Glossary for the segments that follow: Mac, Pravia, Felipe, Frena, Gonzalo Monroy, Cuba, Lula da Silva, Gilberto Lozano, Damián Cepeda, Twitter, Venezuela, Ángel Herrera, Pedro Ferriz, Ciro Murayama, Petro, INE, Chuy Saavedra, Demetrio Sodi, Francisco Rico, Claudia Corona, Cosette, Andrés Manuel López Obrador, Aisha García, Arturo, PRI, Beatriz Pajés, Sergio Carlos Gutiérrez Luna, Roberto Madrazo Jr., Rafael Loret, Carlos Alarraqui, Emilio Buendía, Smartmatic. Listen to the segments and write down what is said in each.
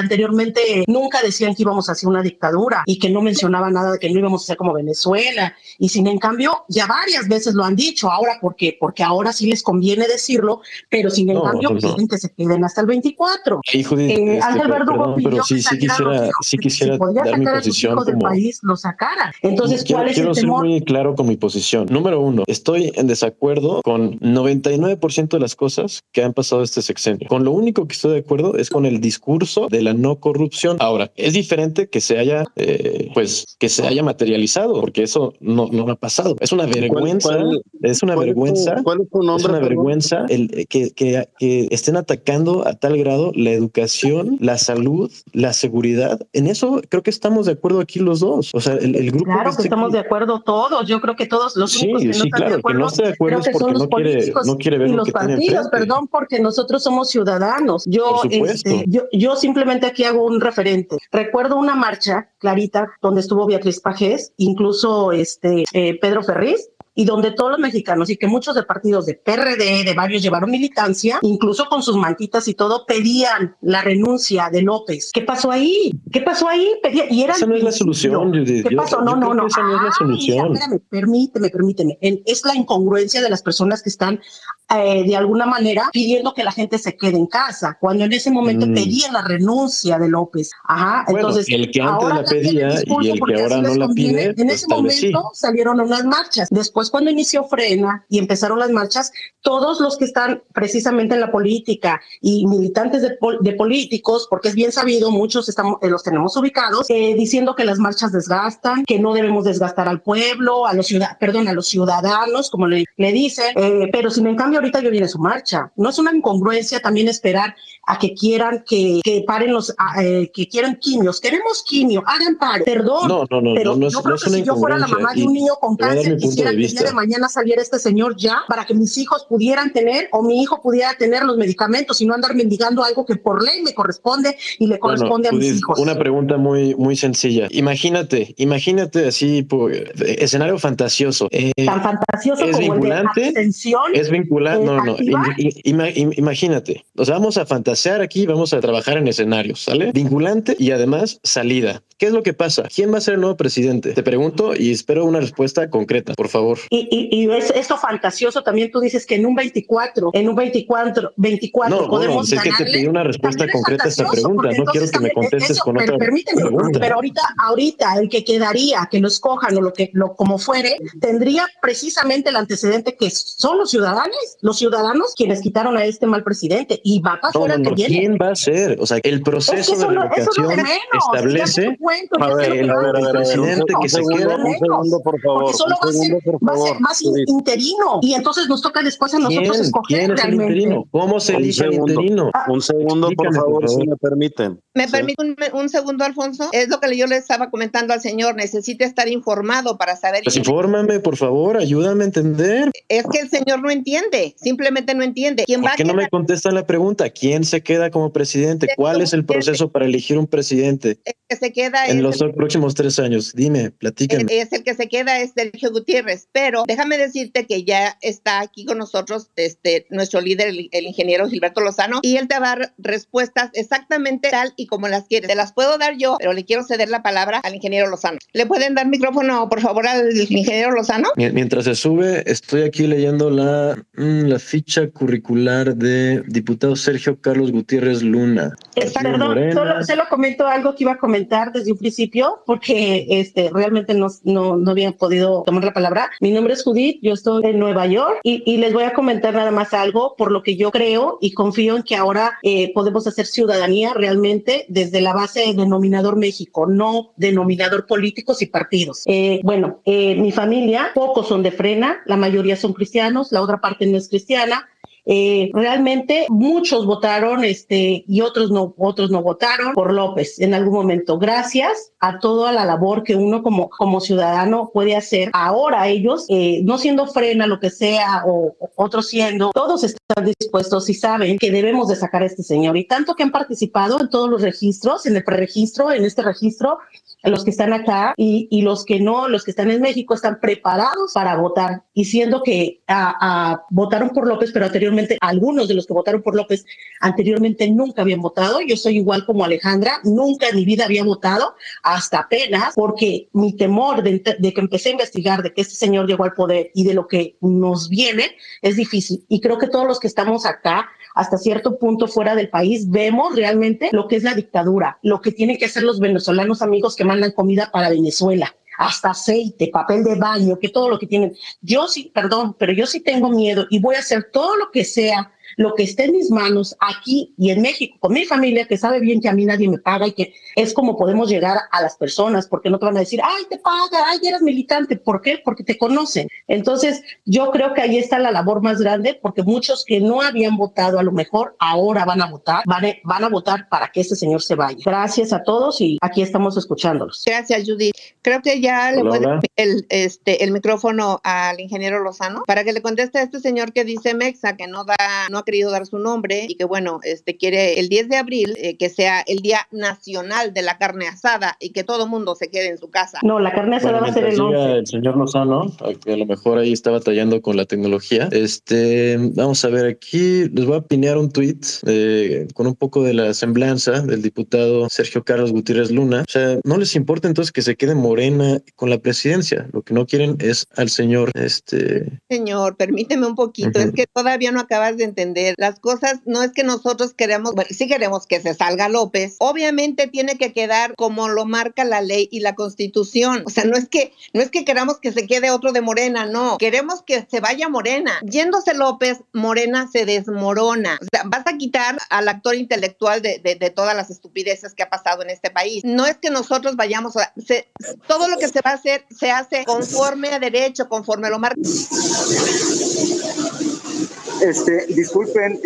anteriormente nunca decían que íbamos hacia una dictadura y que no mencionaban nada de que no íbamos a ser como Venezuela. Y sin en cambio, ya varias veces lo han dicho. Ahora, ¿por qué? Porque ahora sí les conviene decirlo, pero sin en cambio, piden que se queden hasta el 24. Hijo de, Verdugo pidió que sí quisiera dar mi posición como... del país, lo sacara. Entonces, ¿cuál es el temor? Quiero ser muy claro con mi posición. Número uno, estoy en desacuerdo con 99% de las cosas que han pasado este sexenio. Con lo único que estoy de acuerdo es con el discurso de la no corrupción. Ahora, es diferente que se haya, que se haya materializado, porque eso no ha pasado. Es una vergüenza. ¿Cuál es tu nombre? Es una vergüenza que estén atacando a tal grado la educación, la salud, la seguridad. En eso creo que estamos de acuerdo aquí los dos. O sea, el grupo... Claro que estamos de acuerdo todos. Yo creo que todos los grupos que no está de acuerdo es porque no quiere ver lo que tiene enfrente. Y los partidos, perdón, porque nosotros somos ciudadanos. Yo simplemente aquí hago un referente. Recuerdo una marcha clarita donde estuvo Beatriz Pajés, incluso Pedro Ferriz, y donde todos los mexicanos y que muchos de partidos de PRD, de varios llevaron militancia, incluso con sus mantitas y todo, pedían la renuncia de López. ¿Qué pasó ahí? ¿Qué pasó ahí? Esa no es la solución. ¿Qué pasó? No. Esa no es la solución. Permíteme. Es la incongruencia de las personas que están de alguna manera pidiendo que la gente se quede en casa, cuando en ese momento pedían la renuncia de López. Ajá, bueno, entonces el que antes la pedía y el que ahora no la pide, en ese momento salieron unas marchas. Después, cuando inició Frena y empezaron las marchas, todos los que están precisamente en la política y militantes de políticos, porque es bien sabido, muchos los tenemos ubicados, diciendo que las marchas desgastan, que no debemos desgastar al pueblo, a los ciudadanos, como le dicen, pero sin en cambio ahorita yo vine a su marcha. ¿No es una incongruencia también esperar a que quieran que paren que quieran quimios? Queremos quimio, hagan paro. Perdón, pero no creo que si yo fuera la mamá de un niño con cáncer, quisiera que el día de mañana saliera este señor ya para que mis hijos pudieran tener o mi hijo pudiera tener los medicamentos y no andar mendigando algo que por ley me corresponde y le corresponde a mis hijos. Una pregunta muy, muy sencilla. Imagínate así, escenario fantasioso. Tan fantasioso como el de abstención. Es vinculante. Imagínate, o sea, vamos a fantasear aquí, vamos a trabajar en escenarios, ¿sale? Vinculante y además salida. ¿Qué es lo que pasa? ¿Quién va a ser el nuevo presidente? Te pregunto y espero una respuesta concreta, por favor. Y es esto fantasioso también. Tú dices que en un 24 podemos ganarle. Es que te pedí una respuesta concreta a esta pregunta. No quiero que me contestes eso, con otra pregunta. Pero ahorita el que quedaría, que lo escojan o como fuere, tendría precisamente el antecedente que son los ciudadanos quienes quitaron a este mal presidente, y va para afuera que viene. ¿Quién va a ser? O sea, el proceso de revocación establece el presidente que se queda. Un segundo, por favor. Porque solo va a ser interino, y entonces nos toca después a nosotros escoger realmente. ¿Cómo se elige el interino? Un segundo, por favor, si me permiten. ¿Me permite un segundo, Alfonso? Es lo que yo le estaba comentando al señor. Necesita estar informado para saber. Pues infórmame, por favor, ayúdame a entender. Es que el señor no entiende, simplemente no entiende. ¿Por qué no me contestan la pregunta? ¿Quién se queda como presidente? ¿Cuál es el proceso para elegir un presidente? El que se queda en los próximos 3 años. Dime, platícame. Es el que se queda es Sergio Gutiérrez, pero déjame decirte que ya está aquí con nosotros nuestro líder, el ingeniero Gilberto Lozano, y él te va a dar respuestas exactamente tal y como las quieres. Te las puedo dar yo, pero le quiero ceder la palabra al ingeniero Lozano. ¿Le pueden dar micrófono, por favor, al ingeniero Lozano? Mientras se sube, estoy aquí leyendo la ficha curricular de diputado Sergio Carlos Gutiérrez Luna. Perdón, solo comento algo que iba a comentar desde un principio, porque realmente no había podido tomar la palabra. Mi nombre es Judith, yo estoy en Nueva York y les voy a comentar nada más algo por lo que yo creo y confío en que ahora podemos hacer ciudadanía realmente desde la base de denominador México, no denominador políticos y partidos. Mi familia, pocos son de Frena, la mayoría son cristianos, la otra parte no es cristiana. Realmente muchos votaron y otros no votaron por López en algún momento, gracias a toda la labor que uno como ciudadano puede hacer. Ahora ellos, no siendo Frena, lo que sea, o otros siendo, todos están dispuestos y saben que debemos de sacar a este señor, y tanto que han participado en todos los registros, en el preregistro, en este registro, los que están acá y los que no, los que están en México, están preparados para votar. Y siendo que votaron por López, pero anteriormente, algunos de los que votaron por López anteriormente nunca habían votado. Yo soy igual como Alejandra, nunca en mi vida había votado, hasta apenas, porque mi temor de que empecé a investigar de que este señor llegó al poder y de lo que nos viene es difícil. Y creo que todos los que estamos acá, hasta cierto punto fuera del país, vemos realmente lo que es la dictadura, lo que tienen que hacer los venezolanos amigos que mandan comida para Venezuela, hasta aceite, papel de baño, que todo lo que tienen. Yo sí, perdón, pero yo sí tengo miedo y voy a hacer todo lo que sea, lo que esté en mis manos aquí y en México, con mi familia, que sabe bien que a mí nadie me paga y que es como podemos llegar a las personas, porque no te van a decir, ay, te paga, ay, eres militante. ¿Por qué? Porque te conocen. Entonces, yo creo que ahí está la labor más grande, porque muchos que no habían votado, a lo mejor ahora van a votar, van a votar para que este señor se vaya. Gracias a todos y aquí estamos escuchándolos. Gracias, Judith. Creo que ya le voy a dar el micrófono al ingeniero Lozano para que le conteste a este señor que dice Mexa, que no ha querido dar su nombre y que bueno, quiere el 10 de abril que sea el Día Nacional de la Carne Asada y que todo mundo se quede en su casa. No, la carne asada va a ser el 11. El señor Lozano, que a lo mejor ahí está batallando con la tecnología. Vamos a ver, aquí les voy a pinear un tuit con un poco de la semblanza del diputado Sergio Carlos Gutiérrez Luna. O sea, no les importa entonces que se quede Morena con la presidencia. Lo que no quieren es al señor Señor, permíteme un poquito. Es que todavía no acabas de entender las cosas. No es que nosotros queremos, bueno, sí queremos que se salga López, obviamente tiene que quedar como lo marca la ley y la Constitución. O sea, no es que queramos que se quede otro de Morena, no, queremos que se vaya Morena. Yéndose López, Morena se desmorona. O sea, vas a quitar al actor intelectual de todas las estupideces que ha pasado en este país. No es que nosotros vayamos a, todo lo que se va a hacer se hace conforme a derecho, conforme lo marca. Disculpen,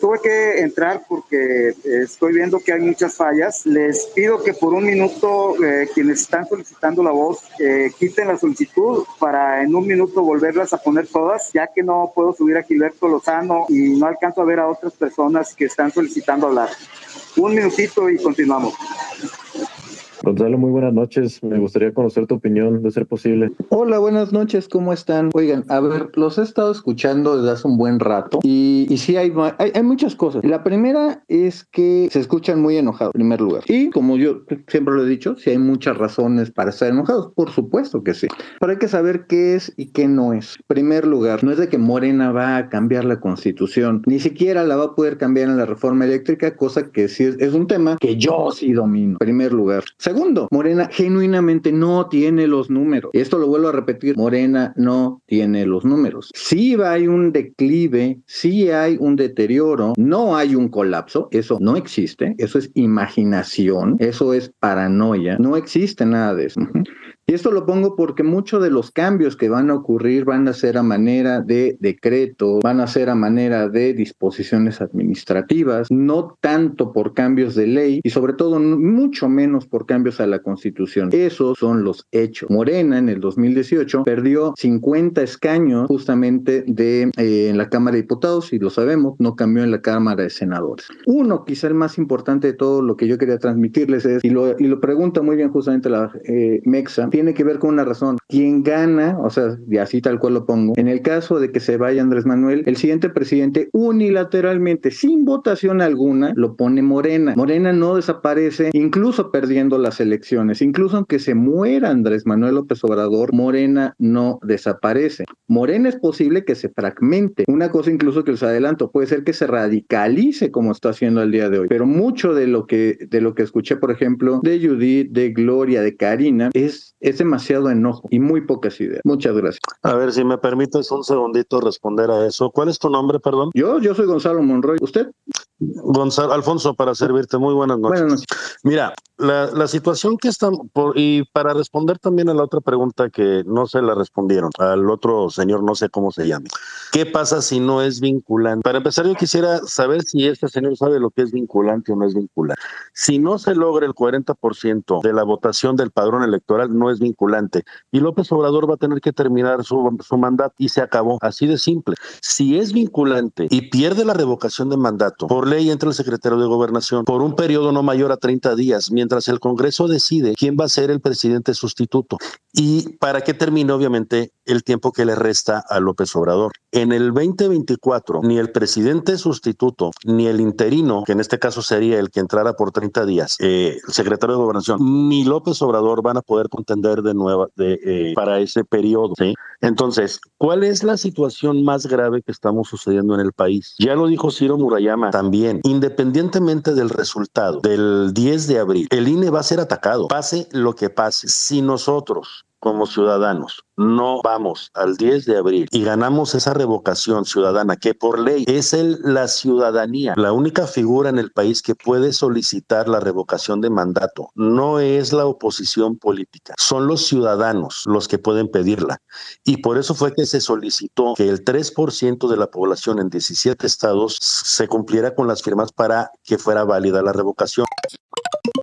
tuve que entrar porque estoy viendo que hay muchas fallas. Les pido que por un minuto quienes están solicitando la voz quiten la solicitud para en un minuto volverlas a poner todas, ya que no puedo subir a Gilberto Lozano y no alcanzo a ver a otras personas que están solicitando hablar. Un minutito y continuamos. Gonzalo, muy buenas noches. Me gustaría conocer tu opinión, de ser posible. Hola, buenas noches. ¿Cómo están? Oigan, a ver, los he estado escuchando desde hace un buen rato y sí hay muchas cosas. La primera es que se escuchan muy enojados, en primer lugar. Y como yo siempre lo he dicho, sí hay muchas razones para estar enojados. Por supuesto que sí. Pero hay que saber qué es y qué no es. En primer lugar, no es de que Morena va a cambiar la Constitución. Ni siquiera la va a poder cambiar en la reforma eléctrica, cosa que sí es un tema que yo sí domino. En primer lugar. Segundo, Morena genuinamente no tiene los números. Esto lo vuelvo a repetir, Morena no tiene los números. Sí hay un declive, sí hay un deterioro, no hay un colapso, eso no existe, eso es imaginación, eso es paranoia, no existe nada de eso. Y esto lo pongo porque muchos de los cambios que van a ocurrir van a ser a manera de decreto, van a ser a manera de disposiciones administrativas, no tanto por cambios de ley y sobre todo mucho menos por cambios a la Constitución. Esos son los hechos. Morena en el 2018 perdió 50 escaños justamente en la Cámara de Diputados y lo sabemos, no cambió en la Cámara de Senadores. Uno, quizá el más importante de todo lo que yo quería transmitirles es, y lo pregunta muy bien justamente la Mexa, tiene que ver con una razón. Quien gana, o sea, y así tal cual lo pongo, en el caso de que se vaya Andrés Manuel, el siguiente presidente unilateralmente, sin votación alguna, lo pone Morena. Morena no desaparece, incluso perdiendo las elecciones. Incluso aunque se muera Andrés Manuel López Obrador, Morena no desaparece. Morena es posible que se fragmente. Una cosa incluso que les adelanto, puede ser que se radicalice como está haciendo al día de hoy. Pero mucho de lo que escuché, por ejemplo, de Judith, de Gloria, de Karina, es demasiado enojo y muy pocas ideas. Muchas gracias. A ver, si me permites un segundito responder a eso. ¿Cuál es tu nombre, perdón? Yo soy Gonzalo Monroy. ¿Usted? Gonzalo, Alfonso, para servirte. Muy buenas noches. Buenas noches. Mira, la situación que está... Y para responder también a la otra pregunta que no se la respondieron, al otro señor, no sé cómo se llama. ¿Qué pasa si no es vinculante? Para empezar, yo quisiera saber si este señor sabe lo que es vinculante o no es vinculante. Si no se logra el 40% de la votación del padrón electoral, no es vinculante. Y López Obrador va a tener que terminar su mandato y se acabó. Así de simple. Si es vinculante y pierde la revocación de mandato, por ley entra el secretario de Gobernación por un periodo no mayor a 30 30 días, mientras el Congreso decide quién va a ser el presidente sustituto y para que termine, obviamente, el tiempo que le resta a López Obrador. En el 2024, ni el presidente sustituto, ni el interino, que en este caso sería el que entrara por 30 días, el secretario de Gobernación, ni López Obrador van a poder contender de nuevo para ese periodo, ¿sí? Entonces, ¿cuál es la situación más grave que estamos sucediendo en el país? Ya lo dijo Ciro Murayama también, independientemente del resultado del 10 de abril, el INE va a ser atacado, pase lo que pase. Si nosotros, como ciudadanos, no vamos al 10 de abril y ganamos esa revocación ciudadana, que por ley es la ciudadanía, la única figura en el país que puede solicitar la revocación de mandato, no es la oposición política, son los ciudadanos los que pueden pedirla. Y por eso fue que se solicitó que el 3% de la población en 17 estados se cumpliera con las firmas para que fuera válida la revocación.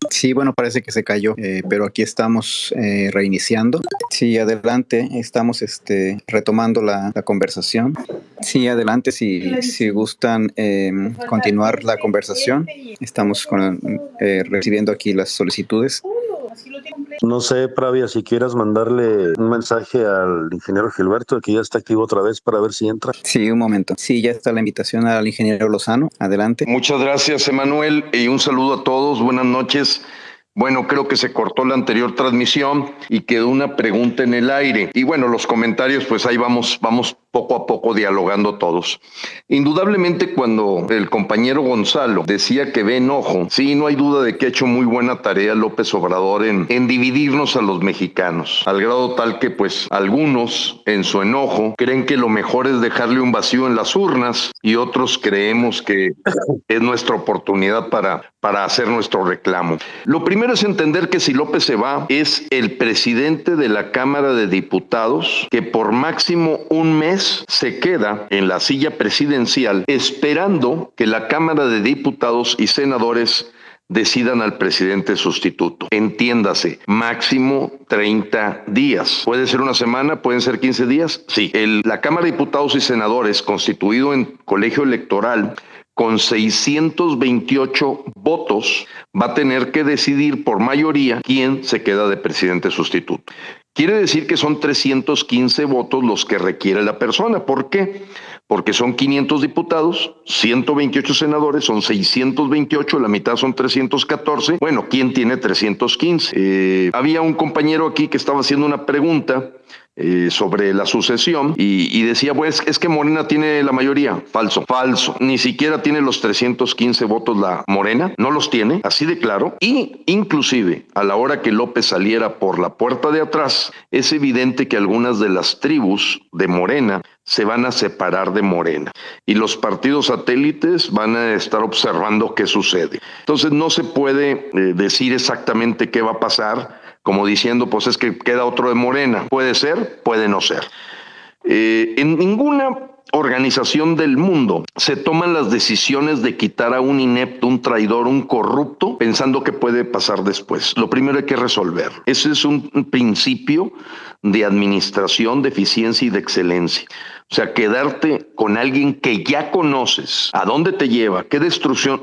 Sí, bueno, parece que se cayó, pero aquí estamos reiniciando. Sí, adelante, estamos retomando la conversación. Sí, adelante, si gustan continuar la conversación. Estamos recibiendo aquí las solicitudes. No sé, Pravia, si quieras mandarle un mensaje al ingeniero Gilberto, que ya está activo otra vez, para ver si entra. Sí, un momento. Sí, ya está la invitación al ingeniero Lozano. Adelante. Muchas gracias, Emanuel, y un saludo a todos. Buenas noches. Bueno, creo que se cortó la anterior transmisión y quedó una pregunta en el aire. Y bueno, los comentarios, pues ahí vamos poco a poco dialogando todos. Indudablemente, cuando el compañero Gonzalo decía que ve enojo, sí, no hay duda de que ha hecho muy buena tarea López Obrador en dividirnos a los mexicanos, al grado tal que pues algunos en su enojo creen que lo mejor es dejarle un vacío en las urnas y otros creemos que es nuestra oportunidad para hacer nuestro reclamo. Lo primero es entender que si López se va, es el presidente de la Cámara de Diputados que por máximo un mes se queda en la silla presidencial esperando que la Cámara de Diputados y Senadores decidan al presidente sustituto. Entiéndase, máximo 30 días. Puede ser una semana, pueden ser 15 días. Sí, la Cámara de Diputados y Senadores, constituido en colegio electoral, con 628 votos, va a tener que decidir por mayoría quién se queda de presidente sustituto. Quiere decir que son 315 votos los que requiere la persona. ¿Por qué? Porque son 500 diputados, 128 senadores, son 628, la mitad son 314. Bueno, ¿quién tiene 315? Había un compañero aquí que estaba haciendo una pregunta sobre la sucesión y decía, pues es que Morena tiene la mayoría. Falso, ni siquiera tiene los 315 votos la Morena, no los tiene, así de claro. Y inclusive a la hora que López saliera por la puerta de atrás, es evidente que algunas de las tribus de Morena se van a separar de Morena y los partidos satélites van a estar observando qué sucede. Entonces no se puede decir exactamente qué va a pasar, como diciendo, pues es que queda otro de Morena. Puede ser, puede no ser. En ninguna organización del mundo se toman las decisiones de quitar a un inepto, un traidor, un corrupto, pensando que puede pasar después. Lo primero hay que resolver. Ese es un principio de administración, de eficiencia y de excelencia. O sea, quedarte con alguien que ya conoces, a dónde te lleva, qué destrucción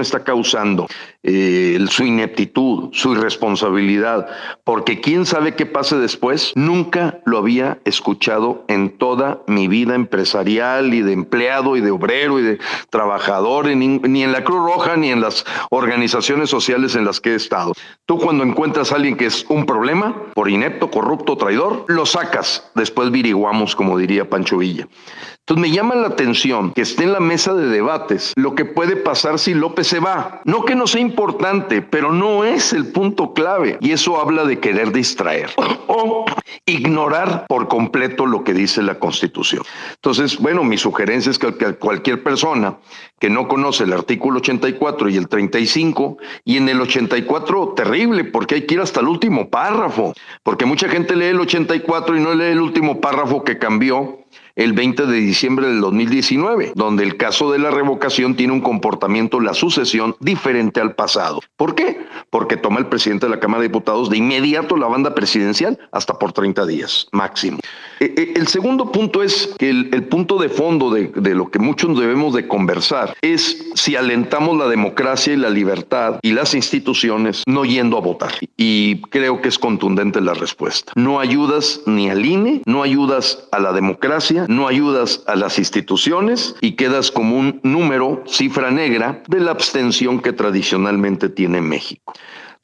está causando, su ineptitud, su irresponsabilidad, porque quién sabe qué pase después. Nunca lo había escuchado en toda mi vida empresarial y de empleado y de obrero y de trabajador, ni en la Cruz Roja ni en las organizaciones sociales en las que he estado. Tú, cuando encuentras a alguien que es un problema, por inepto, corrupto, traidor, lo sacas, después viriguamos, como diría Pancho. Entonces me llama la atención que esté en la mesa de debates lo que puede pasar si López se va. No que no sea importante, pero no es el punto clave. Y eso habla de querer distraer o ignorar por completo lo que dice la Constitución. Entonces, bueno, mi sugerencia es que cualquier persona que no conoce el artículo 84 y el 35, y en el 84, terrible, porque hay que ir hasta el último párrafo, porque mucha gente lee el 84 y no lee el último párrafo que cambió el 20 de diciembre del 2019, donde el caso de la revocación tiene un comportamiento, la sucesión, diferente al pasado. ¿Por qué? Porque toma el presidente de la Cámara de Diputados de inmediato la banda presidencial hasta por 30 días máximo. El segundo punto es que el punto de fondo de lo que muchos debemos de conversar es si alentamos la democracia y la libertad y las instituciones no yendo a votar. Y creo que es contundente la respuesta. No ayudas ni al INE, no ayudas a la democracia, no ayudas a las instituciones y quedas como un número, cifra negra, de la abstención que tradicionalmente tiene México.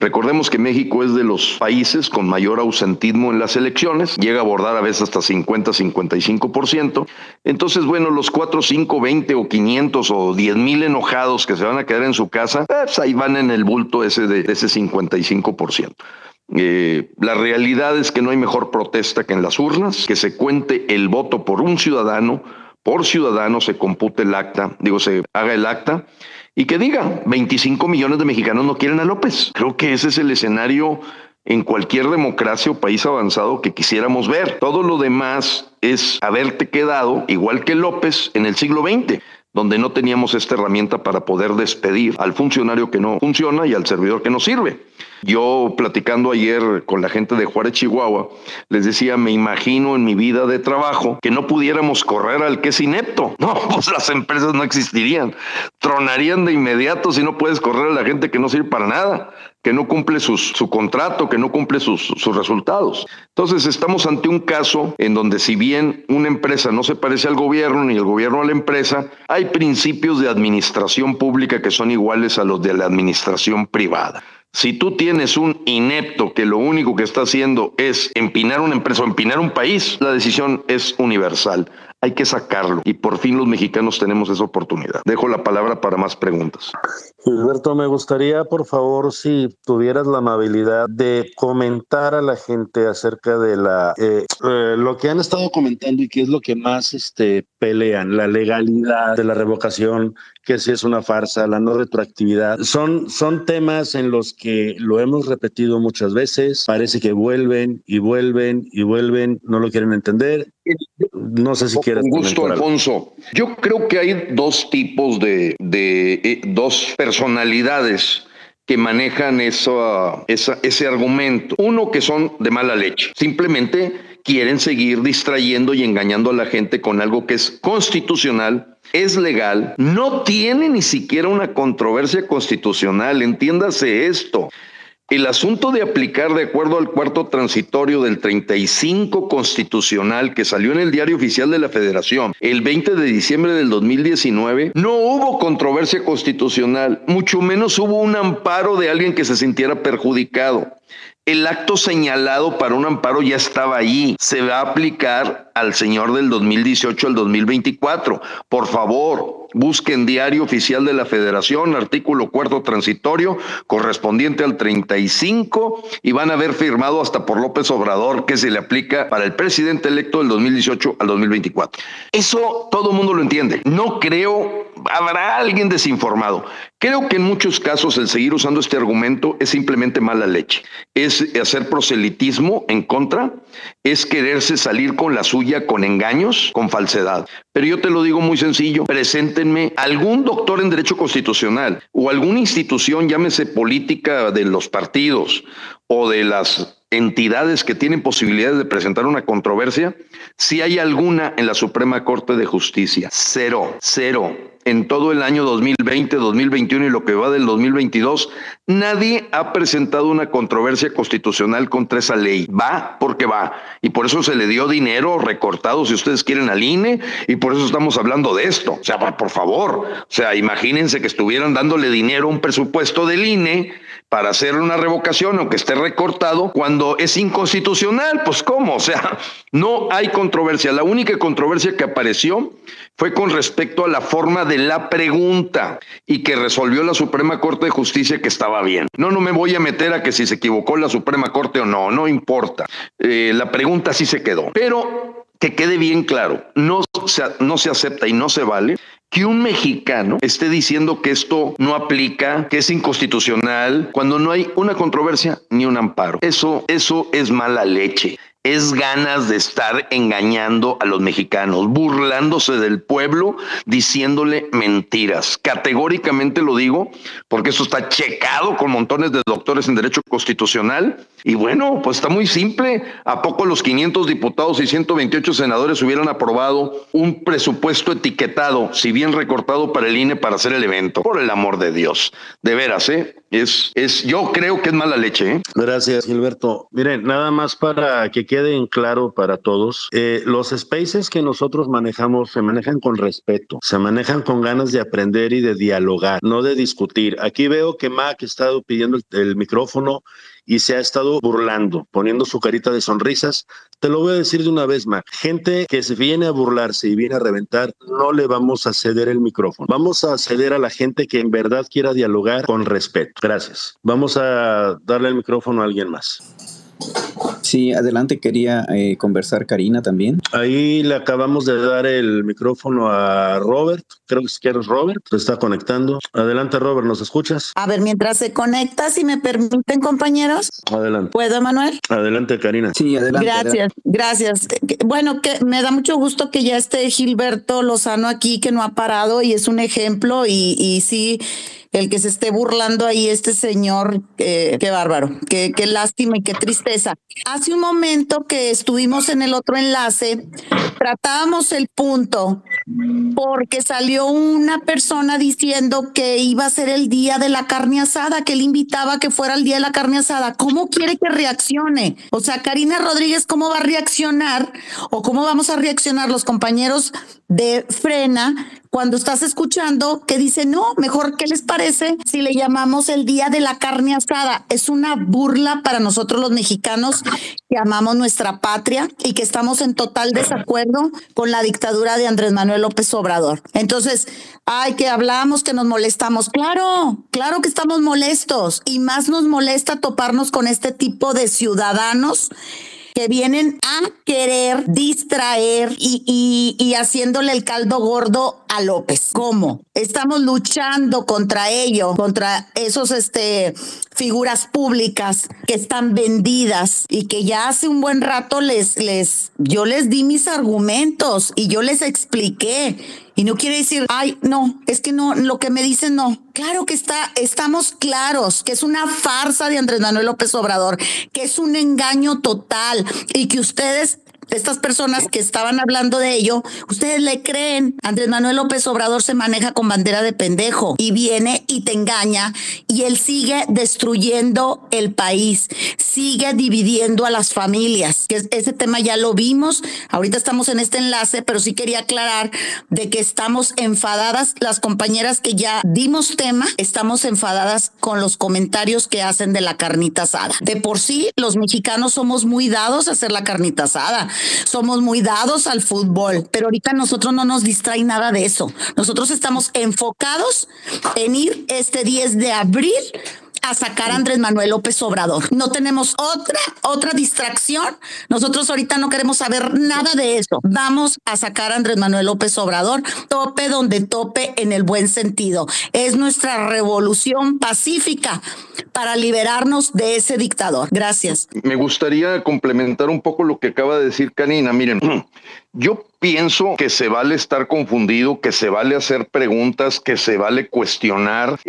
Recordemos que México es de los países con mayor ausentismo en las elecciones, llega a abordar a veces hasta 50-55%. Entonces, bueno, los 4, 5, 20 o 500 o 10 mil enojados que se van a quedar en su casa, pues ahí van en el bulto ese de ese 55%. La realidad es que no hay mejor protesta que en las urnas, que se cuente el voto por un ciudadano, por ciudadano se compute el acta, se haga el acta, y que diga, 25 millones de mexicanos no quieren a López. Creo que ese es el escenario en cualquier democracia o país avanzado que quisiéramos ver. Todo lo demás es haberte quedado, igual que López, en el siglo XX, donde no teníamos esta herramienta para poder despedir al funcionario que no funciona y al servidor que no sirve. Yo, platicando ayer con la gente de Juárez, Chihuahua, les decía, me imagino en mi vida de trabajo que no pudiéramos correr al que es inepto. No, pues las empresas no existirían. Tronarían de inmediato si no puedes correr a la gente que no sirve para nada, que no cumple su contrato, que no cumple sus resultados. Entonces, estamos ante un caso en donde, si bien una empresa no se parece al gobierno ni el gobierno a la empresa, hay principios de administración pública que son iguales a los de la administración privada. Si tú tienes un inepto que lo único que está haciendo es empinar una empresa o empinar un país, la decisión es universal. Hay que sacarlo y por fin los mexicanos tenemos esa oportunidad. Dejo la palabra para más preguntas. Gilberto, me gustaría, por favor, si tuvieras la amabilidad de comentar a la gente acerca de lo que han estado comentando y qué es lo que más pelean, la legalidad de la revocación, que si es una farsa, la no retroactividad. Son temas en los que lo hemos repetido muchas veces, parece que vuelven y vuelven y vuelven, no lo quieren entender. No sé si quieres. Con gusto, Alfonso. Yo creo que hay dos tipos de dos personalidades que manejan ese argumento. Uno, que son de mala leche. Simplemente quieren seguir distrayendo y engañando a la gente con algo que es constitucional, es legal, no tiene ni siquiera una controversia constitucional. Entiéndase esto. El asunto de aplicar de acuerdo al cuarto transitorio del 35 constitucional que salió en el Diario Oficial de la Federación el 20 de diciembre del 2019, no hubo controversia constitucional, mucho menos hubo un amparo de alguien que se sintiera perjudicado. El acto señalado para un amparo ya estaba allí. Se va a aplicar al señor del 2018 al 2024. Por favor, busquen Diario Oficial de la Federación, artículo cuarto transitorio, correspondiente al 35, y van a ver firmado hasta por López Obrador que se le aplica para el presidente electo del 2018 al 2024. Eso todo el mundo lo entiende. No creo, habrá alguien desinformado. Creo que en muchos casos el seguir usando este argumento es simplemente mala leche. Es hacer proselitismo en contra, es quererse salir con la suya, con engaños, con falsedad. Pero yo te lo digo muy sencillo, preséntenme algún doctor en Derecho Constitucional o alguna institución, llámese política de los partidos o de las entidades que tienen posibilidades de presentar una controversia, si hay alguna en la Suprema Corte de Justicia. Cero. En todo el año 2020, 2021 y lo que va del 2022, nadie ha presentado una controversia constitucional contra esa ley. Va porque va. Y por eso se le dio dinero recortado, si ustedes quieren, al INE, y por eso estamos hablando de esto. O sea, por favor, imagínense que estuvieran dándole dinero a un presupuesto del INE para hacer una revocación, aunque esté recortado, cuando es inconstitucional. Pues ¿cómo? No hay controversia. La única controversia que apareció fue con respecto a la forma de la pregunta, y que resolvió la Suprema Corte de Justicia que estaba bien. No me voy a meter a que si se equivocó la Suprema Corte o no, no importa. La pregunta sí se quedó. Pero que quede bien claro, no se acepta y no se vale que un mexicano esté diciendo que esto no aplica, que es inconstitucional, cuando no hay una controversia ni un amparo. Eso es mala leche. es ganas de estar engañando a los mexicanos, burlándose del pueblo, diciéndole mentiras. Categóricamente lo digo porque eso está checado con montones de doctores en derecho constitucional. Y bueno, pues está muy simple. ¿A poco los 500 diputados y 128 senadores hubieran aprobado un presupuesto etiquetado, si bien recortado, para el INE para hacer el evento? Por el amor de Dios. De veras, ¿eh? Yo creo que es mala leche, ¿eh? Gracias, Gilberto. Miren, nada más para que quede en claro para todos, los spaces que nosotros manejamos se manejan con respeto, se manejan con ganas de aprender y de dialogar, no de discutir. Aquí veo que Mac ha estado pidiendo el micrófono y se ha estado burlando, poniendo su carita de sonrisas. Te lo voy a decir de una vez, Mac. Gente que se viene a burlarse y viene a reventar, no le vamos a ceder el micrófono. Vamos a ceder a la gente que en verdad quiera dialogar con respeto. Gracias. Vamos a darle el micrófono a alguien más. Sí, adelante, quería conversar Karina también. Ahí le acabamos de dar el micrófono a Robert, creo que si quieres Robert, se está conectando. Adelante Robert, ¿nos escuchas? A ver, mientras se conecta, si me permiten compañeros. Adelante. ¿Puedo, Manuel? Adelante, Karina. Sí, adelante. Gracias, gracias. Bueno, que me da mucho gusto que ya esté Gilberto Lozano aquí, que no ha parado y es un ejemplo y sí... El que se esté burlando ahí, este señor, qué bárbaro, qué lástima y qué tristeza. Hace un momento que estuvimos en el otro enlace, tratábamos el punto, porque salió una persona diciendo que iba a ser el día de la carne asada, que él invitaba a que fuera el día de la carne asada. ¿Cómo quiere que reaccione? O sea, Karina Rodríguez, ¿cómo va a reaccionar? ¿O cómo vamos a reaccionar los compañeros de Frena cuando estás escuchando que dice, no, mejor, ¿qué les parece si le llamamos el día de la carne asada? Es una burla para nosotros los mexicanos que amamos nuestra patria y que estamos en total desacuerdo con la dictadura de Andrés Manuel López Obrador. Entonces, ay, que hablamos, que nos molestamos. Claro, claro que estamos molestos y más nos molesta toparnos con este tipo de ciudadanos que vienen a querer distraer y haciéndole el caldo gordo a López. ¿Cómo? Estamos luchando contra ello, contra esos figuras públicas que están vendidas y que ya hace un buen rato yo les di mis argumentos y yo les expliqué. Y no quiere decir, ay, no, es que no, lo que me dicen no. Claro que estamos claros que es una farsa de Andrés Manuel López Obrador, que es un engaño total y que ustedes, estas personas que estaban hablando de ello, ustedes le creen. Andrés Manuel López Obrador se maneja con bandera de pendejo y viene y te engaña y él sigue destruyendo el país, sigue dividiendo a las familias. Ese tema ya lo vimos, ahorita estamos en este enlace, pero sí quería aclarar de que estamos enfadadas, las compañeras que ya dimos tema, estamos enfadadas con los comentarios que hacen de la carnita asada. De por sí, los mexicanos somos muy dados a hacer la carnita asada, somos muy dados al fútbol, pero ahorita nosotros no nos distrae nada de eso. Nosotros estamos enfocados en ir este 10 de abril a sacar a Andrés Manuel López Obrador. No tenemos otra distracción. Nosotros ahorita no queremos saber nada de eso. Vamos a sacar a Andrés Manuel López Obrador, tope donde tope, en el buen sentido. Es nuestra revolución pacífica para liberarnos de ese dictador. Gracias. Me gustaría complementar un poco lo que acaba de decir Karina. Miren, yo pienso que se vale estar confundido, que se vale hacer preguntas, que se vale cuestionar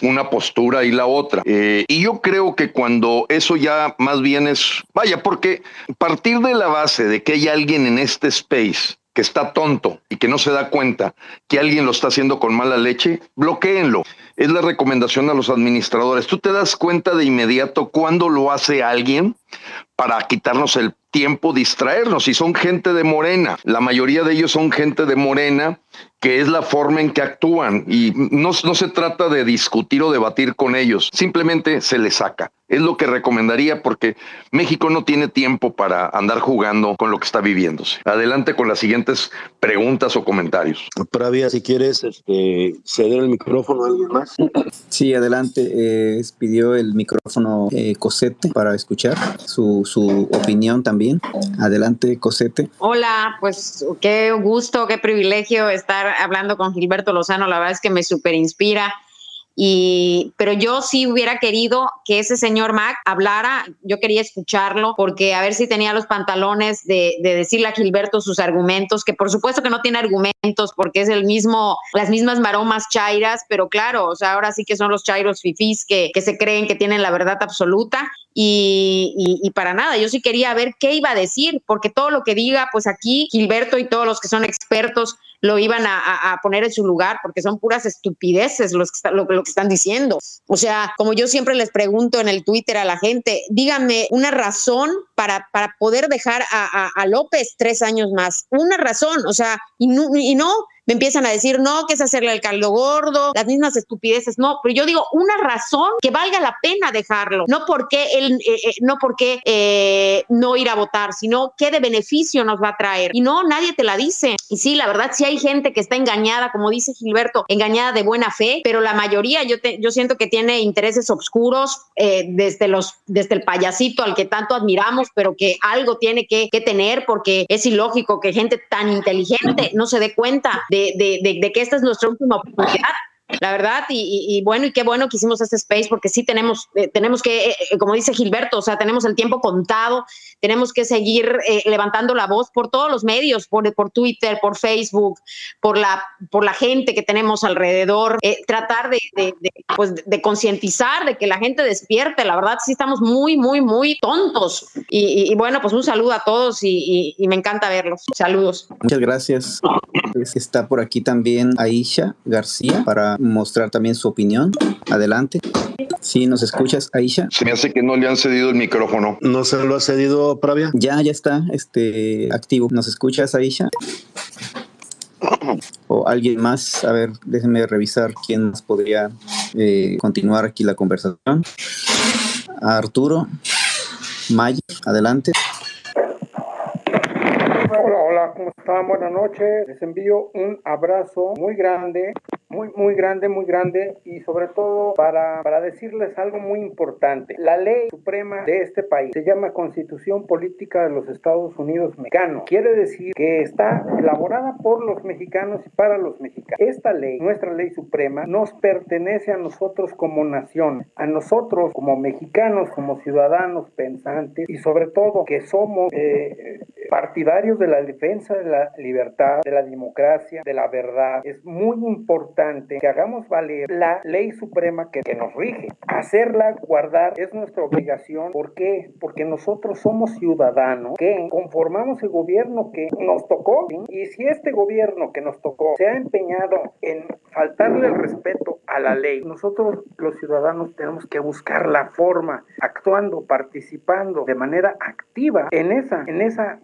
una postura y la otra. Y yo creo que cuando eso ya más bien es... Vaya, porque partir de la base de que hay alguien en este space que está tonto y que no se da cuenta que alguien lo está haciendo con mala leche, bloquéenlo. Es la recomendación a los administradores. Tú te das cuenta de inmediato cuando lo hace alguien para quitarnos el tiempo, distraernos. Y son gente de Morena. La mayoría de ellos son gente de Morena, que es la forma en que actúan. Y no se trata de discutir o debatir con ellos. Simplemente se les saca. Es lo que recomendaría, porque México no tiene tiempo para andar jugando con lo que está viviéndose. Adelante con las siguientes preguntas o comentarios. Pravia, si quieres ceder el micrófono a alguien más. Sí, adelante. Pidió el micrófono Cosete para escuchar su opinión también. Adelante, Cosete. Hola, pues qué gusto, qué privilegio estar hablando con Gilberto Lozano. La verdad es que me súper inspira. Pero yo sí hubiera querido que ese señor Mac hablara, yo quería escucharlo, porque a ver si tenía los pantalones de decirle a Gilberto sus argumentos, que por supuesto que no tiene argumentos porque es el mismo, las mismas maromas chairas, pero claro, o sea, ahora sí que son los chairos fifís que se creen que tienen la verdad absoluta. Y para nada, yo sí quería ver qué iba a decir, porque todo lo que diga, pues aquí Gilberto y todos los que son expertos lo iban a poner en su lugar, porque son puras estupideces lo que están diciendo. O sea, como yo siempre les pregunto en el Twitter a la gente, díganme una razón para poder dejar a López 3 años más. Una razón, o sea, y no me empiezan a decir, no, que es hacerle al caldo gordo, las mismas estupideces, no. Pero yo digo, una razón que valga la pena dejarlo, no porque él, no ir a votar, sino qué de beneficio nos va a traer. Y no, nadie te la dice. Y sí, la verdad, sí hay gente que está engañada, como dice Gilberto, engañada de buena fe, pero la mayoría yo siento que tiene intereses obscuros, desde el payasito al que tanto admiramos, pero que algo tiene que tener, porque es ilógico que gente tan inteligente no se dé cuenta de que esta es nuestra última oportunidad, la verdad, y bueno, y qué bueno que hicimos este space, porque sí tenemos que, como dice Gilberto, o sea, tenemos el tiempo contado, tenemos que seguir levantando la voz por todos los medios, por Twitter, por Facebook, por la gente que tenemos alrededor, tratar de concientizar, de que la gente despierte. La verdad, sí estamos muy, muy, muy tontos. Y bueno, pues un saludo a todos y me encanta verlos. Saludos. Muchas gracias. Está por aquí también Aisha García para mostrar también su opinión. Adelante. Sí, ¿nos escuchas, Aisha? Se me hace que no le han cedido el micrófono. ¿No se lo ha cedido, Pravia? Ya está activo. ¿Nos escuchas, Aisha? ¿O alguien más? A ver, déjenme revisar quién más podría continuar aquí la conversación. Arturo, Mayer, adelante. Hola, ¿cómo están? Buenas noches. Les envío un abrazo muy grande, muy grande, y sobre todo para decirles algo muy importante. La ley suprema de este país se llama Constitución Política de los Estados Unidos Mexicanos. Quiere decir que está elaborada por los mexicanos y para los mexicanos. Esta ley, nuestra ley suprema, nos pertenece a nosotros como nación, a nosotros como mexicanos, como ciudadanos pensantes, y sobre todo que somos partidarios de la defensa de la libertad, de la democracia, de la verdad. Es muy importante que hagamos valer la ley suprema que nos rige. Hacerla guardar es nuestra obligación. ¿Por qué? Porque nosotros somos ciudadanos que conformamos el gobierno que nos tocó, ¿sí? Y si este gobierno que nos tocó se ha empeñado en faltarle el respeto a la ley, nosotros los ciudadanos tenemos que buscar la forma, actuando, participando de manera activa en esa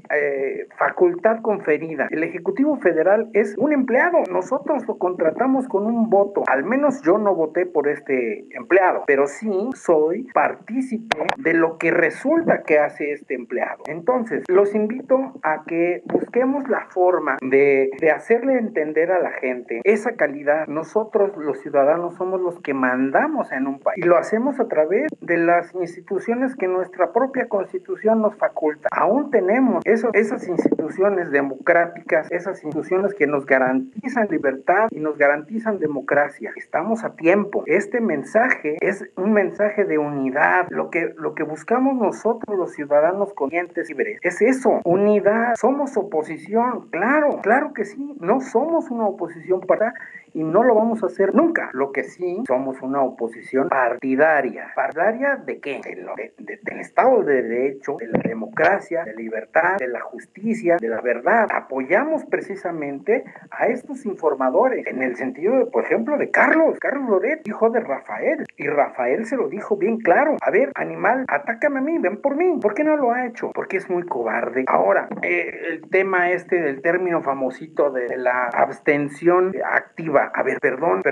facultad conferida. El Ejecutivo Federal es un empleado. Nosotros lo contratamos con un voto. Al menos yo no voté por este empleado, pero sí soy partícipe de lo que resulta que hace este empleado. Entonces, los invito a que busquemos la forma de hacerle entender a la gente esa calidad. Nosotros, los ciudadanos, somos los que mandamos en un país. Y lo hacemos a través de las instituciones que nuestra propia Constitución nos faculta. Aún tenemos esas instituciones democráticas, esas instituciones que nos garantizan libertad y nos garantizan democracia. Estamos a tiempo. Este mensaje es un mensaje de unidad. Lo que buscamos nosotros los ciudadanos conscientes y libres es eso, unidad. Somos oposición, claro que sí. No somos una oposición para y no lo vamos a hacer nunca. Lo que sí somos una oposición partidaria. ¿Partidaria de qué? Del Estado de Derecho, de la democracia, de libertad, de la justicia, de la verdad. Apoyamos precisamente a estos informadores en el sentido de, por ejemplo, de Carlos Loret, hijo de Rafael, y Rafael se lo dijo bien claro: a ver, animal, atácame a mí, ven por mí. ¿Por qué no lo ha hecho? Porque es muy cobarde. Ahora, el tema del término famosito de la abstención activa. A ver, perdón,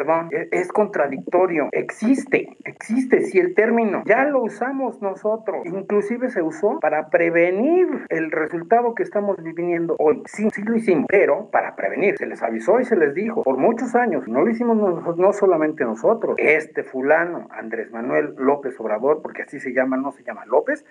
es contradictorio. Existe, sí, el término. Ya lo usamos nosotros. Inclusive se usó para prevenir el resultado que estamos viviendo hoy. Sí lo hicimos, pero para prevenir. Se les avisó y se les dijo por muchos años. No lo hicimos no solamente nosotros. Este fulano, Andrés Manuel López Obrador, porque así se llama, no se llama López,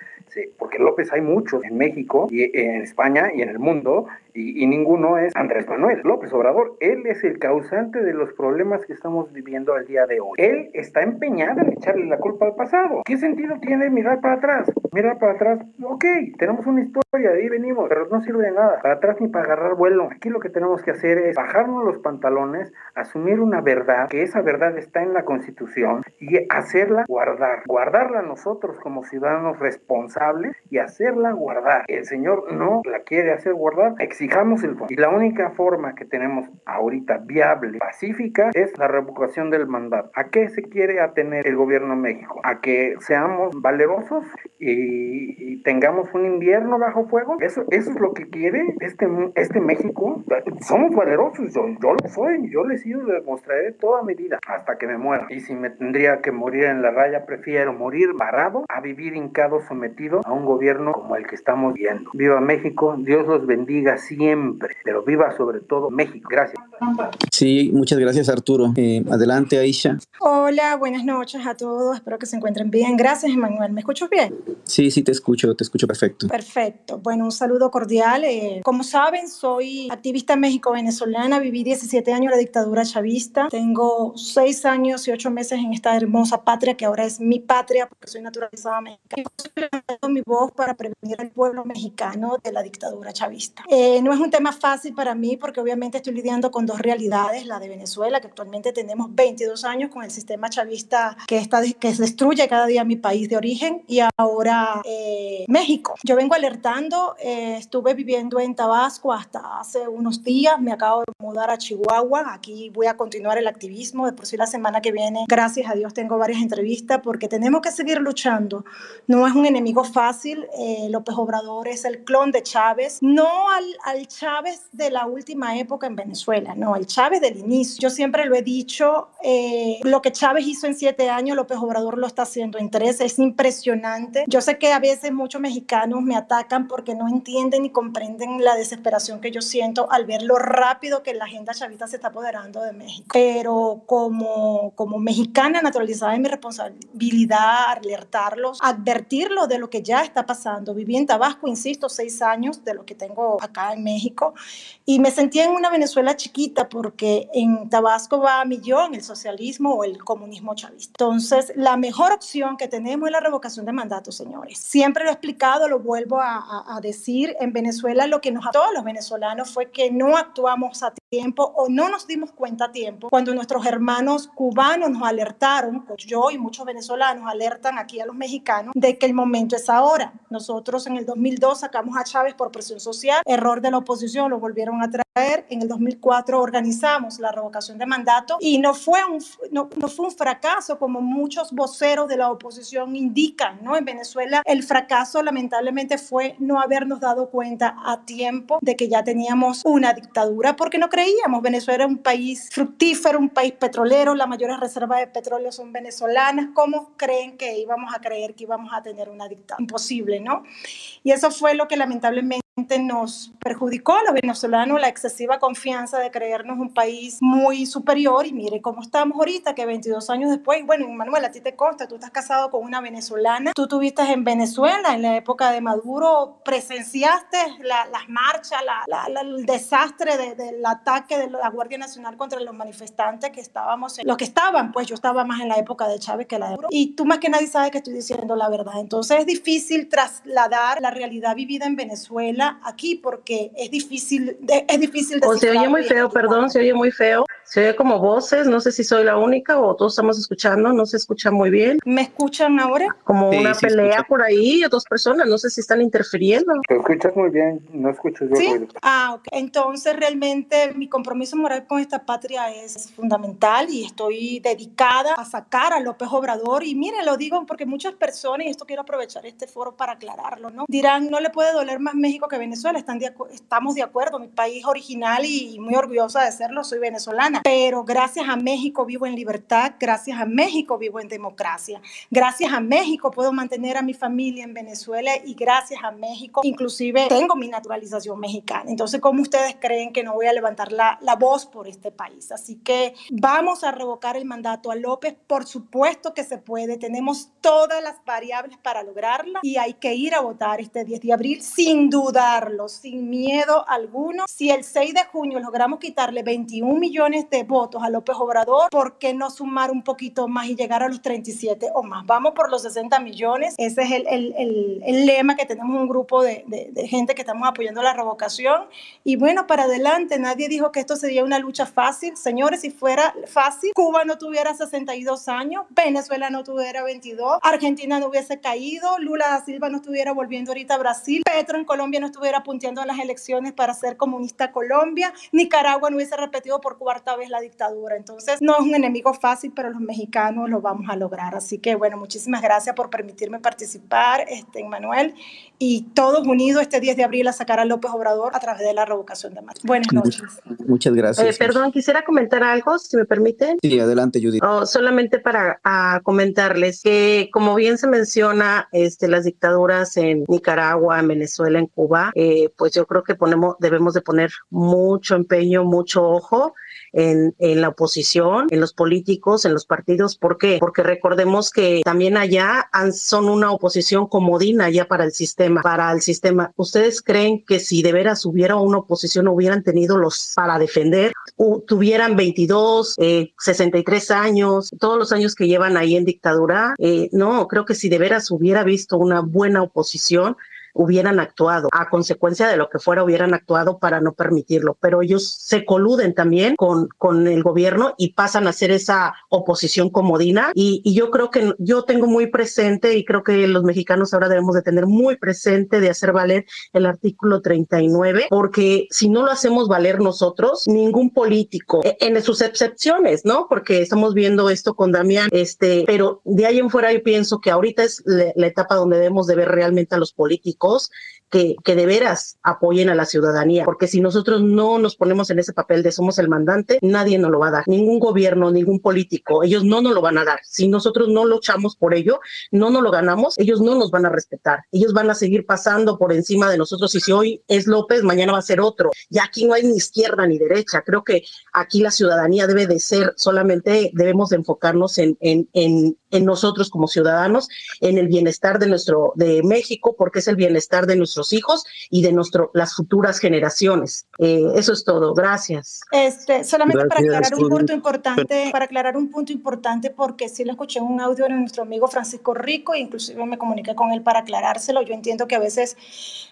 porque López hay muchos en México y en España y en el mundo, y ninguno es Andrés Manuel López Obrador. Él es el causante de los problemas que estamos viviendo. viviendo el día de hoy. Él está empeñado en echarle la culpa al pasado. ¿Qué sentido tiene mirar para atrás? Mirar para atrás, ok, tenemos una historia, de ahí venimos, pero no sirve de nada, para atrás ni para agarrar vuelo. Aquí lo que tenemos que hacer es bajarnos los pantalones, asumir una verdad, que esa verdad está en la Constitución, y hacerla guardar. Guardarla nosotros como ciudadanos responsables y hacerla guardar. El señor no la quiere hacer guardar, exijamos el fondo. Y la única forma que tenemos ahorita viable, pacífica, es la revocación del mandato. ¿A qué se quiere atener el gobierno de México? ¿A que seamos valerosos y tengamos un invierno bajo fuego? Eso es lo que quiere este México. Somos valerosos, yo lo soy, yo les demostraré toda mi vida hasta que me muera. Y si me tendría que morir en la raya, prefiero morir varado a vivir hincado sometido a un gobierno como el que estamos viendo. Viva México, Dios los bendiga siempre, pero viva sobre todo México. Gracias. Sí, muchas gracias, Arturo. Adelante, Aisha. Hola, buenas noches a todos, espero que se encuentren bien. Gracias, Emanuel. ¿Me escuchas bien? Sí, te escucho perfecto. Perfecto. Bueno, un saludo cordial. Como saben, soy activista México-venezolana, viví 17 años la dictadura chavista, tengo 6 años y 8 meses en esta hermosa patria que ahora es mi patria porque soy naturalizada mexicana. Estoy levantando mi voz para prevenir al pueblo mexicano de la dictadura chavista. No es un tema fácil para mí porque obviamente estoy lidiando con dos realidades, la de Venezuela, que actualmente tenemos 22 años con el sistema chavista que destruye cada día mi país de origen, y ahora México. Yo vengo alertando, estuve viviendo en Tabasco hasta hace unos días, me acabo de mudar a Chihuahua, aquí voy a continuar el activismo, de por sí la semana que viene, gracias a Dios, tengo varias entrevistas porque tenemos que seguir luchando. No es un enemigo fácil, López Obrador es el clon de Chávez, no al Chávez de la última época en Venezuela, no, al Chávez del inicio. Yo siempre lo he dicho, lo que Chávez hizo en 7 años, López Obrador lo está haciendo en 3, es impresionante. Yo sé que a veces muchos mexicanos me atacan porque no entienden ni comprenden la desesperación que yo siento al ver lo rápido que la agenda chavista se está apoderando de México. Pero como mexicana naturalizada es mi responsabilidad alertarlos, advertirlos de lo que ya está pasando. Viví en Tabasco, insisto, 6 años de lo que tengo acá en México, y me sentía en una Venezuela chiquita porque en Tabasco va a millón el socialismo o el comunismo chavista. Entonces, la mejor opción que tenemos es la revocación de mandato, señores. Siempre lo he explicado, lo vuelvo a decir, en Venezuela lo que nos a todos los venezolanos fue que no actuamos a tiempo o no nos dimos cuenta a tiempo cuando nuestros hermanos cubanos nos alertaron, pues yo y muchos venezolanos alertan aquí a los mexicanos de que el momento es ahora. Nosotros en el 2002 sacamos a Chávez por presión social, error de la oposición, lo volvieron a traer. En el 2004 organizamos la revocación de mandato y no fue un fracaso como muchos voceros de la oposición indican, ¿no? En Venezuela el fracaso lamentablemente fue no habernos dado cuenta a tiempo de que ya teníamos una dictadura porque no creíamos. Venezuela era un país fructífero, un país petrolero, las mayores reservas de petróleo son venezolanas. ¿Cómo creen que íbamos a creer que íbamos a tener una dictadura? Imposible, ¿no? Y eso fue lo que lamentablemente nos perjudicó a los venezolanos, la excesiva confianza de creernos un país muy superior, y mire cómo estamos ahorita, que 22 años después, bueno, Manuel, a ti te consta, tú estás casado con una venezolana, tú tuviste en Venezuela, en la época de Maduro, presenciaste las marchas, el desastre del ataque de la Guardia Nacional contra los manifestantes que estábamos, los que estaban, pues yo estaba más en la época de Chávez que la de Maduro, y tú más que nadie sabes que estoy diciendo la verdad. Entonces es difícil trasladar la realidad vivida en Venezuela aquí porque es difícil de... Se oye muy feo, perdón, se oye muy feo, se oye como voces, no sé si soy la única o todos estamos escuchando, no se escucha muy bien. ¿Me escuchan ahora? Como sí, una pelea escucha. Por ahí, dos personas, no sé si están interfiriendo. Te escuchas muy bien, no escucho yo. ¿Sí? Ah, ok. Entonces realmente mi compromiso moral con esta patria es fundamental y estoy dedicada a sacar a López Obrador, y miren, lo digo porque muchas personas, y esto quiero aprovechar este foro para aclararlo, ¿no? Dirán, no le puede doler más México que Venezuela, estamos de acuerdo, mi país original y muy orgullosa de serlo, soy venezolana, pero gracias a México vivo en libertad, gracias a México vivo en democracia, gracias a México puedo mantener a mi familia en Venezuela y gracias a México inclusive tengo mi naturalización mexicana. Entonces, ¿cómo ustedes creen que no voy a levantar la voz por este país? Así que vamos a revocar el mandato a López, por supuesto que se puede, tenemos todas las variables para lograrla y hay que ir a votar este 10 de abril sin dudarlo, sin miedo alguno. Si el 6 de junio logramos quitarle 21 millones votos a López Obrador, ¿por qué no sumar un poquito más y llegar a los 37 o más? Vamos por los 60 millones. Ese es el lema que tenemos un grupo de gente que estamos apoyando la revocación. Y bueno, para adelante, nadie dijo que esto sería una lucha fácil. Señores, si fuera fácil, Cuba no tuviera 62 años, Venezuela no tuviera 22, Argentina no hubiese caído, Lula da Silva no estuviera volviendo ahorita a Brasil, Petro en Colombia no estuviera punteando en las elecciones para ser comunista Colombia, Nicaragua no hubiese repetido por cuarta vez la dictadura. Entonces, no es un enemigo fácil, pero los mexicanos lo vamos a lograr. Así que, bueno, muchísimas gracias por permitirme participar, Manuel, y todos unidos este 10 de abril a sacar a López Obrador a través de la revocación de Maduro. Buenas noches. Muchas gracias. Perdón, quisiera comentar algo, si me permiten. Sí, adelante, Judith. Oh, solamente para comentarles que, como bien se menciona, las dictaduras en Nicaragua, en Venezuela, en Cuba, pues yo creo que debemos de poner mucho empeño, mucho ojo en la oposición, en los políticos, en los partidos. ¿Por qué? Porque recordemos que también allá son una oposición comodina ya para el sistema. ¿Ustedes creen que si de veras hubiera una oposición, hubieran tenido los para defender? Tuvieran 22, 63 años, todos los años que llevan ahí en dictadura. No, creo que si de veras hubiera visto una buena oposición, hubieran actuado, a consecuencia de lo que fuera hubieran actuado para no permitirlo, pero ellos se coluden también con el gobierno y pasan a hacer esa oposición comodina, y yo creo que yo tengo muy presente, y creo que los mexicanos ahora debemos de tener muy presente de hacer valer el artículo 39, porque si no lo hacemos valer nosotros, ningún político, en sus excepciones, ¿no? Porque estamos viendo esto con Damián, pero de ahí en fuera yo pienso que ahorita es la etapa donde debemos de ver realmente a los políticos que de veras apoyen a la ciudadanía, porque si nosotros no nos ponemos en ese papel de somos el mandante, nadie nos lo va a dar, ningún gobierno, ningún político, ellos no nos lo van a dar. Si nosotros no luchamos por ello, no nos lo ganamos, ellos no nos van a respetar, ellos van a seguir pasando por encima de nosotros, y si hoy es López, mañana va a ser otro, y aquí no hay ni izquierda ni derecha. Creo que aquí la ciudadanía debe de ser, solamente debemos de enfocarnos en nosotros como ciudadanos, en el bienestar de México, porque es el bienestar de nuestros hijos y de las futuras generaciones. Eso es todo. Gracias. Solamente gracias, para aclarar un punto importante, porque sí lo escuché en un audio de nuestro amigo Francisco Rico, e inclusive me comuniqué con él para aclarárselo. Yo entiendo que a veces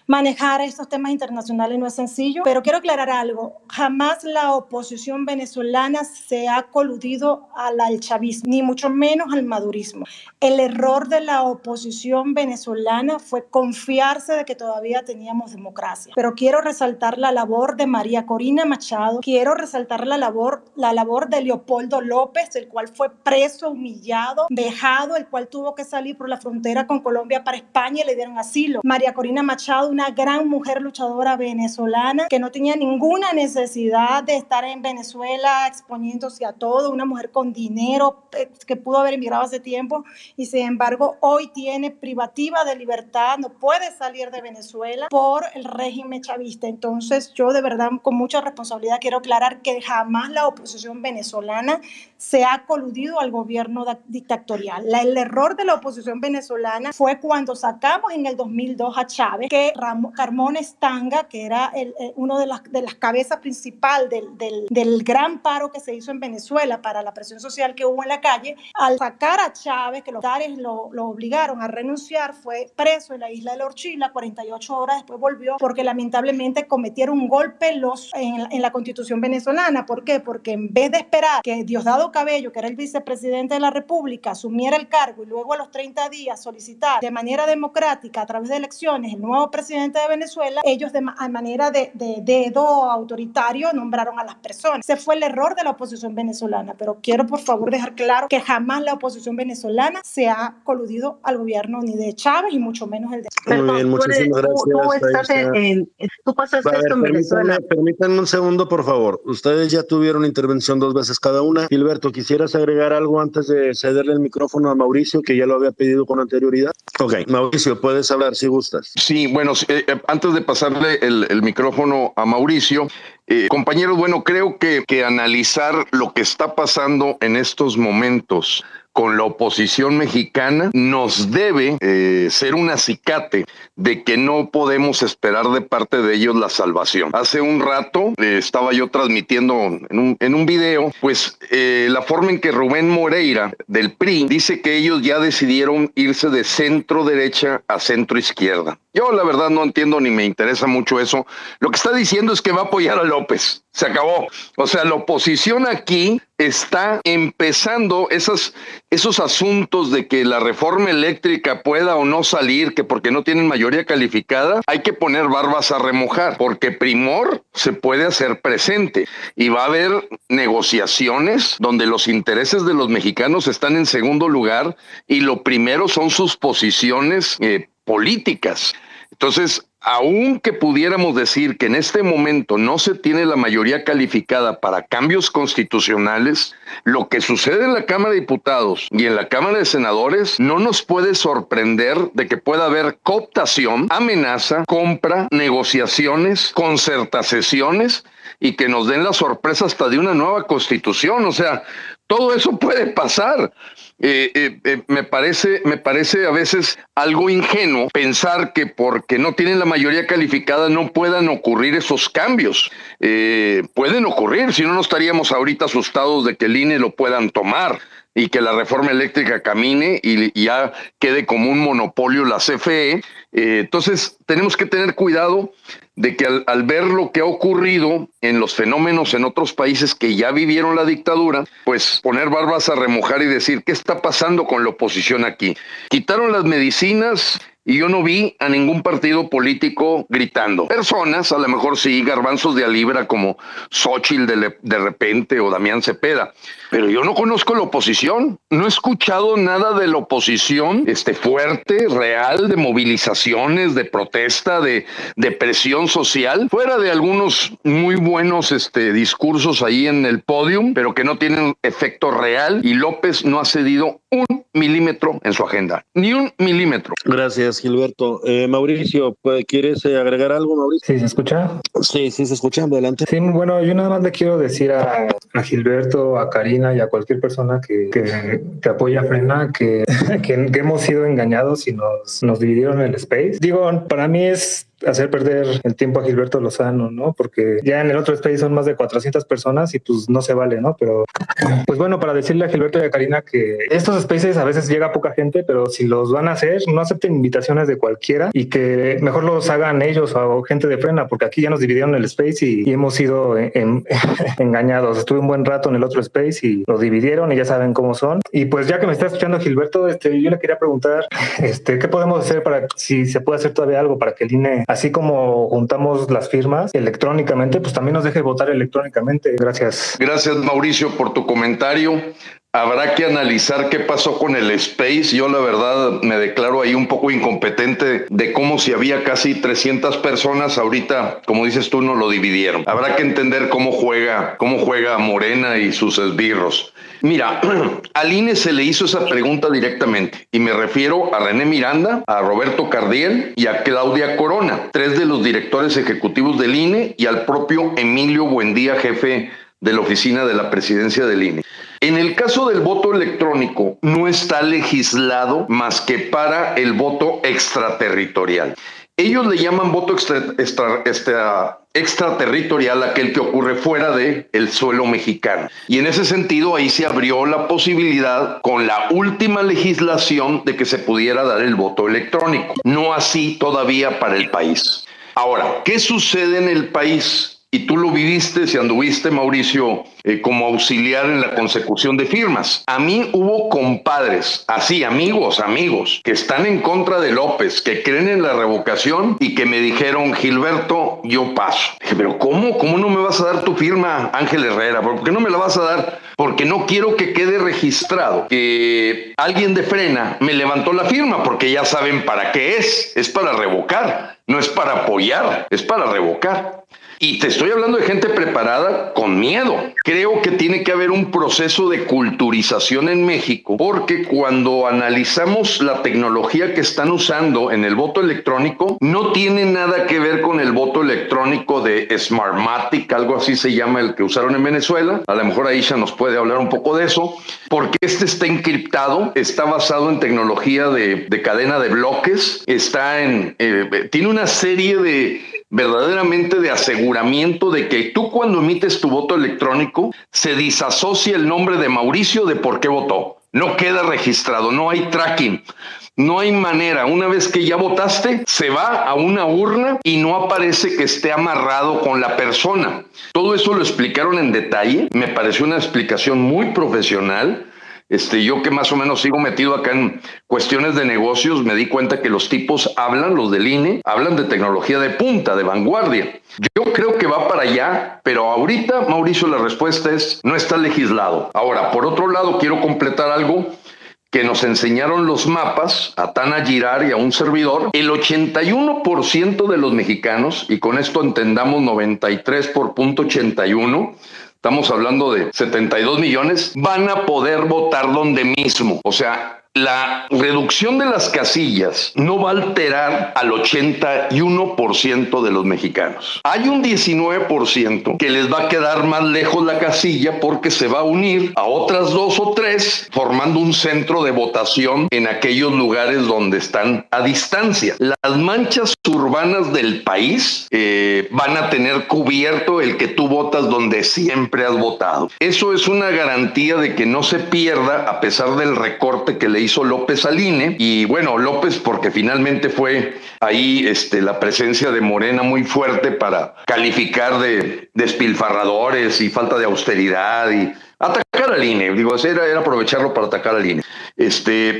manejar estos temas internacionales no es sencillo, pero quiero aclarar algo. Jamás la oposición venezolana se ha coludido al chavismo, ni mucho menos al madurismo. El error de la oposición venezolana fue confiarse de que todavía teníamos democracia. Pero quiero resaltar la labor de María Corina Machado, quiero resaltar la labor de Leopoldo López, el cual fue preso, humillado, vejado, el cual tuvo que salir por la frontera con Colombia para España y le dieron asilo. María Corina Machado, una gran mujer luchadora venezolana que no tenía ninguna necesidad de estar en Venezuela exponiéndose a todo, una mujer con dinero que pudo haber emigrado hace tiempo y sin embargo hoy tiene privativa de libertad, no puede salir de Venezuela por el régimen chavista. Entonces yo de verdad con mucha responsabilidad quiero aclarar que jamás la oposición venezolana se ha coludido al gobierno dictatorial. El error de la oposición venezolana fue cuando sacamos en el 2002 a Chávez, que Carmona Estanga, que era uno de las cabezas principal del gran paro que se hizo en Venezuela para la presión social que hubo en la calle, al sacar a Chávez, que los militares lo obligaron a renunciar, fue preso en la isla de la Orchila, 48 horas después volvió, porque lamentablemente cometieron un golpe en la Constitución venezolana. ¿Por qué? Porque en vez de esperar que Diosdado Cabello, que era el vicepresidente de la República, asumiera el cargo y luego a los 30 días solicitar de manera democrática a través de elecciones el nuevo presidente de Venezuela, ellos a manera de dedo autoritario nombraron a las personas. Ese fue el error de la oposición venezolana, pero quiero por favor dejar claro que jamás la oposición venezolana se ha coludido al gobierno ni de Chávez y mucho menos el de Chávez. Muy bien, muchísimas gracias. Tú pasaste esto en Venezuela. Permítanme un segundo, por favor. Ustedes ya tuvieron intervención dos veces cada una. Gilberto, ¿quisieras agregar algo antes de cederle el micrófono a Mauricio, que ya lo había pedido con anterioridad? Ok, Mauricio, puedes hablar si gustas. Sí, bueno, antes de pasarle el micrófono a Mauricio, compañeros, bueno, creo que analizar lo que está pasando en estos momentos con la oposición mexicana nos debe ser un acicate de que no podemos esperar de parte de ellos la salvación. Hace un rato estaba yo transmitiendo en un video, pues la forma en que Rubén Moreira del PRI dice que ellos ya decidieron irse de centro derecha a centro izquierda. Yo la verdad no entiendo ni me interesa mucho eso. Lo que está diciendo es que va a apoyar a López. Se acabó. O sea, la oposición aquí está empezando esos asuntos de que la reforma eléctrica pueda o no salir, que porque no tienen mayoría calificada, hay que poner barbas a remojar, porque primor se puede hacer presente y va a haber negociaciones donde los intereses de los mexicanos están en segundo lugar y lo primero son sus posiciones políticas. Entonces, aunque pudiéramos decir que en este momento no se tiene la mayoría calificada para cambios constitucionales, lo que sucede en la Cámara de Diputados y en la Cámara de Senadores no nos puede sorprender de que pueda haber cooptación, amenaza, compra, negociaciones, concertaciones y que nos den la sorpresa hasta de una nueva constitución. O sea, todo eso puede pasar. Me parece a veces algo ingenuo pensar que porque no tienen la mayoría calificada no puedan ocurrir esos cambios. Pueden ocurrir, si no, no estaríamos ahorita asustados de que el INE lo puedan tomar y que la reforma eléctrica camine y ya quede como un monopolio la CFE. Entonces tenemos que tener cuidado de que al ver lo que ha ocurrido en los fenómenos en otros países que ya vivieron la dictadura, pues poner barbas a remojar y decir, ¿qué está pasando con la oposición aquí? Quitaron las medicinas y yo no vi a ningún partido político gritando. Personas, a lo mejor sí, garbanzos de a libra como Xóchitl de repente o Damián Cepeda, pero yo no conozco la oposición. No he escuchado nada de la oposición fuerte, real, de movilizaciones, de protesta, de presión social, fuera de algunos muy buenos discursos ahí en el podium, pero que no tienen efecto real, y López no ha cedido un milímetro en su agenda, ni un milímetro. Gracias, Gilberto. Mauricio, ¿quieres agregar algo, Mauricio? Sí, ¿se escucha? Sí, se escucha, adelante. Sí, bueno, yo nada más le quiero decir a Gilberto, a Karina y a cualquier persona que apoya a Frena que hemos sido engañados y nos dividieron el space. Digo, para mí es hacer perder el tiempo a Gilberto Lozano, ¿no? Porque ya en el otro space son más de 400 personas y pues no se vale, ¿no? Pero pues bueno, para decirle a Gilberto y a Karina que estos spaces a veces llega poca gente, pero si los van a hacer, no acepten invitaciones de cualquiera y que mejor los hagan ellos o gente de Frena, porque aquí ya nos dividieron el space y hemos sido engañados. Estuve un buen rato en el otro space y nos dividieron y ya saben cómo son. Y pues ya que me está escuchando Gilberto, yo le quería preguntar ¿qué podemos hacer para, si se puede hacer todavía algo para que el INE, así como juntamos las firmas electrónicamente, pues también nos deje votar electrónicamente? Gracias. Gracias, Mauricio, por tu comentario. Habrá que analizar qué pasó con el space. Yo la verdad me declaro ahí un poco incompetente de cómo, si había casi 300 personas, ahorita, como dices tú, nos lo dividieron. Habrá que entender cómo juega Morena y sus esbirros. Mira, al INE se le hizo esa pregunta directamente y me refiero a René Miranda, a Roberto Cardiel y a Claudia Corona, tres de los directores ejecutivos del INE, y al propio Emilio Buendía, jefe de la oficina de la presidencia del INE. En el caso del voto electrónico, no está legislado más que para el voto extraterritorial. Ellos le llaman voto extraterritorial aquel que ocurre fuera del suelo mexicano. Y en ese sentido, ahí se abrió la posibilidad con la última legislación de que se pudiera dar el voto electrónico. No así todavía para el país. Ahora, ¿qué sucede en el país? Y tú lo viviste, si anduviste, Mauricio, como auxiliar en la consecución de firmas. A mí hubo compadres, así, amigos, que están en contra de López, que creen en la revocación y que me dijeron, Gilberto, yo paso. Dije, pero ¿cómo? ¿Cómo no me vas a dar tu firma, Ángel Herrera? ¿Por qué no me la vas a dar? Porque no quiero que quede registrado que alguien de Frena me levantó la firma, porque ya saben para qué es para revocar, no es para apoyar, es para revocar. Y te estoy hablando de gente preparada con miedo. Creo que tiene que haber un proceso de culturización en México, porque cuando analizamos la tecnología que están usando en el voto electrónico, no tiene nada que ver con el voto electrónico de Smartmatic, algo así se llama el que usaron en Venezuela. A lo mejor Aisha nos puede hablar un poco de eso, porque este está encriptado, está basado en tecnología de cadena de bloques, está en tiene una serie de verdaderamente de aseguramiento de que tú, cuando emites tu voto electrónico, se desasocia el nombre de Mauricio de por qué votó. No queda registrado, no hay tracking. No hay manera. Una vez que ya votaste, se va a una urna y no aparece que esté amarrado con la persona. Todo eso lo explicaron en detalle. Me pareció una explicación muy profesional. Yo que más o menos sigo metido acá en cuestiones de negocios, me di cuenta que los tipos hablan, los del INE, hablan de tecnología de punta, de vanguardia. Yo creo que va para allá, pero ahorita, Mauricio, la respuesta es: no está legislado. Ahora, por otro lado, quiero completar algo que nos enseñaron los mapas a Tana Girar y a un servidor. El 81% de los mexicanos, y con esto entendamos 93 por .81, estamos hablando de 72 millones, van a poder votar donde mismo. O sea, la reducción de las casillas no va a alterar al 81% de los mexicanos. Hay un 19% que les va a quedar más lejos la casilla porque se va a unir a otras dos o tres, formando un centro de votación en aquellos lugares donde están a distancia. Las manchas urbanas del país van a tener cubierto el que tú votas donde siempre has votado. Eso es una garantía de que no se pierda, a pesar del recorte que le hizo López al INE. Y bueno, López, porque finalmente fue ahí la presencia de Morena muy fuerte para calificar de despilfarradores y falta de austeridad y atacar al INE. Digo, era aprovecharlo para atacar al INE.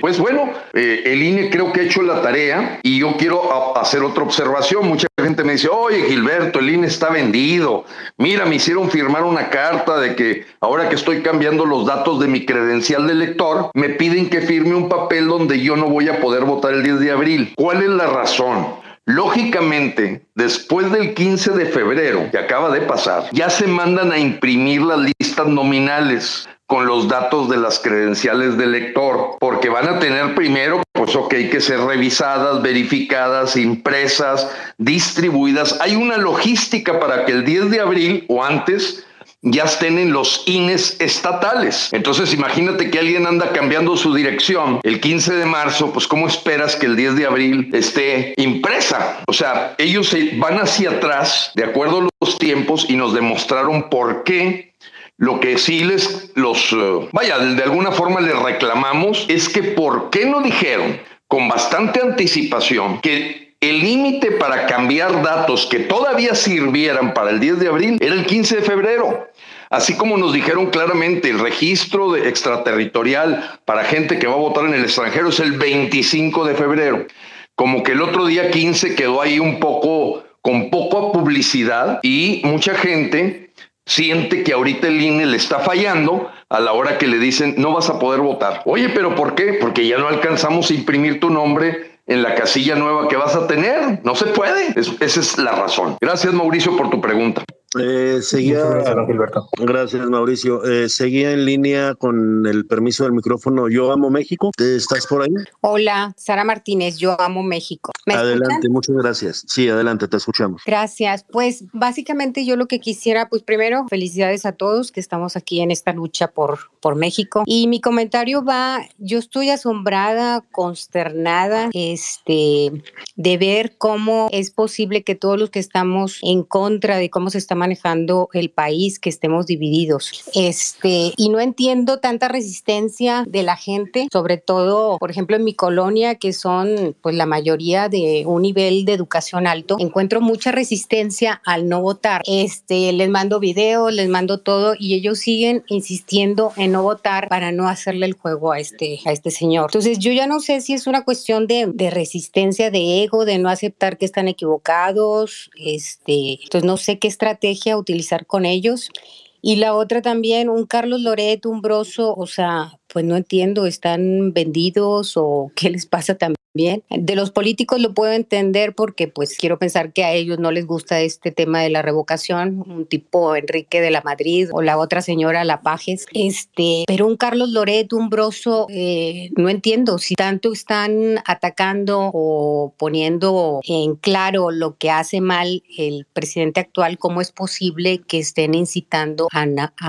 Pues bueno, el INE creo que ha hecho la tarea, y yo quiero hacer otra observación. Mucha gente me dice: oye, Gilberto, el INE está vendido. Mira, me hicieron firmar una carta de que ahora que estoy cambiando los datos de mi credencial de elector, me piden que firme un papel donde yo no voy a poder votar el 10 de abril. ¿Cuál es la razón? Lógicamente, después del 15 de febrero, que acaba de pasar, ya se mandan a imprimir las listas nominales con los datos de las credenciales de elector, porque van a tener primero, pues ok, que ser revisadas, verificadas, impresas, distribuidas. Hay una logística para que el 10 de abril o antes ya estén en los INES estatales. Entonces, imagínate que alguien anda cambiando su dirección el 15 de marzo, pues ¿cómo esperas que el 10 de abril esté impresa? O sea, ellos se van hacia atrás de acuerdo a los tiempos, y nos demostraron por qué. Lo que sí de alguna forma les reclamamos es que por qué no dijeron con bastante anticipación que el límite para cambiar datos que todavía sirvieran para el 10 de abril era el 15 de febrero. Así como nos dijeron claramente, el registro extraterritorial para gente que va a votar en el extranjero es el 25 de febrero. Como que el otro día 15 quedó ahí un poco, con poca publicidad, y mucha gente siente que ahorita el INE le está fallando a la hora que le dicen: no vas a poder votar. Oye, ¿pero por qué? Porque ya no alcanzamos a imprimir tu nombre en la casilla nueva que vas a tener. No se puede. Esa es la razón. Gracias, Mauricio, por tu pregunta. Seguía en línea con el permiso del micrófono. Yo amo México. ¿Estás por ahí? Hola, Sara Martínez, yo amo México. Adelante, ¿escuchan? Muchas gracias. Sí, adelante, te escuchamos. Gracias. Pues básicamente yo lo que quisiera, pues primero, felicidades a todos que estamos aquí en esta lucha por México. Y mi comentario va, yo estoy asombrada, consternada, de ver cómo es posible que todos los que estamos en contra de cómo se está manejando el país, que estemos divididos. Y no entiendo tanta resistencia de la gente, sobre todo, por ejemplo, en mi colonia, que son pues la mayoría de un nivel de educación alto, encuentro mucha resistencia al no votar. Les mando videos, les mando todo, y ellos siguen insistiendo en no votar para no hacerle el juego a este señor. Entonces, yo ya no sé si es una cuestión de resistencia, de ego, de no aceptar que están equivocados. Entonces, no sé qué estrategia utilizar con ellos. Y la otra también, un Carlos Loret, un Brozo, o sea, pues no entiendo, ¿están vendidos o qué les pasa también? Bien, de los políticos lo puedo entender porque pues quiero pensar que a ellos no les gusta este tema de la revocación, un tipo Enrique de la Madrid o la otra señora La Pajes, pero un Carlos Loret, un Brozo, no entiendo si tanto están atacando o poniendo en claro lo que hace mal el presidente actual, ¿cómo es posible que estén incitando a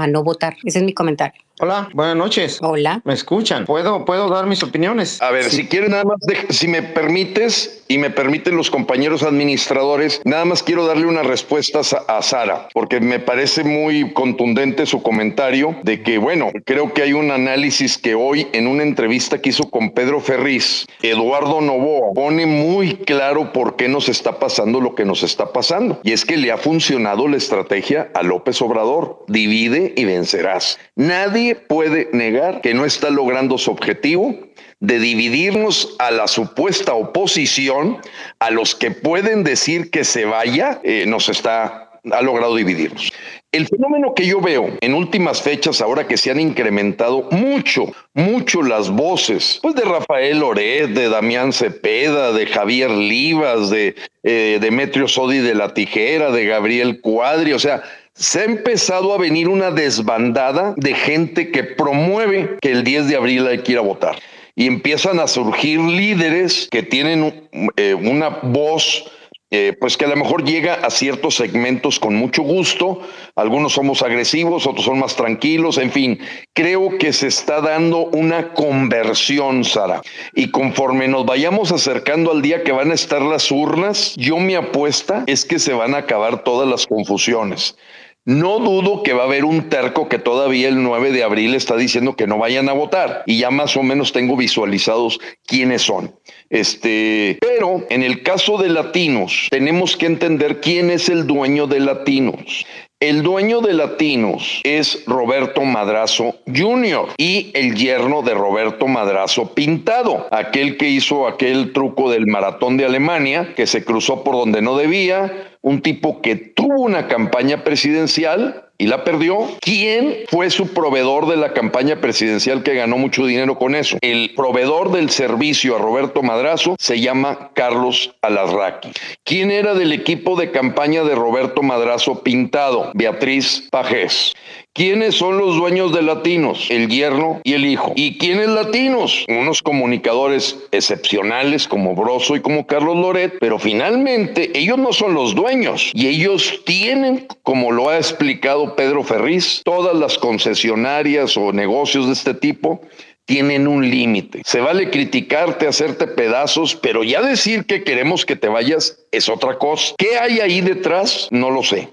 no votar? Ese es mi comentario. Hola, buenas noches. Hola. ¿Me escuchan? ¿Puedo dar mis opiniones? A ver, sí. Si quieren nada más, si me permites y me permiten los compañeros administradores, nada más quiero darle unas respuestas a Sara, porque me parece muy contundente su comentario de que, bueno, creo que hay un análisis que hoy en una entrevista que hizo con Pedro Ferriz, Eduardo Novoa pone muy claro por qué nos está pasando lo que nos está pasando. Y es que le ha funcionado la estrategia a López Obrador. Divide y vencerás. Nadie puede negar que no está logrando su objetivo de dividirnos a la supuesta oposición, a los que pueden decir que se vaya, ha logrado dividirnos. El fenómeno que yo veo en últimas fechas, ahora que se han incrementado mucho las voces, pues de Rafael Loret, de Damián Cepeda, de Javier Livas, de Demetrio Sodi de la Tijera, de Gabriel Cuadri, o sea, se ha empezado a venir una desbandada de gente que promueve que el 10 de abril hay que ir a votar. Y empiezan a surgir líderes que tienen una voz, pues que a lo mejor llega a ciertos segmentos con mucho gusto. Algunos somos agresivos, otros son más tranquilos. En fin, creo que se está dando una conversión, Sara. Y conforme nos vayamos acercando al día que van a estar las urnas, yo mi apuesta es que se van a acabar todas las confusiones. No dudo que va a haber un terco que todavía el 9 de abril está diciendo que no vayan a votar y ya más o menos tengo visualizados quiénes son. Pero en el caso de Latinos, tenemos que entender quién es el dueño de Latinos. El dueño de Latinos es Roberto Madrazo Jr. y el yerno de Roberto Madrazo Pintado, aquel que hizo aquel truco del maratón de Alemania, que se cruzó por donde no debía, un tipo que tuvo una campaña presidencial y la perdió. ¿Quién fue su proveedor de la campaña presidencial que ganó mucho dinero con eso? El proveedor del servicio a Roberto Madrazo se llama Carlos Alarraqui. ¿Quién era del equipo de campaña de Roberto Madrazo Pintado? Beatriz Pajés. ¿Quiénes son los dueños de Latinos? El yerno y el hijo. ¿Y quiénes Latinos? Unos comunicadores excepcionales como Brozo y como Carlos Loret, pero finalmente ellos no son los dueños y ellos tienen, como lo ha explicado Pedro Ferriz, todas las concesionarias o negocios de este tipo tienen un límite. Se vale criticarte, hacerte pedazos, pero ya decir que queremos que te vayas es otra cosa. ¿Qué hay ahí detrás? No lo sé.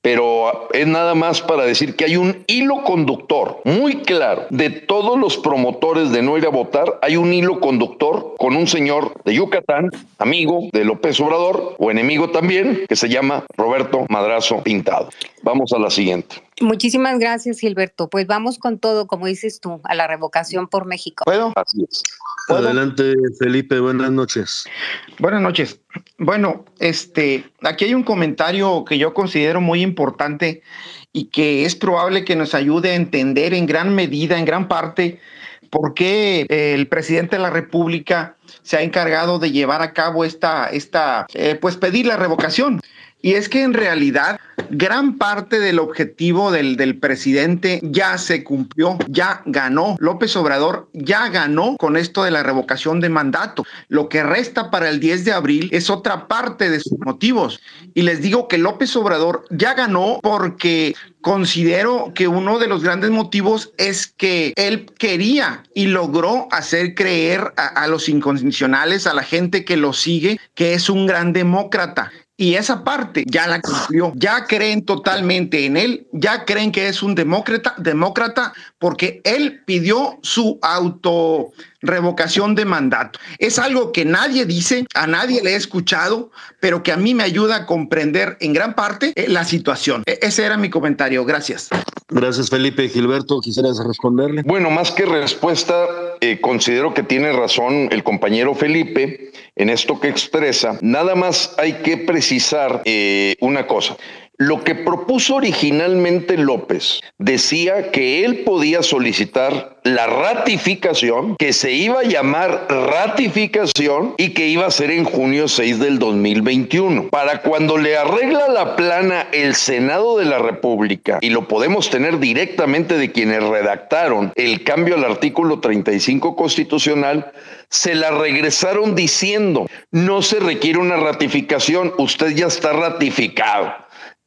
Pero es nada más para decir que hay un hilo conductor muy claro de todos los promotores de no ir a votar. Hay un hilo conductor con un señor de Yucatán, amigo de López Obrador o enemigo también, que se llama Roberto Madrazo Pintado. Vamos a la siguiente. Muchísimas gracias, Gilberto. Pues vamos con todo, como dices tú, a la revocación por México. ¿Puedo? Así es. ¿Puedo? Adelante, Felipe. Buenas noches. Buenas noches. Bueno, aquí hay un comentario que yo considero muy importante y que es probable que nos ayude a entender en gran medida, en gran parte, por qué el presidente de la República se ha encargado de llevar a cabo pues pedir la revocación. Y es que en realidad gran parte del objetivo del presidente ya se cumplió, ya ganó. López Obrador ya ganó con esto de la revocación de mandato. Lo que resta para el 10 de abril es otra parte de sus motivos. Y les digo que López Obrador ya ganó porque considero que uno de los grandes motivos es que él quería y logró hacer creer a los incondicionales, a la gente que lo sigue, que es un gran demócrata. Y esa parte ya la cumplió, ya creen totalmente en él, ya creen que es un demócrata porque él pidió su autorrevocación de mandato. Es algo que nadie dice, a nadie le he escuchado, pero que a mí me ayuda a comprender en gran parte la situación. Ese era mi comentario, gracias. Gracias, Felipe. Gilberto, ¿quisieras responderle? Bueno, más que respuesta, considero que tiene razón el compañero Felipe en esto que expresa. Nada más hay que precisar una cosa. Lo que propuso originalmente López decía que él podía solicitar la ratificación, que se iba a llamar ratificación y que iba a ser en junio 6 del 2021. Para cuando le arregla la plana el Senado de la República, y lo podemos tener directamente de quienes redactaron el cambio al artículo 35 constitucional, se la regresaron diciendo: no se requiere una ratificación, usted ya está ratificado.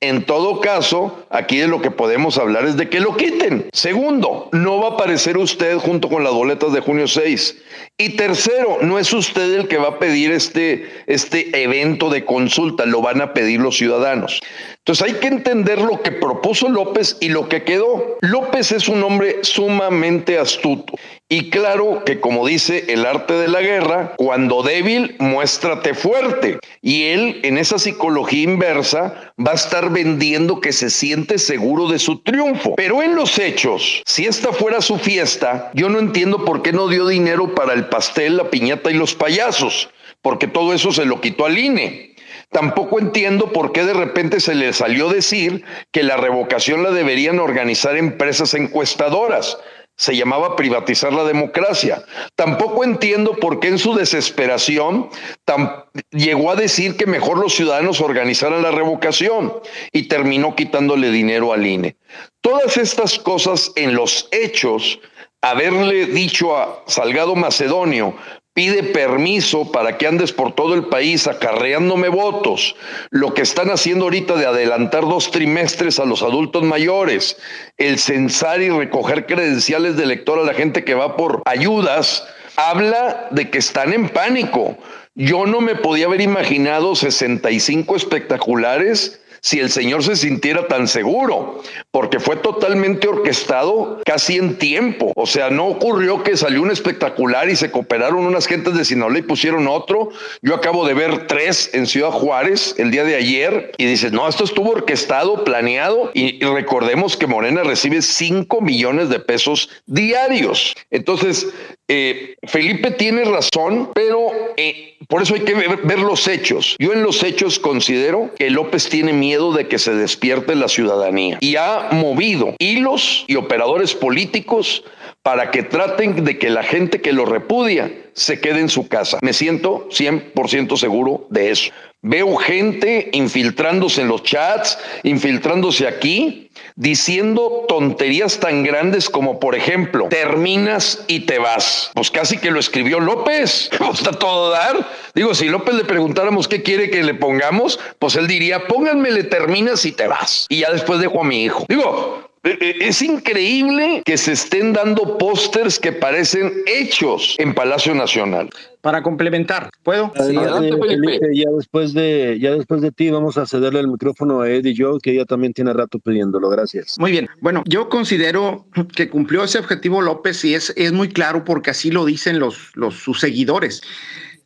En todo caso, aquí de lo que podemos hablar es de que lo quiten. Segundo, no va a aparecer usted junto con las boletas de junio 6. Y tercero, no es usted el que va a pedir este evento de consulta, lo van a pedir los ciudadanos. Entonces hay que entender lo que propuso López y lo que quedó. López es un hombre sumamente astuto. Y claro que, como dice el arte de la guerra, cuando débil, muéstrate fuerte. Y él, en esa psicología inversa, va a estar vendiendo que se siente seguro de su triunfo. Pero en los hechos, si esta fuera su fiesta, yo no entiendo por qué no dio dinero para el pastel, la piñata y los payasos, porque todo eso se lo quitó al INE. Tampoco entiendo por qué de repente se le salió decir que la revocación la deberían organizar empresas encuestadoras. Se llamaba privatizar la democracia. Tampoco entiendo por qué en su desesperación llegó a decir que mejor los ciudadanos organizaran la revocación y terminó quitándole dinero al INE. Todas estas cosas en los hechos, haberle dicho a Salgado Macedonio: pide permiso para que andes por todo el país acarreándome votos. Lo que están haciendo ahorita de adelantar 2 trimestres a los adultos mayores, el censar y recoger credenciales de elector a la gente que va por ayudas, habla de que están en pánico. Yo no me podía haber imaginado 65 espectaculares si el señor se sintiera tan seguro, porque fue totalmente orquestado casi en tiempo. O sea, no ocurrió que salió un espectacular y se cooperaron unas gentes de Sinaloa y pusieron otro. Yo acabo de ver 3 en Ciudad Juárez el día de ayer y dices, no, esto estuvo orquestado, planeado, y recordemos que Morena recibe 5 millones de pesos diarios. Entonces, Felipe tiene razón, pero por eso hay que ver los hechos. Yo en los hechos considero que López tiene miedo de que se despierte la ciudadanía y ha movido hilos y operadores políticos para que traten de que la gente que lo repudia se quede en su casa. Me siento 100% seguro de eso. Veo gente infiltrándose en los chats, infiltrándose aquí, diciendo tonterías tan grandes como, por ejemplo, terminas y te vas. Pues casi que lo escribió López. Está todo dar. Digo, si López le preguntáramos qué quiere que le pongamos, pues él diría, pónganmele terminas y te vas. Y ya después dejo a mi hijo. Digo, es increíble que se estén dando pósters que parecen hechos en Palacio Nacional. Para complementar, ¿puedo? Sí, adelante, Felipe. Ya después de ti vamos a cederle el micrófono a Eddie y yo, que ella también tiene rato pidiéndolo. Gracias. Muy bien. Bueno, yo considero que cumplió ese objetivo López y es muy claro porque así lo dicen sus seguidores.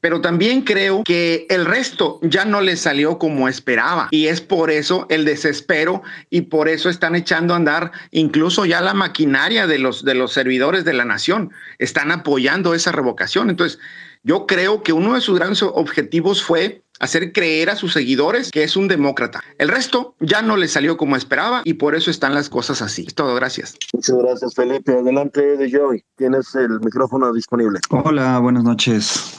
Pero también creo que el resto ya no le salió como esperaba y es por eso el desespero y por eso están echando a andar incluso ya la maquinaria de los servidores de la nación. Están apoyando esa revocación. Entonces, yo creo que uno de sus grandes objetivos fue hacer creer a sus seguidores que es un demócrata. El resto ya no le salió como esperaba y por eso están las cosas así. Es todo, gracias. Muchas gracias, Felipe. Adelante, de Joey. Tienes el micrófono disponible. Hola, buenas noches.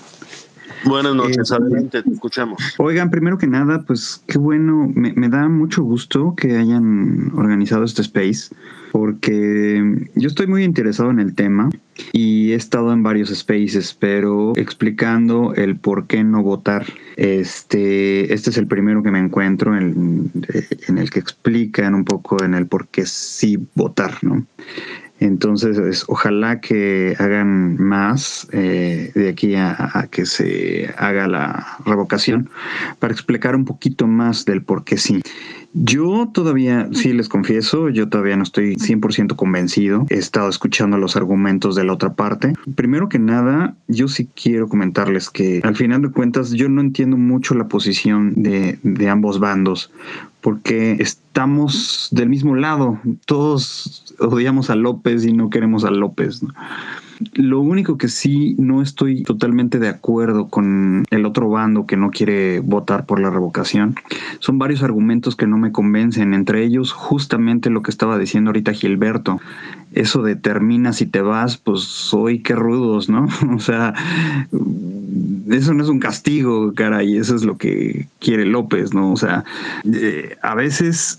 Buenas noches, adelante, te escuchamos. Oigan, primero que nada, pues qué bueno, me da mucho gusto que hayan organizado este space, porque yo estoy muy interesado en el tema y he estado en varios spaces, pero explicando el por qué no votar. Este es el primero que me encuentro en el que explican un poco en el por qué sí votar, ¿no? Entonces, ojalá que hagan más de aquí a que se haga la revocación para explicar un poquito más del por qué sí. Yo todavía, sí les confieso, yo todavía no estoy 100% convencido. He estado escuchando los argumentos de la otra parte. Primero que nada, yo sí quiero comentarles que al final de cuentas yo no entiendo mucho la posición de ambos bandos, porque estamos del mismo lado. Todos odiamos a López y no queremos a López, ¿no? Lo único que sí no estoy totalmente de acuerdo con el otro bando que no quiere votar por la revocación son varios argumentos que no me convencen, entre ellos justamente lo que estaba diciendo ahorita Gilberto. Eso de termina si te vas, pues hoy qué rudos, ¿no? O sea, eso no es un castigo, caray, eso es lo que quiere López, ¿no? O sea, a veces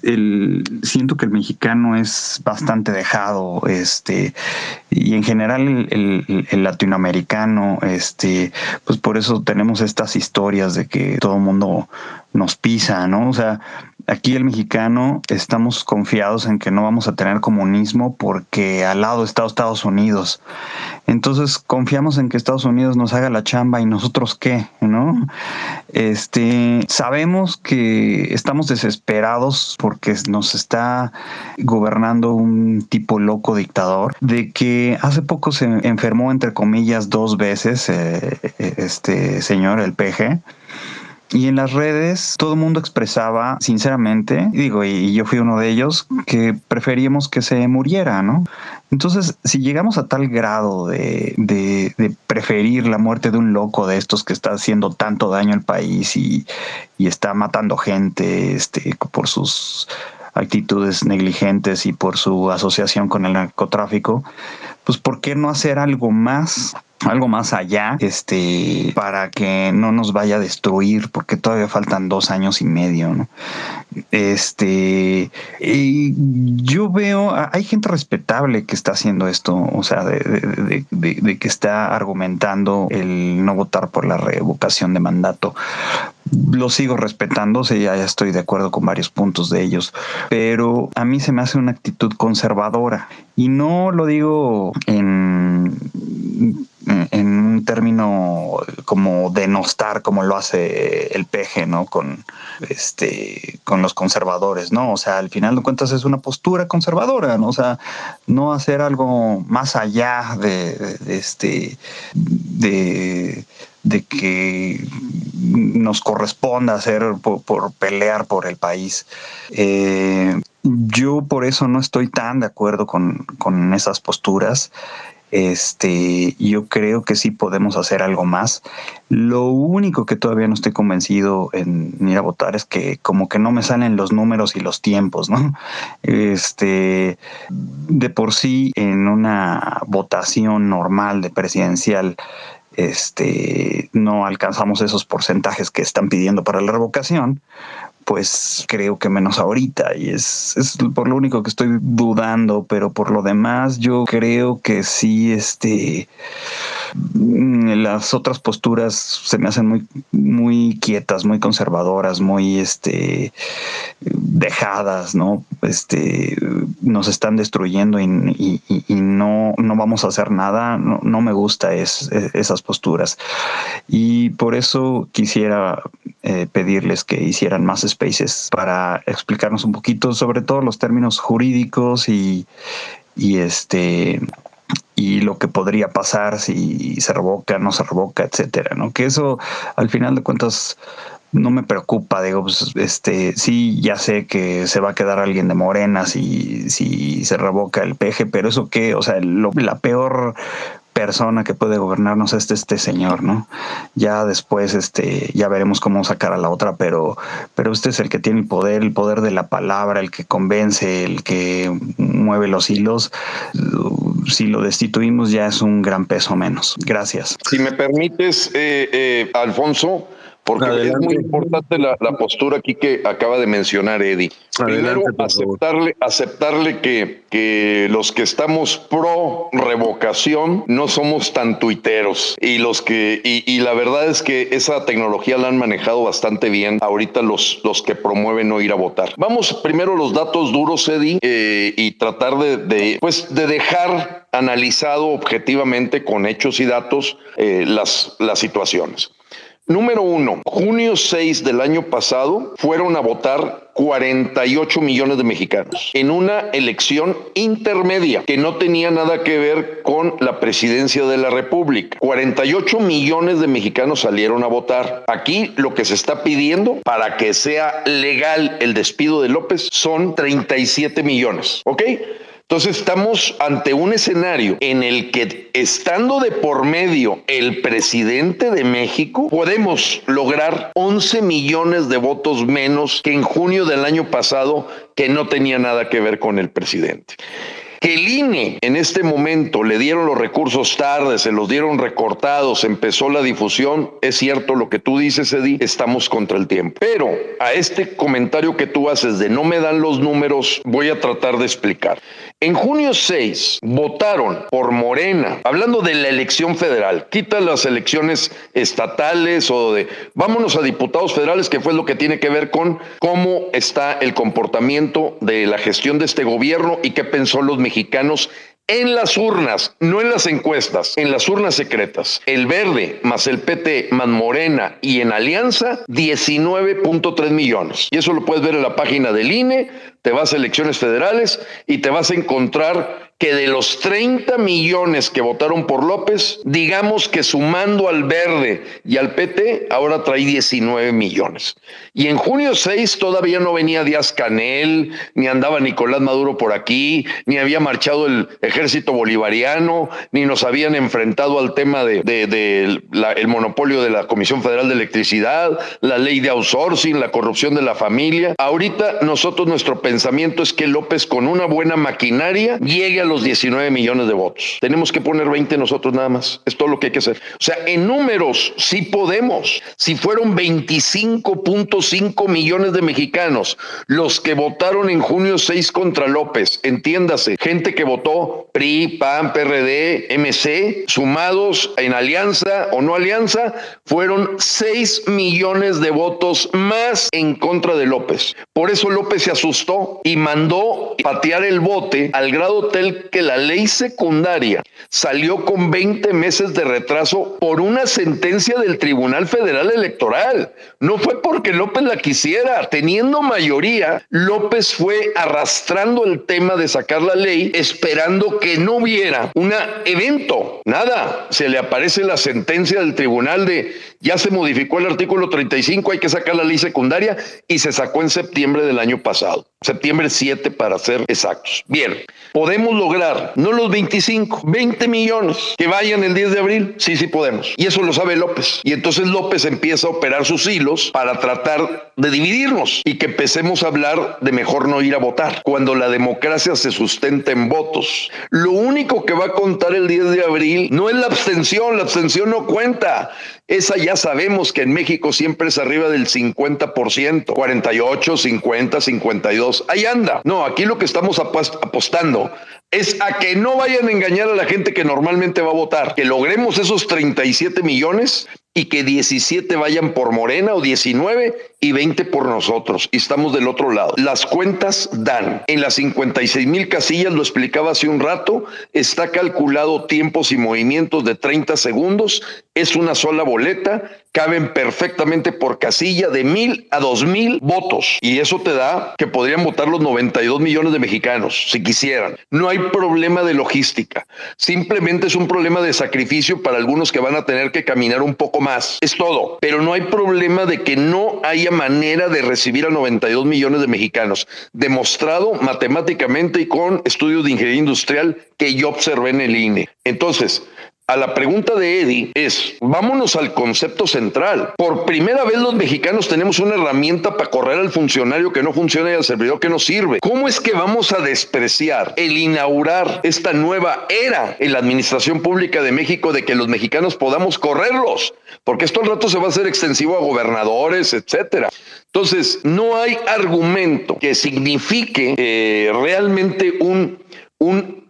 siento que el mexicano es bastante dejado, y en general el latinoamericano, pues por eso tenemos estas historias de que todo el mundo nos pisa, ¿no? O sea, aquí el mexicano estamos confiados en que no vamos a tener comunismo porque al lado está Estados Unidos. Entonces confiamos en que Estados Unidos nos haga la chamba y nosotros qué, ¿no? Sabemos que estamos desesperados porque nos está gobernando un tipo loco dictador, de que hace poco se enfermó, entre comillas, 2 veces este señor, el PG. Y en las redes todo el mundo expresaba sinceramente, y yo fui uno de ellos, que preferíamos que se muriera, ¿no? Entonces, si llegamos a tal grado de preferir la muerte de un loco de estos que está haciendo tanto daño al país y está matando gente por sus actitudes negligentes y por su asociación con el narcotráfico, pues ¿por qué no hacer algo más? Algo más allá, para que no nos vaya a destruir, porque todavía faltan 2 años y medio, ¿no? Yo veo, hay gente respetable que está haciendo esto, o sea, de que está argumentando el no votar por la revocación de mandato. Lo sigo respetando, ya estoy de acuerdo con varios puntos de ellos, pero a mí se me hace una actitud conservadora y no lo digo en un término como denostar, como lo hace el PG, ¿no? Con los conservadores, ¿no? O sea, al final de cuentas es una postura conservadora, ¿no? O sea, no hacer algo más allá de que nos corresponda hacer por pelear por el país. Yo por eso no estoy tan de acuerdo con esas posturas. Yo creo que sí podemos hacer algo más. Lo único que todavía no estoy convencido en ir a votar es que como que no me salen los números y los tiempos, ¿no? De por sí, en una votación normal de presidencial, no alcanzamos esos porcentajes que están pidiendo para la revocación, pues creo que menos ahorita, y es por lo único que estoy dudando, pero por lo demás yo creo que sí, las otras posturas se me hacen muy, muy quietas, muy conservadoras, muy dejadas, ¿no? Nos están destruyendo y no vamos a hacer nada. No me gusta esas posturas, y por eso quisiera pedirles que hicieran más spaces para explicarnos un poquito sobre todo los términos jurídicos y lo que podría pasar si se revoca, no se revoca, etcétera, ¿no? Que eso al final de cuentas no me preocupa, sí, ya sé que se va a quedar alguien de Morena si se revoca el PG, pero eso qué, o sea, la peor persona que puede gobernarnos es este señor, ¿no? Ya después ya veremos cómo sacar a la otra, pero usted es el que tiene el poder de la palabra, el que convence, el que mueve los hilos. Si lo destituimos ya es un gran peso menos. Gracias. Si me permites, Alfonso, porque adelante. Es muy importante la postura aquí que acaba de mencionar Eddie. Adelante. Primero, aceptarle que los que estamos pro revocación no somos tan tuiteros, y la verdad es que esa tecnología la han manejado bastante bien ahorita los que promueven no ir a votar. Vamos primero los datos duros, Eddie, y tratar de dejar analizado objetivamente con hechos y datos las situaciones. Número 1, junio 6 del año pasado fueron a votar 48 millones de mexicanos en una elección intermedia que no tenía nada que ver con la presidencia de la República. 48 millones de mexicanos salieron a votar. Aquí lo que se está pidiendo para que sea legal el despido de López son 37 millones, ¿ok? Entonces estamos ante un escenario en el que, estando de por medio el presidente de México, podemos lograr 11 millones de votos menos que en junio del año pasado, que no tenía nada que ver con el presidente. Que el INE en este momento le dieron los recursos tarde, se los dieron recortados, empezó la difusión. Es cierto lo que tú dices, Eddie, estamos contra el tiempo. Pero a este comentario que tú haces de no me dan los números, voy a tratar de explicar. En junio 6 votaron por Morena, hablando de la elección federal, quita las elecciones estatales o de... Vámonos a diputados federales, que fue lo que tiene que ver con cómo está el comportamiento de la gestión de este gobierno y qué pensó los mexicanos en las urnas, no en las encuestas, en las urnas secretas. El Verde más el PT más Morena y en alianza 19.3 millones. Y eso lo puedes ver en la página del INE, te vas a elecciones federales y te vas a encontrar que de los 30 millones que votaron por López, digamos que sumando al Verde y al PT, ahora trae 19 millones. Y en junio 6 todavía no venía Díaz-Canel, ni andaba Nicolás Maduro por aquí, ni había marchado el ejército bolivariano, ni nos habían enfrentado al tema del monopolio de la Comisión Federal de Electricidad, la ley de outsourcing, la corrupción de la familia. Ahorita nosotros, nuestro pensamiento es que López, con una buena maquinaria, llegue a los 19 millones de votos. Tenemos que poner 20 nosotros nada más. Es todo lo que hay que hacer. O sea, en números sí podemos. Si fueron 25.5 millones de mexicanos los que votaron en junio 6 contra López, entiéndase, gente que votó PRI, PAN, PRD, MC, sumados en alianza o no alianza, fueron 6 millones de votos más en contra de López. Por eso López se asustó y mandó patear el bote, al grado tal que la ley secundaria salió con 20 meses de retraso por una sentencia del Tribunal Federal Electoral. No fue porque López la quisiera. Teniendo mayoría, López fue arrastrando el tema de sacar la ley, esperando que no hubiera un evento. Nada. Se le aparece la sentencia del tribunal de ya se modificó el artículo 35, hay que sacar la ley secundaria, y se sacó en septiembre del año pasado. Septiembre 7 para ser exactos. Bien, podemos lograr, no los 25, 20 millones que vayan el 10 de abril. Sí, sí podemos. Y eso lo sabe López. Y entonces López empieza a operar sus hilos para tratar de dividirnos y que empecemos a hablar de mejor no ir a votar, cuando la democracia se sustenta en votos. Lo único que va a contar el 10 de abril no es la abstención no cuenta. Esa ya sabemos que en México siempre es arriba del 50%, 48, 50, 52. Ahí anda. No, aquí lo que estamos apostando es a que no vayan a engañar a la gente que normalmente va a votar, que logremos esos 37 millones y que 17 vayan por Morena o 19 y 20 por nosotros. Y estamos del otro lado. Las cuentas dan. En las 56,000 casillas, lo explicaba hace un rato, está calculado tiempos y movimientos de 30 segundos. Es una sola boleta. Caben perfectamente por casilla de 1,000 a 2,000 votos. Y eso te da que podrían votar los 92 millones de mexicanos, si quisieran. No hay problema de logística. Simplemente es un problema de sacrificio para algunos que van a tener que caminar un poco más. Es todo. Pero no hay problema de que no haya manera de recibir a 92 millones de mexicanos. Demostrado matemáticamente y con estudios de ingeniería industrial que yo observé en el INE. Entonces, a la pregunta de Eddie es, vámonos al concepto central. Por primera vez los mexicanos tenemos una herramienta para correr al funcionario que no funciona y al servidor que no sirve. ¿Cómo es que vamos a despreciar el inaugurar esta nueva era en la administración pública de México, de que los mexicanos podamos correrlos? Porque esto al rato se va a hacer extensivo a gobernadores, etcétera. Entonces, no hay argumento que signifique realmente un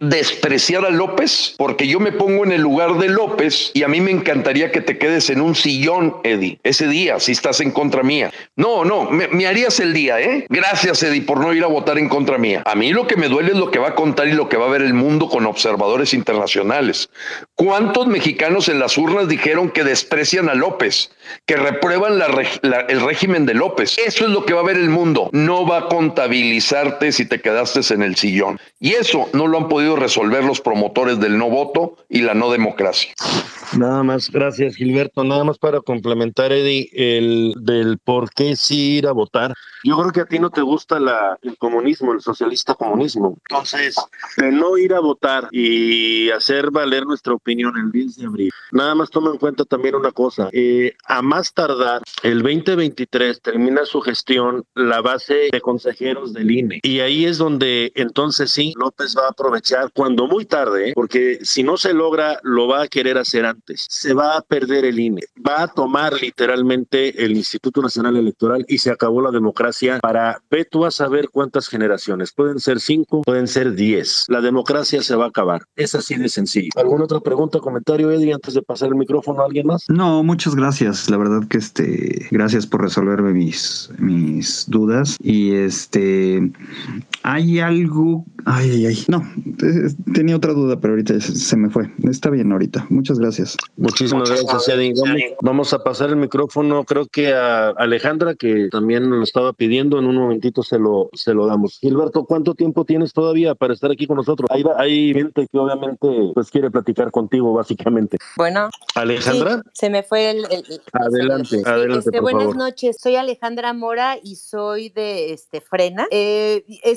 despreciar a López, porque yo me pongo en el lugar de López y a mí me encantaría que te quedes en un sillón, Eddie, ese día, si estás en contra mía. No, me harías el día, ¿eh? Gracias, Eddie, por no ir a votar en contra mía. A mí lo que me duele es lo que va a contar y lo que va a ver el mundo con observadores internacionales. ¿Cuántos mexicanos en las urnas dijeron que desprecian a López, que reprueban el régimen de López? Eso es lo que va a ver el mundo. No va a contabilizarte si te quedaste en el sillón. Y eso no lo han podido resolver los promotores del no voto y la no democracia. Nada más, gracias Gilberto, nada más para complementar, Eddie, el del por qué sí ir a votar. Yo creo que a ti no te gusta el comunismo, el socialista comunismo. Entonces, de no ir a votar y hacer valer nuestra opinión el 10 de abril, nada más toma en cuenta también una cosa, a más tardar, el 2023 termina su gestión la base de consejeros del INE. Y ahí es donde entonces sí, López va a aprovechar cuando muy tarde, porque si no se logra, lo va a querer hacer antes. Se va a perder el INE, va a tomar literalmente el Instituto Nacional Electoral y se acabó la democracia para, ve tú a saber cuántas generaciones, pueden ser 5, pueden ser 10, la democracia se va a acabar, es así de sencillo. ¿Alguna otra pregunta, comentario, Eddie, antes de pasar el micrófono a alguien más? No, muchas gracias, la verdad que gracias por resolverme mis dudas y hay algo, no, tenía otra duda pero ahorita se me fue, está bien ahorita, muchas gracias. Muchísimas gracias, Eddie. Vamos a pasar el micrófono, creo que a Alejandra, que también lo estaba pidiendo. En un momentito se lo damos. Gilberto, ¿cuánto tiempo tienes todavía para estar aquí con nosotros? Hay gente que obviamente pues quiere platicar contigo, básicamente. Bueno. ¿Alejandra? Sí, se me fue el adelante, sí, adelante, por buenas favor. Noches, soy Alejandra Mora y soy de Frena.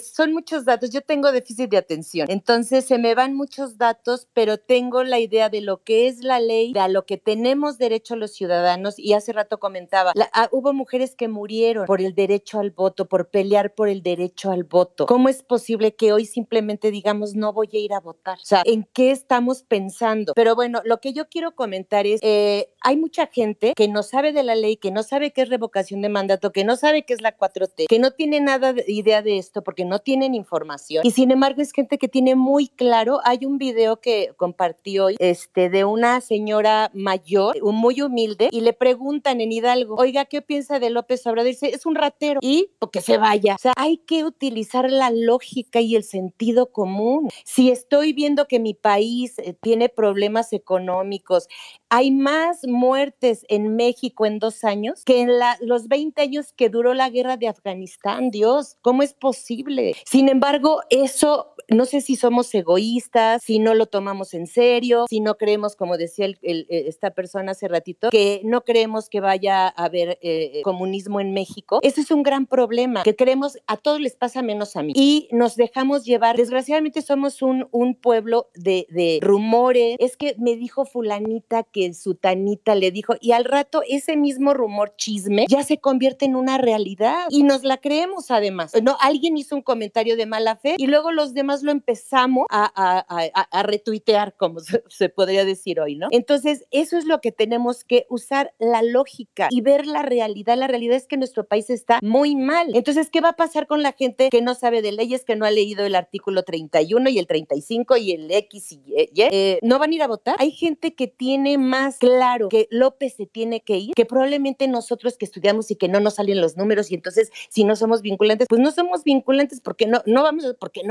Son muchos datos, yo tengo déficit de atención, entonces se me van muchos datos, pero tengo la idea de lo que es la ley, de a lo que tenemos derecho los ciudadanos, y hace rato comentaba, hubo mujeres que murieron por el derecho al voto, por pelear por el derecho al voto. ¿Cómo es posible que hoy simplemente digamos no voy a ir a votar? O sea, ¿en qué estamos pensando? Pero bueno, lo que yo quiero comentar es, hay mucha gente que no sabe de la ley, que no sabe qué es revocación de mandato, que no sabe qué es la 4T, que no tiene nada de idea de esto porque no tienen información, y sin embargo es gente que tiene muy claro. Hay un video que compartí hoy de una señora mayor, muy humilde, y le preguntan en Hidalgo, oiga, ¿qué piensa de López Obrador? Y dice, es un ratero, y porque se vaya. O sea, hay que utilizar la lógica y el sentido común. Si estoy viendo que mi país tiene problemas económicos, hay más muertes en México en 2 años que en los 20 años que duró la guerra de Afganistán. Dios, ¿cómo es posible? Sin embargo, eso, no sé si somos egoístas, si no lo tomamos en serio, si no creemos, como decía esta persona hace ratito, que no creemos que vaya a haber comunismo en México. Ese es un gran problema, que creemos a todos les pasa menos a mí. Y nos dejamos llevar. Desgraciadamente somos un pueblo de rumores. Es que me dijo fulanita que su tanita le dijo, y al rato ese mismo rumor, chisme, ya se convierte en una realidad y nos la creemos además. No, alguien hizo un comentario de mala fe y luego los demás lo empezamos a retuitear, como se podría decir hoy, ¿no? Entonces, eso es lo que tenemos que usar, la lógica y ver la realidad. La realidad es que nuestro país está muy mal. Entonces, ¿qué va a pasar con la gente que no sabe de leyes, que no ha leído el artículo 31 y el 35 y el X y Y? ¿No van a ir a votar? Hay gente que tiene más claro que López se tiene que ir, que probablemente nosotros que estudiamos y que no nos salen los números, y entonces, si no somos vinculantes, pues no somos vinculantes porque no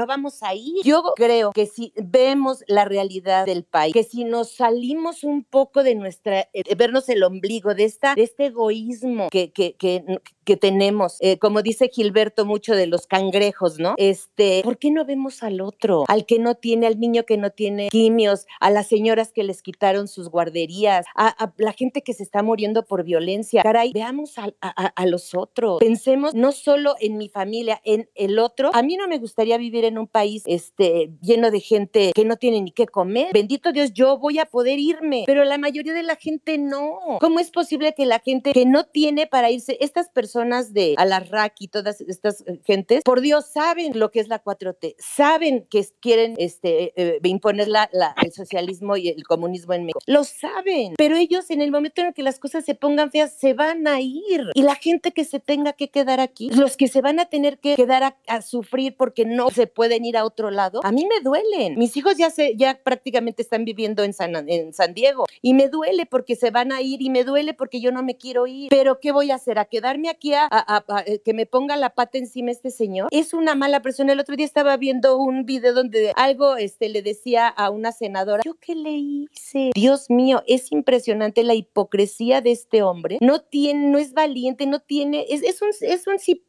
vamos a ir. Yo creo que si vemos la realidad del país, que si nos salimos un poco de nuestra, vernos el ombligo de este egoísmo que tenemos, como dice Gilberto, mucho de los cangrejos, ¿no? ¿Por qué no vemos al otro? Al que no tiene, al niño que no tiene quimios, a las señoras que les quitaron sus guarderías, a la gente que se está muriendo por violencia. Caray, veamos a los otros. Pensemos no solo en mi familia, en el otro. A mí no me gustaría vivir en un país lleno de gente que no tiene ni qué comer. Bendito Dios, yo voy a poder irme, pero la mayoría de la gente no. ¿Cómo es posible que la gente que no tiene para irse, estas personas de Alarrac y todas estas gentes, por Dios, saben lo que es la 4T, saben que quieren imponer el socialismo y el comunismo en México? Lo saben, pero ellos en el momento en el que las cosas se pongan feas se van a ir, y la gente que se tenga que quedar aquí, los que se van a tener que quedar a sufrir porque no se pueden ir a otro lado, a mí me duelen. Mis hijos ya prácticamente están viviendo en San Diego y me duele porque se van a ir, y me duele porque yo no me quiero ir, pero ¿qué voy a hacer? ¿A quedarme aquí? aquí que me ponga la pata encima este señor. Es una mala persona. El otro día estaba viendo un video donde algo le decía a una senadora, ¿yo qué le hice? Dios mío, es impresionante la hipocresía de este hombre. No tiene, no es valiente, no tiene, es un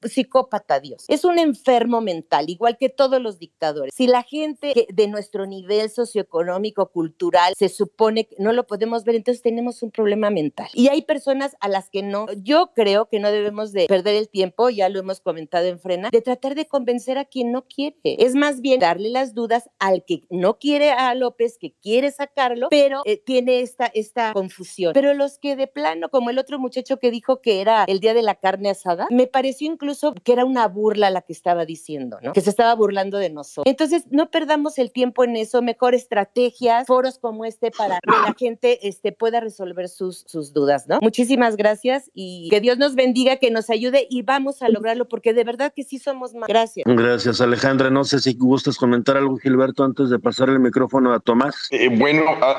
psicópata, Dios. Es un enfermo mental, igual que todos los dictadores. Si la gente de nuestro nivel socioeconómico, cultural, se supone que no lo podemos ver, entonces tenemos un problema mental. Y hay personas a las que no, yo creo que no debemos de perder el tiempo, ya lo hemos comentado en Frena, de tratar de convencer a quien no quiere. Es más bien darle las dudas al que no quiere a López, que quiere sacarlo, pero tiene esta confusión. Pero los que de plano, como el otro muchacho que dijo que era el día de la carne asada, me pareció incluso que era una burla la que estaba diciendo, ¿no? Que se estaba burlando de nosotros. Entonces, no perdamos el tiempo en eso, mejor estrategias, foros como este para que la gente pueda resolver sus dudas, ¿no? Muchísimas gracias y que Dios nos bendiga, que nos ayude y vamos a lograrlo porque de verdad que sí somos más. Gracias. Gracias, Alejandra. No sé si gustas comentar algo, Gilberto, antes de pasar el micrófono a Tomás.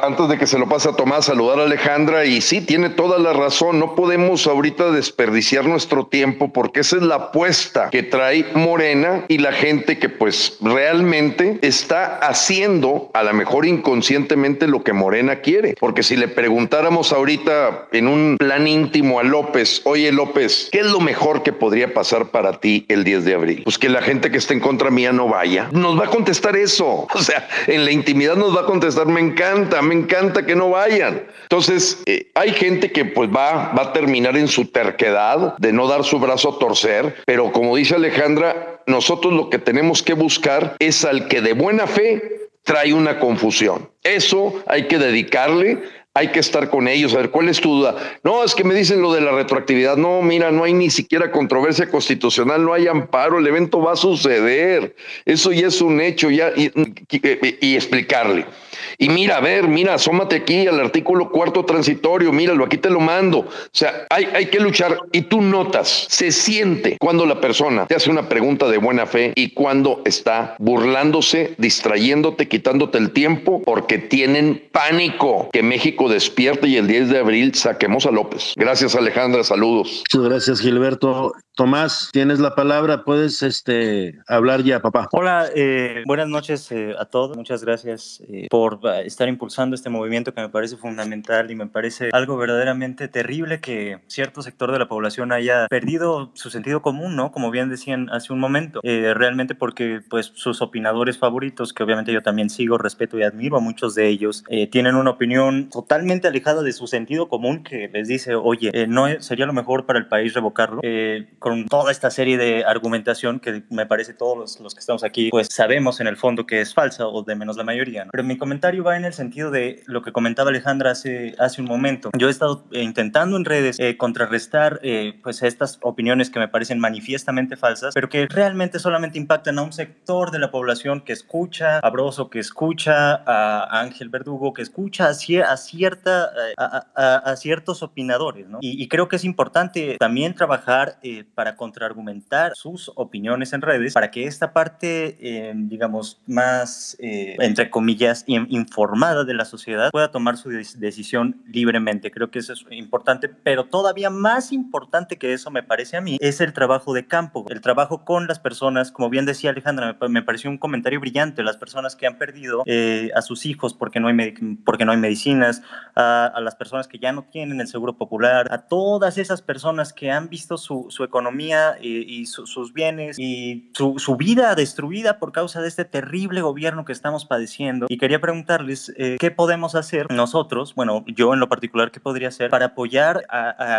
Antes de que se lo pase a Tomás, saludar a Alejandra, y sí, tiene toda la razón, no podemos ahorita desperdiciar nuestro tiempo porque esa es la apuesta que trae Morena y la gente que pues realmente está haciendo a lo mejor inconscientemente lo que Morena quiere, porque si le preguntáramos ahorita en un plan íntimo a López, oye López, ¿qué es lo mejor que podría pasar para ti el 10 de abril? Pues que la gente que está en contra mía no vaya, nos va a contestar eso, o sea, en la intimidad nos va a contestar, me encanta que no vayan. Entonces hay gente que pues va a terminar en su terquedad de no dar su brazo a torcer, pero como dice Alejandra, nosotros lo que tenemos que buscar es al que de buena fe trae una confusión, eso hay que dedicarle. Hay que estar con ellos, a ver, ¿cuál es tu duda? No, es que me dicen lo de la retroactividad. No, mira, no hay ni siquiera controversia constitucional, no hay amparo, el evento va a suceder. Eso ya es un hecho, ya, y explicarle. Y mira, a ver, mira, asómate aquí al artículo 4 transitorio, míralo, aquí te lo mando. O sea, hay que luchar y tú notas, se siente cuando la persona te hace una pregunta de buena fe y cuando está burlándose, distrayéndote, quitándote el tiempo, porque tienen pánico que México despierte y el 10 de abril saquemos a López. Gracias, Alejandra, saludos. Muchas gracias, Gilberto. Tomás, tienes la palabra, puedes hablar ya, papá. Hola, buenas noches a todos, muchas gracias por estar impulsando este movimiento que me parece fundamental y me parece algo verdaderamente terrible que cierto sector de la población haya perdido su sentido común, ¿no? Como bien decían hace un momento, realmente porque pues sus opinadores favoritos, que obviamente yo también sigo, respeto y admiro a muchos de ellos, tienen una opinión totalmente alejada de su sentido común que les dice, oye, no sería lo mejor para el país revocarlo, con toda esta serie de argumentación que me parece todos los que estamos aquí pues sabemos en el fondo que es falsa o de menos la mayoría, ¿no? Pero mi comentario va en el sentido de lo que comentaba Alejandra hace un momento. Yo he estado intentando en redes contrarrestar pues estas opiniones que me parecen manifiestamente falsas, pero que realmente solamente impactan a un sector de la población que escucha a Brozo, que escucha a Ángel Verdugo, que escucha a ciertos opinadores, ¿no? Y creo que es importante también trabajar para contraargumentar sus opiniones en redes, para que esta parte, digamos, más, entre comillas, informada de la sociedad pueda tomar su decisión libremente. Creo que eso es importante, pero todavía más importante que eso, me parece a mí, es el trabajo de campo, el trabajo con las personas, como bien decía Alejandra, me pareció un comentario brillante, las personas que han perdido a sus hijos porque no hay medicinas, a las personas que ya no tienen el seguro popular, a todas esas personas que han visto su economía y sus bienes y su vida destruida por causa de este terrible gobierno que estamos padeciendo. Y quería preguntarles qué podemos hacer nosotros, bueno, yo en lo particular, qué podría hacer para apoyar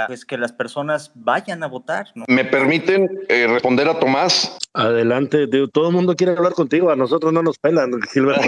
pues que las personas vayan a votar, ¿no? ¿Me permiten responder a Tomás? Adelante, todo el mundo quiere hablar contigo, a nosotros no nos pelan, Gilberto.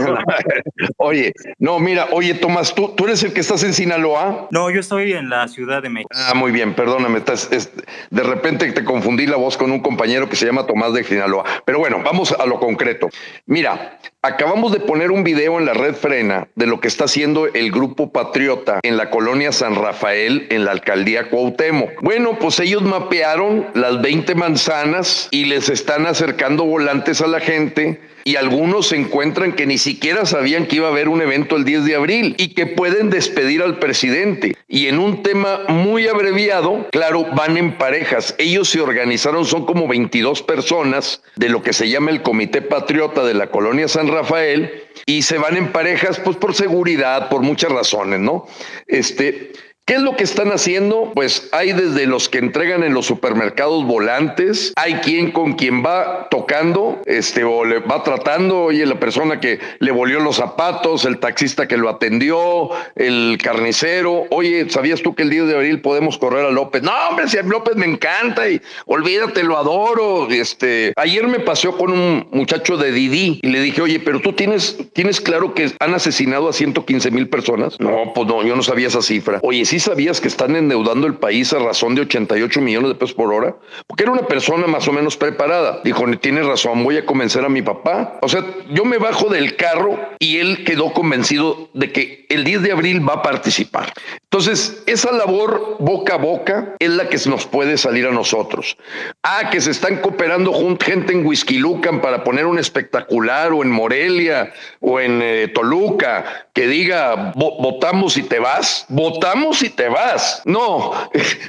Oye, no, mira, oye Tomás, ¿tú eres el que estás en Sinaloa? No, yo estoy en la Ciudad de México. Ah, muy bien, perdóname, de repente te confundí la voz con un compañero que se llama Tomás de Sinaloa. Pero bueno, vamos a lo concreto. Mira, Acabamos de poner un video en la red Frena de lo que está haciendo el grupo patriota en la colonia San Rafael, en la alcaldía Cuauhtémoc. Bueno, pues ellos mapearon las 20 manzanas y les están acercando volantes a la gente, y algunos se encuentran que ni siquiera sabían que iba a haber un evento el 10 de abril y que pueden despedir al presidente. Y en un tema muy abreviado, claro, van en parejas. Ellos se organizaron, son como 22 personas de lo que se llama el Comité Patriota de la Colonia San Rafael, y se van en parejas pues por seguridad, por muchas razones, ¿no? ¿Qué es lo que están haciendo? Pues hay desde los que entregan en los supermercados volantes, hay quien con quien va tocando, o le va tratando, oye, la persona que le volvió los zapatos, el taxista que lo atendió, el carnicero, oye, ¿sabías tú que el 10 de abril podemos correr a López? No, hombre, si a López me encanta, y olvídate, lo adoro. Ayer me paseó con un muchacho de Didi y le dije, oye, pero tú tienes claro que han asesinado a 115,000 personas. No, pues no, yo no sabía esa cifra. Oye, ¿sí sabías que están endeudando el país a razón de 88 millones de pesos por hora? Porque era una persona más o menos preparada. Dijo, tienes razón, voy a convencer a mi papá. O sea, yo me bajo del carro y él quedó convencido de que el 10 de abril va a participar. Entonces, esa labor boca a boca es la que nos puede salir a nosotros. Ah, que se están cooperando gente en Huixquilucan para poner un espectacular, o en Morelia, o en Toluca, que diga, votamos y te vas. ¿Votamos y te vas? No,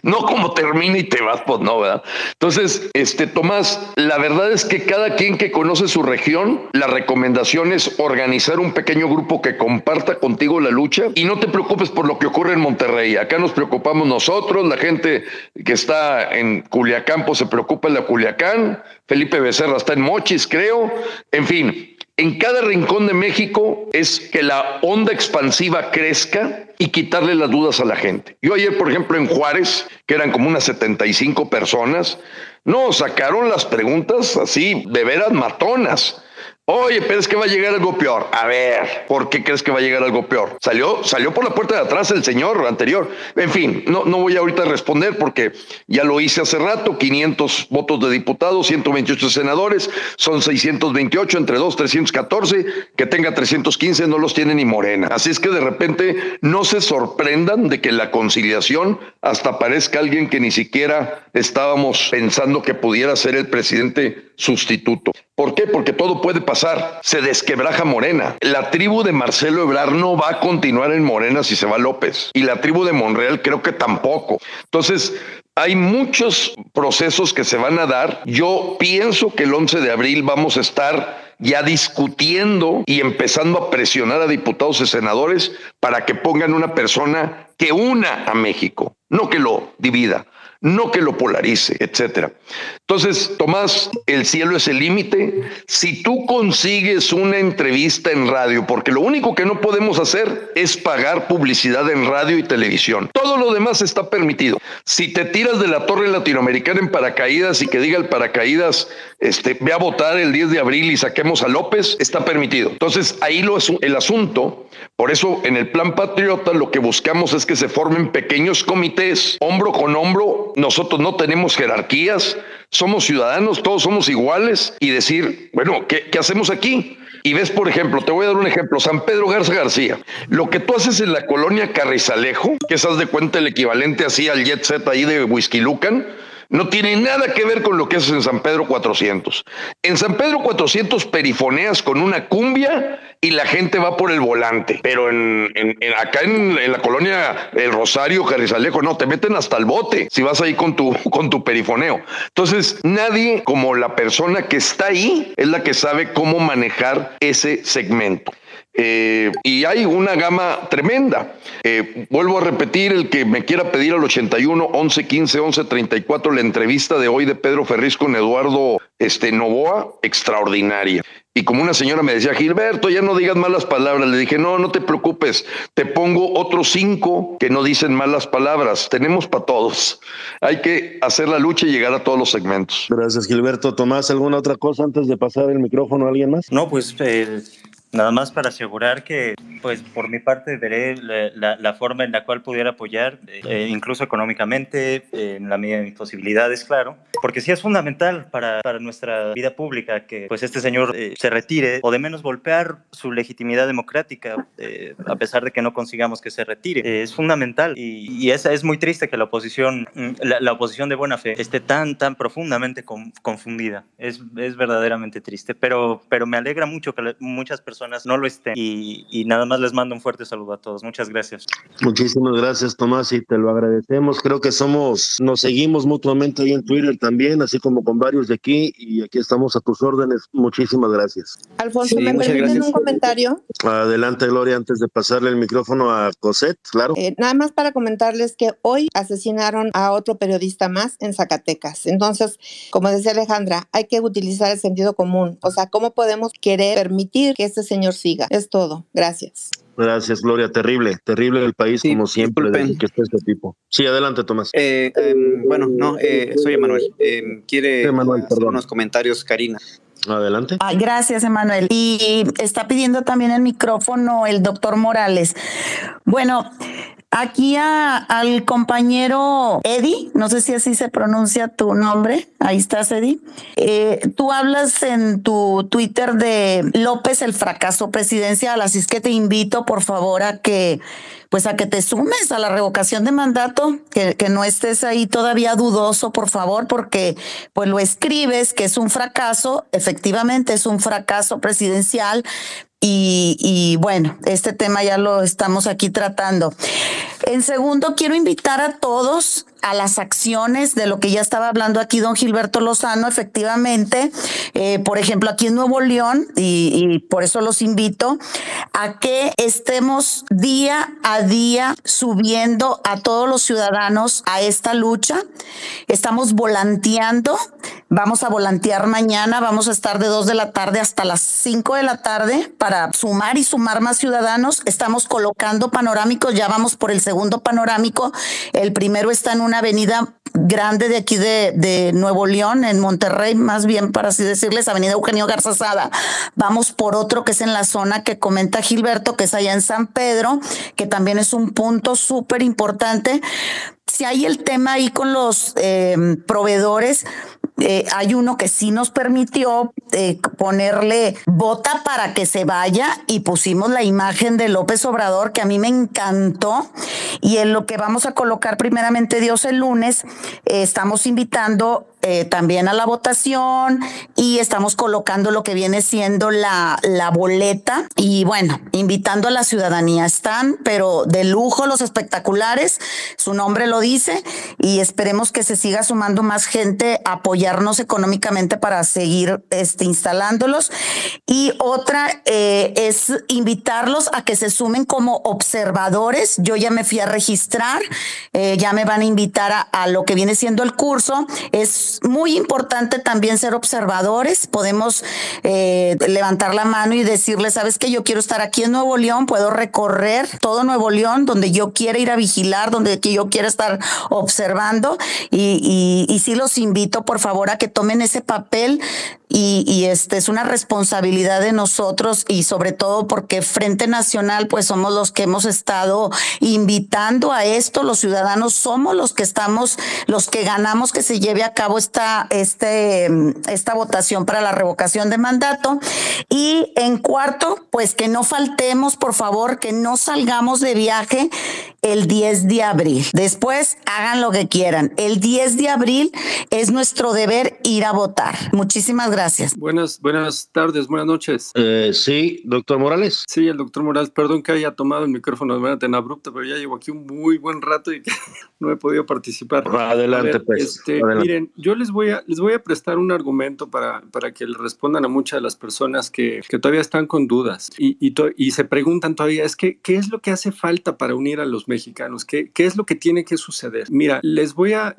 no como termina y te vas, pues no, ¿verdad? Entonces, Tomás, la verdad es que cada quien que conoce su región, la recomendación es organizar un pequeño grupo que comparta contigo la lucha, y no te preocupes por lo que ocurre en Monterrey. Acá nos preocupamos nosotros, la gente que está en Culiacán, pues se preocupa en la Culiacán, Felipe Becerra está en Mochis, creo, en fin. En cada rincón de México es que la onda expansiva crezca y quitarle las dudas a la gente. Yo ayer, por ejemplo, en Juárez, que eran como unas 75 personas, no, sacaron las preguntas así, de veras matonas. Oye, pero es que va a llegar algo peor. A ver, ¿por qué crees que va a llegar algo peor? Salió por la puerta de atrás el señor anterior. En fin, no voy ahorita a responder porque ya lo hice hace rato. 500 votos de diputados, 128 senadores, son 628, entre 2, 314. Que tenga 315 no los tiene ni Morena. Así es que de repente no se sorprendan de que la conciliación hasta parezca alguien que ni siquiera estábamos pensando que pudiera ser el presidente sustituto. ¿Por qué? Porque todo puede pasar. Se desquebraja Morena. La tribu de Marcelo Ebrard no va a continuar en Morena si se va López. Y la tribu de Monreal creo que tampoco. Entonces, hay muchos procesos que se van a dar. Yo pienso que el 11 de abril vamos a estar ya discutiendo y empezando a presionar a diputados y senadores para que pongan una persona que una a México, no que lo divida, no que lo polarice, etcétera. Entonces, Tomás, el cielo es el límite. Si tú consigues una entrevista en radio, porque lo único que no podemos hacer es pagar publicidad en radio y televisión. Todo lo demás está permitido. Si te tiras de la torre latinoamericana en paracaídas y que diga el paracaídas, ve a votar el 10 de abril y saquemos a López, está permitido. Entonces, ahí el asunto. Por eso, en el plan patriota, lo que buscamos es que se formen pequeños comités, hombro con hombro. Nosotros no tenemos jerarquías, somos ciudadanos, todos somos iguales, y decir, bueno, ¿qué hacemos aquí? Y ves, por ejemplo, te voy a dar un ejemplo, San Pedro Garza García. Lo que tú haces en la colonia Carrizalejo, que es, haz de cuenta, el equivalente así al jet set ahí de Huixquilucan, no tiene nada que ver con lo que haces en San Pedro 400. En San Pedro 400 perifoneas con una cumbia y la gente va por el volante. Pero acá en la colonia El Rosario, Carrizalejo, no, te meten hasta el bote si vas ahí con tu perifoneo. Entonces, nadie como la persona que está ahí es la que sabe cómo manejar ese segmento. Y hay una gama tremenda. Vuelvo a repetir, el que me quiera pedir al 81 11 15 11 34, la entrevista de hoy de Pedro Ferriz con Eduardo Novoa, extraordinaria. Y como una señora me decía, Gilberto, ya no digas malas palabras, le dije, no te preocupes, te pongo otros 5 que no dicen malas palabras, tenemos para todos. Hay que hacer la lucha y llegar a todos los segmentos. Gracias, Gilberto. Tomás, ¿alguna otra cosa antes de pasar el micrófono a alguien más? No, pues Nada más para asegurar que, pues, por mi parte veré la forma en la cual pudiera apoyar, incluso económicamente, en la medida de mis posibilidades, claro. Porque sí es fundamental para nuestra vida pública que, pues, este señor se retire o de menos golpear su legitimidad democrática, a pesar de que no consigamos que se retire. Es fundamental y es muy triste que la oposición, la oposición de buena fe, esté tan profundamente confundida. Es verdaderamente triste, pero me alegra mucho que muchas personas no lo estén y nada más les mando un fuerte saludo a todos. Muchas gracias. Muchísimas gracias, Tomás, y te lo agradecemos. Creo que nos seguimos mutuamente ahí en Twitter también, así como con varios de aquí, y aquí estamos a tus órdenes. Muchísimas gracias. Alfonso, sí, ¿me permiten un comentario? Adelante, Gloria, antes de pasarle el micrófono a Cosette, claro. Nada más para comentarles que hoy asesinaron a otro periodista más en Zacatecas. Entonces, como decía Alejandra, hay que utilizar el sentido común. O sea, ¿cómo podemos permitir que este señor siga? Es todo. Gracias. Gracias, Gloria. Terrible, terrible el país, sí, como siempre, desde que está este tipo. Sí, adelante, Tomás. Soy Emanuel. Quiere hacer unos comentarios, Karina. Adelante. Ay, gracias, Emanuel. Y está pidiendo también el micrófono el doctor Morales. Bueno, aquí al compañero Eddie, no sé si así se pronuncia tu nombre, ahí estás, Eddie. Tú hablas en tu Twitter de López el fracaso presidencial, así es que te invito por favor a que te sumes a la revocación de mandato, que no estés ahí todavía dudoso, por favor, porque pues lo escribes que es un fracaso, efectivamente es un fracaso presidencial. Y bueno, este tema ya lo estamos aquí tratando. En segundo, quiero invitar a todos a las acciones de lo que ya estaba hablando aquí don Gilberto Lozano, efectivamente, por ejemplo aquí en Nuevo León, y por eso los invito a que estemos día a día subiendo a todos los ciudadanos a esta lucha. Estamos volanteando, vamos a volantear mañana, vamos a estar de 2 de la tarde hasta las 5 de la tarde para sumar y sumar más ciudadanos. Estamos colocando panorámicos, ya vamos por el segundo panorámico, el primero está en una avenida grande de aquí de Nuevo León, en Monterrey, más bien para así decirles, avenida Eugenio Garzazada. Vamos por otro que es en la zona que comenta Gilberto, que es allá en San Pedro, que también es un punto súper importante. Si hay el tema ahí con los proveedores, hay uno que sí nos permitió ponerle bota para que se vaya y pusimos la imagen de López Obrador, que a mí me encantó, y en lo que vamos a colocar primeramente Dios el lunes, estamos invitando también a la votación y estamos colocando lo que viene siendo la boleta y bueno, invitando a la ciudadanía. Están, pero de lujo los espectaculares, su nombre lo dice, y esperemos que se siga sumando más gente a apoyarnos económicamente para seguir instalándolos. Y otra es invitarlos a que se sumen como observadores. Yo ya me fui a registrar, ya me van a invitar a lo que viene siendo el curso. Es muy importante también ser observadores. Podemos levantar la mano y decirle, ¿sabes qué? Yo quiero estar aquí en Nuevo León, puedo recorrer todo Nuevo León, donde yo quiera ir a vigilar, donde yo quiera estar observando. Y sí los invito, por favor, a que tomen ese papel. Y es una responsabilidad de nosotros, y sobre todo porque Frente Nacional, pues somos los que hemos estado invitando a esto. Los ciudadanos somos los que ganamos que se lleve a cabo esta votación para la revocación de mandato. Y en cuarto, pues que no faltemos, por favor, que no salgamos de viaje el 10 de abril. Después hagan lo que quieran. El 10 de abril es nuestro deber ir a votar. Muchísimas gracias. Gracias. Buenas tardes, buenas noches. Sí, doctor Morales. Sí, el doctor Morales, perdón que haya tomado el micrófono de manera tan abrupta, pero ya llevo aquí un muy buen rato y que no he podido participar. Adelante, pues. Adelante. Miren, yo les voy a prestar un argumento para que le respondan a muchas de las personas que todavía están con dudas y se preguntan todavía, es que ¿qué es lo que hace falta para unir a los mexicanos? ¿Qué es lo que tiene que suceder? Mira, les voy a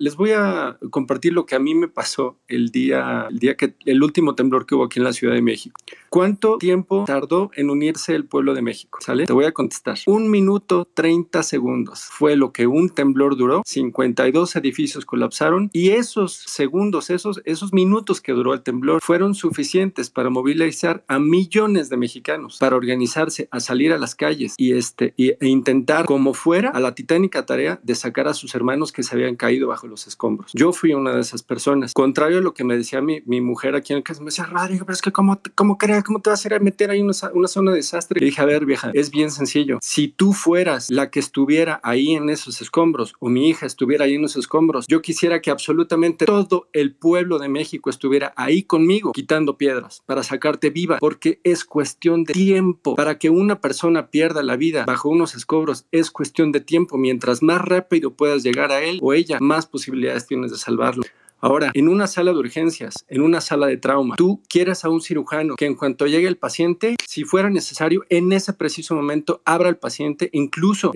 compartir lo que a mí me pasó el día que el último temblor que hubo aquí en la Ciudad de México. ¿Cuánto tiempo tardó en unirse el pueblo de México? ¿Sale? Te voy a contestar. 1 minuto 30 segundos fue lo que un temblor duró. 52 edificios colapsaron y esos segundos, esos minutos que duró el temblor fueron suficientes para movilizar a millones de mexicanos, para organizarse, a salir a las calles y e intentar como fuera a la titánica tarea de sacar a sus hermanos que se habían caído bajo los escombros. Yo fui una de esas personas. Contrario a lo que me decía mi mujer aquí en el caso, me decía, Rodrigo, pero es que ¿cómo te vas a ir a meter ahí una zona de desastre? Y dije, a ver, vieja, es bien sencillo. Si tú fueras la que estuviera ahí en esos escombros o mi hija estuviera ahí en esos escombros, yo quisiera que absolutamente todo el pueblo de México estuviera ahí conmigo quitando piedras para sacarte viva, porque es cuestión de tiempo. Para que una persona pierda la vida bajo unos escombros es cuestión de tiempo. Mientras más rápido puedas llegar a él o ella, más posibilidades tienes de salvarlo. Ahora, en una sala de urgencias, en una sala de trauma, tú quieres a un cirujano que en cuanto llegue el paciente, si fuera necesario, en ese preciso momento abra al paciente, incluso,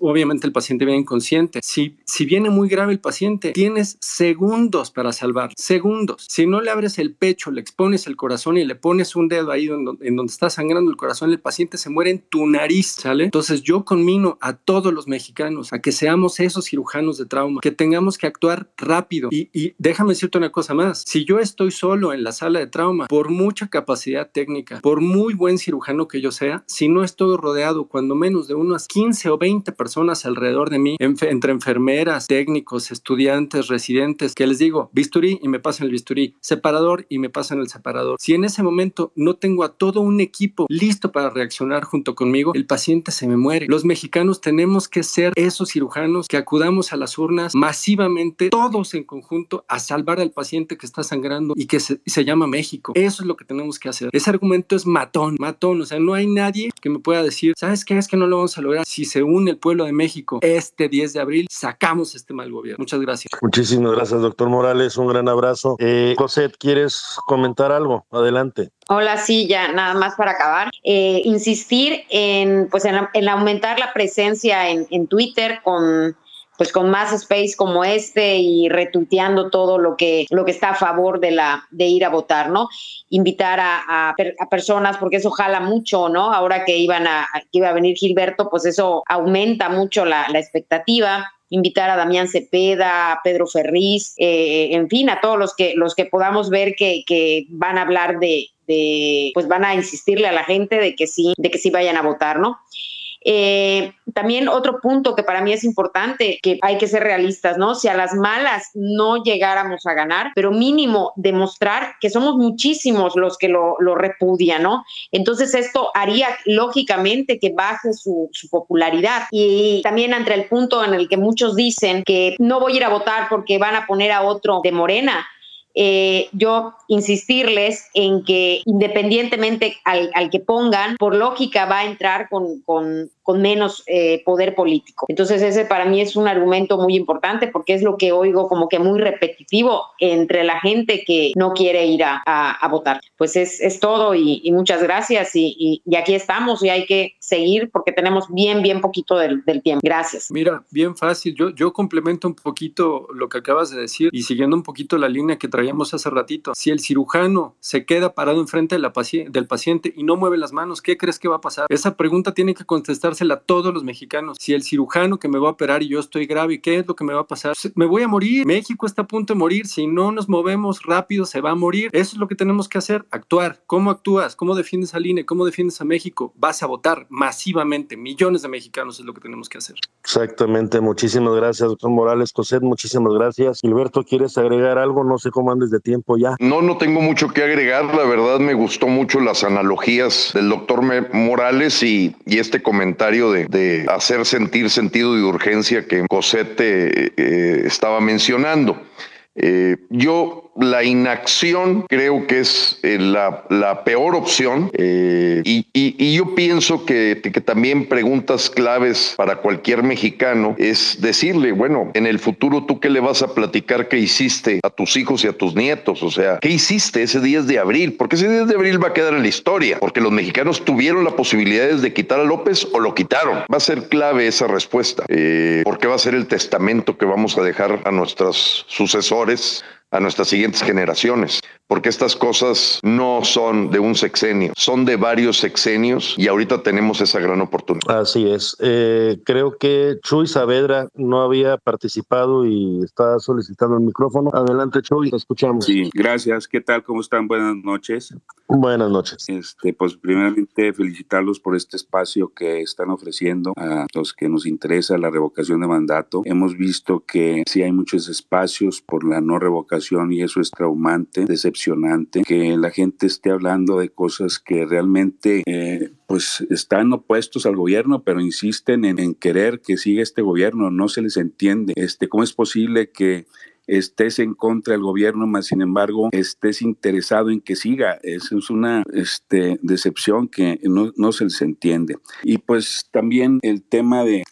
obviamente el paciente viene inconsciente. Si viene muy grave el paciente, tienes segundos para salvar, segundos. Si no le abres el pecho, le expones el corazón y le pones un dedo ahí en donde está sangrando el corazón, el paciente se muere en tu nariz, ¿sale? Entonces yo conmino a todos los mexicanos a que seamos esos cirujanos de trauma, que tengamos que actuar rápido. Y déjame decirte una cosa más, si yo estoy solo en la sala de trauma, por mucha capacidad técnica, por muy buen cirujano que yo sea, si no estoy rodeado cuando menos de unas 15 o 20 personas alrededor de mí, entre enfermeras, técnicos, estudiantes, residentes, que les digo, bisturí y me pasan el bisturí, separador y me pasan el separador. Si en ese momento no tengo a todo un equipo listo para reaccionar junto conmigo, el paciente se me muere. Los mexicanos tenemos que ser esos cirujanos que acudamos a las urnas masivamente, todos en conjunto, a salvar al paciente que está sangrando y que se llama México. Eso es lo que tenemos que hacer. Ese argumento es matón, o sea, no hay nadie que me pueda decir, ¿sabes qué? Es que no lo vamos a lograr. Si se une el pueblo de México este 10 de abril, sacamos este mal gobierno. Muchas gracias. Muchísimas gracias, doctor Morales, un gran abrazo. Cosette, ¿quieres comentar algo? Adelante. Hola, sí, ya nada más para acabar. Insistir en aumentar la presencia en Twitter con más space como este y retuiteando todo lo que está a favor de ir a votar, ¿no? Invitar a personas, porque eso jala mucho, ¿no? Ahora que iba a venir Gilberto, pues eso aumenta mucho la expectativa. Invitar a Damián Cepeda, a Pedro Ferriz, en fin, a todos los que podamos ver que van a hablar pues van a insistirle a la gente de que sí vayan a votar, ¿no? También otro punto que para mí es importante, que hay que ser realistas, ¿no? Si a las malas no llegáramos a ganar, pero mínimo demostrar que somos muchísimos los que lo repudian, ¿no? Entonces esto haría lógicamente que baje su popularidad. Y también entre el punto en el que muchos dicen que no voy a ir a votar porque van a poner a otro de Morena, yo insistirles en que independientemente al que pongan, por lógica va a entrar con menos poder político. Entonces ese para mí es un argumento muy importante, porque es lo que oigo como que muy repetitivo entre la gente que no quiere ir a votar. Pues es todo y muchas gracias y aquí estamos y hay que seguir porque tenemos bien poquito del tiempo. Gracias. Mira, bien fácil. Yo complemento un poquito lo que acabas de decir y siguiendo un poquito la línea que traíamos hace ratito. Si el cirujano se queda parado enfrente del paciente y no mueve las manos, ¿qué crees que va a pasar? Esa pregunta tiene que contestársela a todos los mexicanos. Si el cirujano que me va a operar y yo estoy grave, ¿qué es lo que me va a pasar? Me voy a morir. México está a punto de morir. Si no nos movemos rápido, se va a morir. Eso es lo que tenemos que hacer, actuar. ¿Cómo actúas? ¿Cómo defiendes al INE? ¿Cómo defiendes a México? Vas a votar masivamente. Millones de mexicanos es lo que tenemos que hacer. Exactamente. Muchísimas gracias, doctor Morales. Cosette, muchísimas gracias. Gilberto, ¿quieres agregar algo? No sé cómo andes de tiempo ya. No tengo mucho que agregar. La verdad me gustó mucho las analogías del doctor Morales y este comentario de hacer sentir sentido de urgencia que Cosette estaba mencionando. Yo la inacción creo que es la peor opción y yo pienso que también preguntas claves para cualquier mexicano es decirle, bueno, en el futuro tú qué le vas a platicar que hiciste a tus hijos y a tus nietos, o sea, ¿qué hiciste ese 10 de abril? Porque ese 10 de abril va a quedar en la historia, porque los mexicanos tuvieron las posibilidades de quitar a López o lo quitaron. Va a ser clave esa respuesta, porque va a ser el testamento que vamos a dejar a nuestros sucesores a nuestras siguientes generaciones, porque estas cosas no son de un sexenio, son de varios sexenios y ahorita tenemos esa gran oportunidad. Así es. Creo que Chuy Saavedra no había participado y está solicitando el micrófono. Adelante, Chuy, te escuchamos. Sí, gracias. ¿Qué tal? ¿Cómo están? Buenas noches. Buenas noches. Pues primeramente felicitarlos por este espacio que están ofreciendo a los que nos interesa la revocación de mandato. Hemos visto que sí hay muchos espacios por la no revocación y eso es traumante, decepcionante, que la gente esté hablando de cosas que realmente pues están opuestos al gobierno, pero insisten en querer que siga este gobierno. No se les entiende. ¿Cómo es posible que estés en contra del gobierno, mas sin embargo estés interesado en que siga? Esa es una decepción que no se les entiende. Y pues también el tema de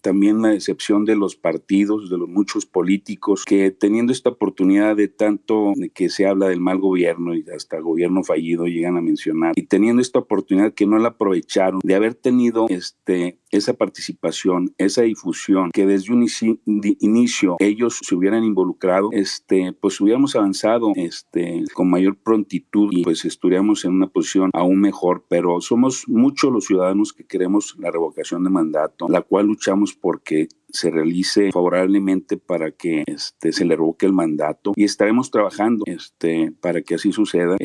también la decepción de los partidos, de los muchos políticos que teniendo esta oportunidad de tanto que se habla del mal gobierno y hasta gobierno fallido llegan a mencionar, y teniendo esta oportunidad que no la aprovecharon de haber tenido esa participación, esa difusión, que desde un inicio ellos se hubieran involucrado, pues hubiéramos avanzado con mayor prontitud y pues estuviéramos en una posición aún mejor, pero somos muchos los ciudadanos que queremos la revocación de mandato, la cual luchamos porque se realice favorablemente para que se le revoque el mandato, y estaremos trabajando para que así suceda.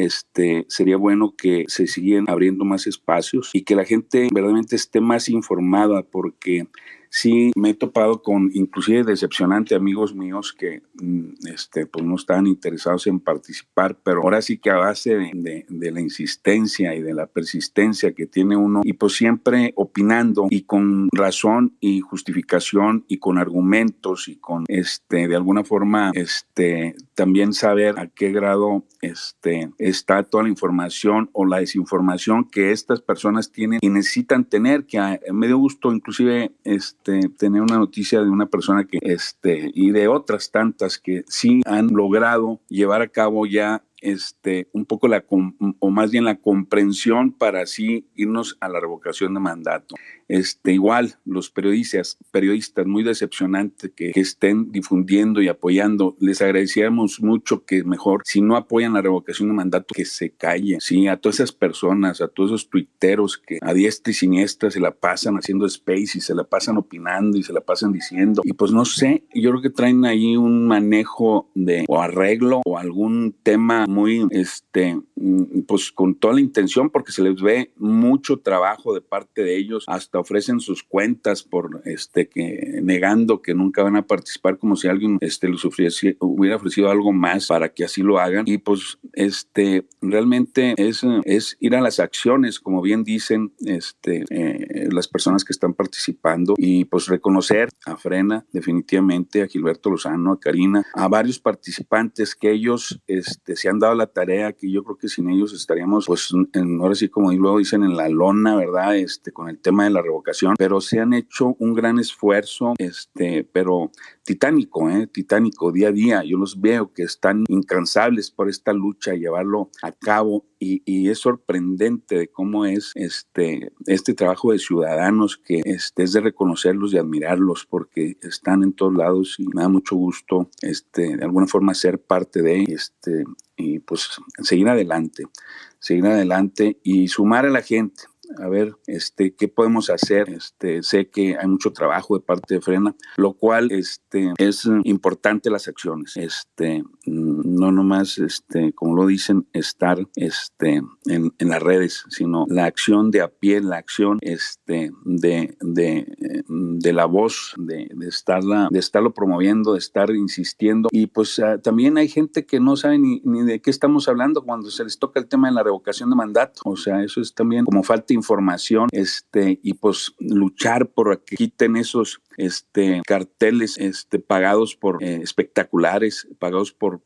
Sería bueno que se sigan abriendo más espacios y que la gente verdaderamente esté más informada, porque sí me he topado con inclusive decepcionante amigos míos que pues no estaban interesados en participar, pero ahora sí que a base de la insistencia y de la persistencia que tiene uno, y pues siempre opinando y con razón y justificación y con argumentos y con de alguna forma también saber a qué grado está toda la información o la desinformación que estas personas tienen y necesitan tener, que me dio gusto inclusive tener una noticia de una persona que y de otras tantas que sí han logrado llevar a cabo ya un poco o más bien la comprensión para así irnos a la revocación de mandato. Igual los periodistas muy decepcionante que estén difundiendo y apoyando. Les agradecíamos mucho que mejor, si no apoyan la revocación de mandato, que se callen, ¿sí? A todas esas personas, a todos esos tuiteros que a diestra y siniestra se la pasan haciendo space y se la pasan opinando y se la pasan diciendo. Y pues no sé, yo creo que traen ahí un manejo de o arreglo o algún tema muy, pues con toda la intención, porque se les ve mucho trabajo de parte de ellos, hasta ofrecen sus cuentas por que negando que nunca van a participar, como si alguien les hubiera ofrecido algo más para que así lo hagan. Y pues realmente es ir a las acciones, como bien dicen las personas que están participando, y pues reconocer a Frena definitivamente, a Gilberto Lozano, a Karina, a varios participantes que ellos se han dado la tarea, que yo creo que sin ellos estaríamos pues ahora sí, como luego dicen, en la lona, ¿verdad? Con el tema de la revocación, pero se han hecho un gran esfuerzo, pero titánico, titánico día a día. Yo los veo que están incansables por esta lucha, llevarlo a cabo, y es sorprendente de cómo es este trabajo de ciudadanos que es de reconocerlos y admirarlos, porque están en todos lados y me da mucho gusto de alguna forma ser parte de y pues seguir adelante y sumar a la gente. A ver, ¿qué podemos hacer? Sé que hay mucho trabajo de parte de Frena, lo cual es importante las acciones. No nomás, como lo dicen, estar en las redes, sino la acción de a pie, la acción de la voz, de estarlo promoviendo, de estar insistiendo. Y pues también hay gente que no sabe ni de qué estamos hablando cuando se les toca el tema de la revocación de mandato. O sea, eso es también como falta de información, y pues luchar por que quiten esos carteles pagados por espectaculares, pagados por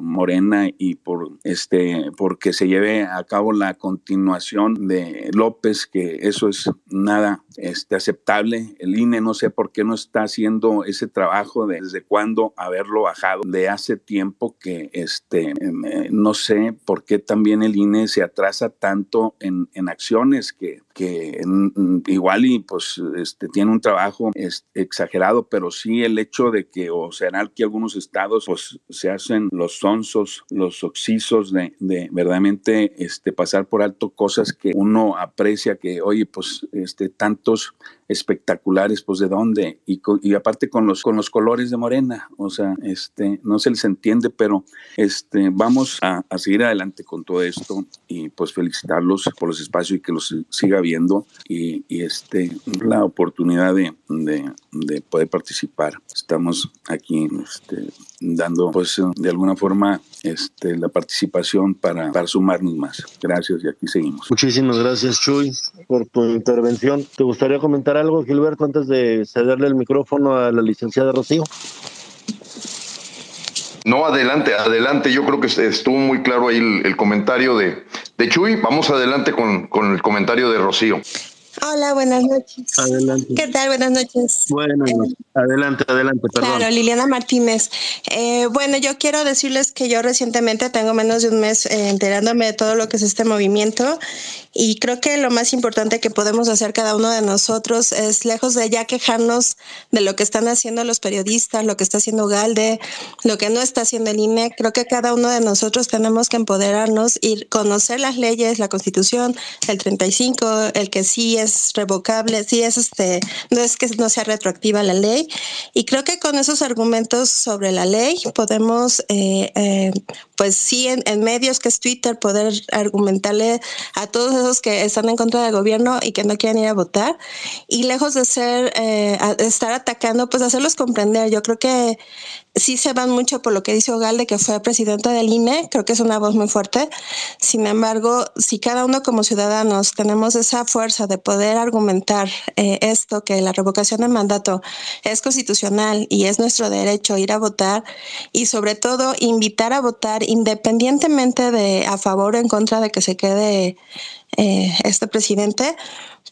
Morena, y porque se lleve a cabo la continuación de López, que eso es nada aceptable. El INE no sé por qué no está haciendo ese trabajo, desde cuándo haberlo bajado de hace tiempo, que no sé por qué también el INE se atrasa tanto en acciones que igual y pues tiene un trabajo exagerado, pero sí el hecho de que, o será que algunos estados pues se hacen los sonsos, los oxisos de verdaderamente pasar por alto cosas que uno aprecia, que oye, pues tantos espectaculares, pues de dónde, y aparte con los colores de Morena, o sea, no se les entiende, pero vamos a seguir adelante con todo esto y pues felicitarlos por los espacios y que los siga viendo y la oportunidad de poder participar. Estamos aquí dando pues de alguna forma la participación para sumarnos más. Gracias y aquí seguimos. Muchísimas gracias, Chuy, por tu intervención. ¿Te gustaría comentar algo, Gilberto, antes de cederle el micrófono a la licenciada Rocío? No, adelante. Yo creo que estuvo muy claro ahí el comentario de Chuy. Vamos adelante con el comentario de Rocío. Hola, buenas noches. Adelante. ¿Qué tal? Buenas noches. Buenas noches. Adelante, perdón. Claro, Liliana Martínez. Bueno, yo quiero decirles que yo recientemente tengo menos de un mes enterándome de todo lo que es este movimiento, y creo que lo más importante que podemos hacer cada uno de nosotros es, lejos de ya quejarnos de lo que están haciendo los periodistas, lo que está haciendo Galde, lo que no está haciendo el INE, creo que cada uno de nosotros tenemos que empoderarnos y conocer las leyes, la Constitución, el 35, el que sí es revocable, sí es no es que no sea retroactiva la ley, y creo que con esos argumentos sobre la ley podemos pues sí en medios que es Twitter poder argumentarle a todos esos que están en contra del gobierno y que no quieren ir a votar, y lejos de ser estar atacando, pues hacerlos comprender. Yo creo que sí se van mucho por lo que dice Galde, que fue presidenta del INE, creo que es una voz muy fuerte. Sin embargo, si cada uno como ciudadanos tenemos esa fuerza de poder argumentar esto, que la revocación del mandato es constitucional y es nuestro derecho ir a votar, y sobre todo invitar a votar independientemente de a favor o en contra de que se quede este presidente,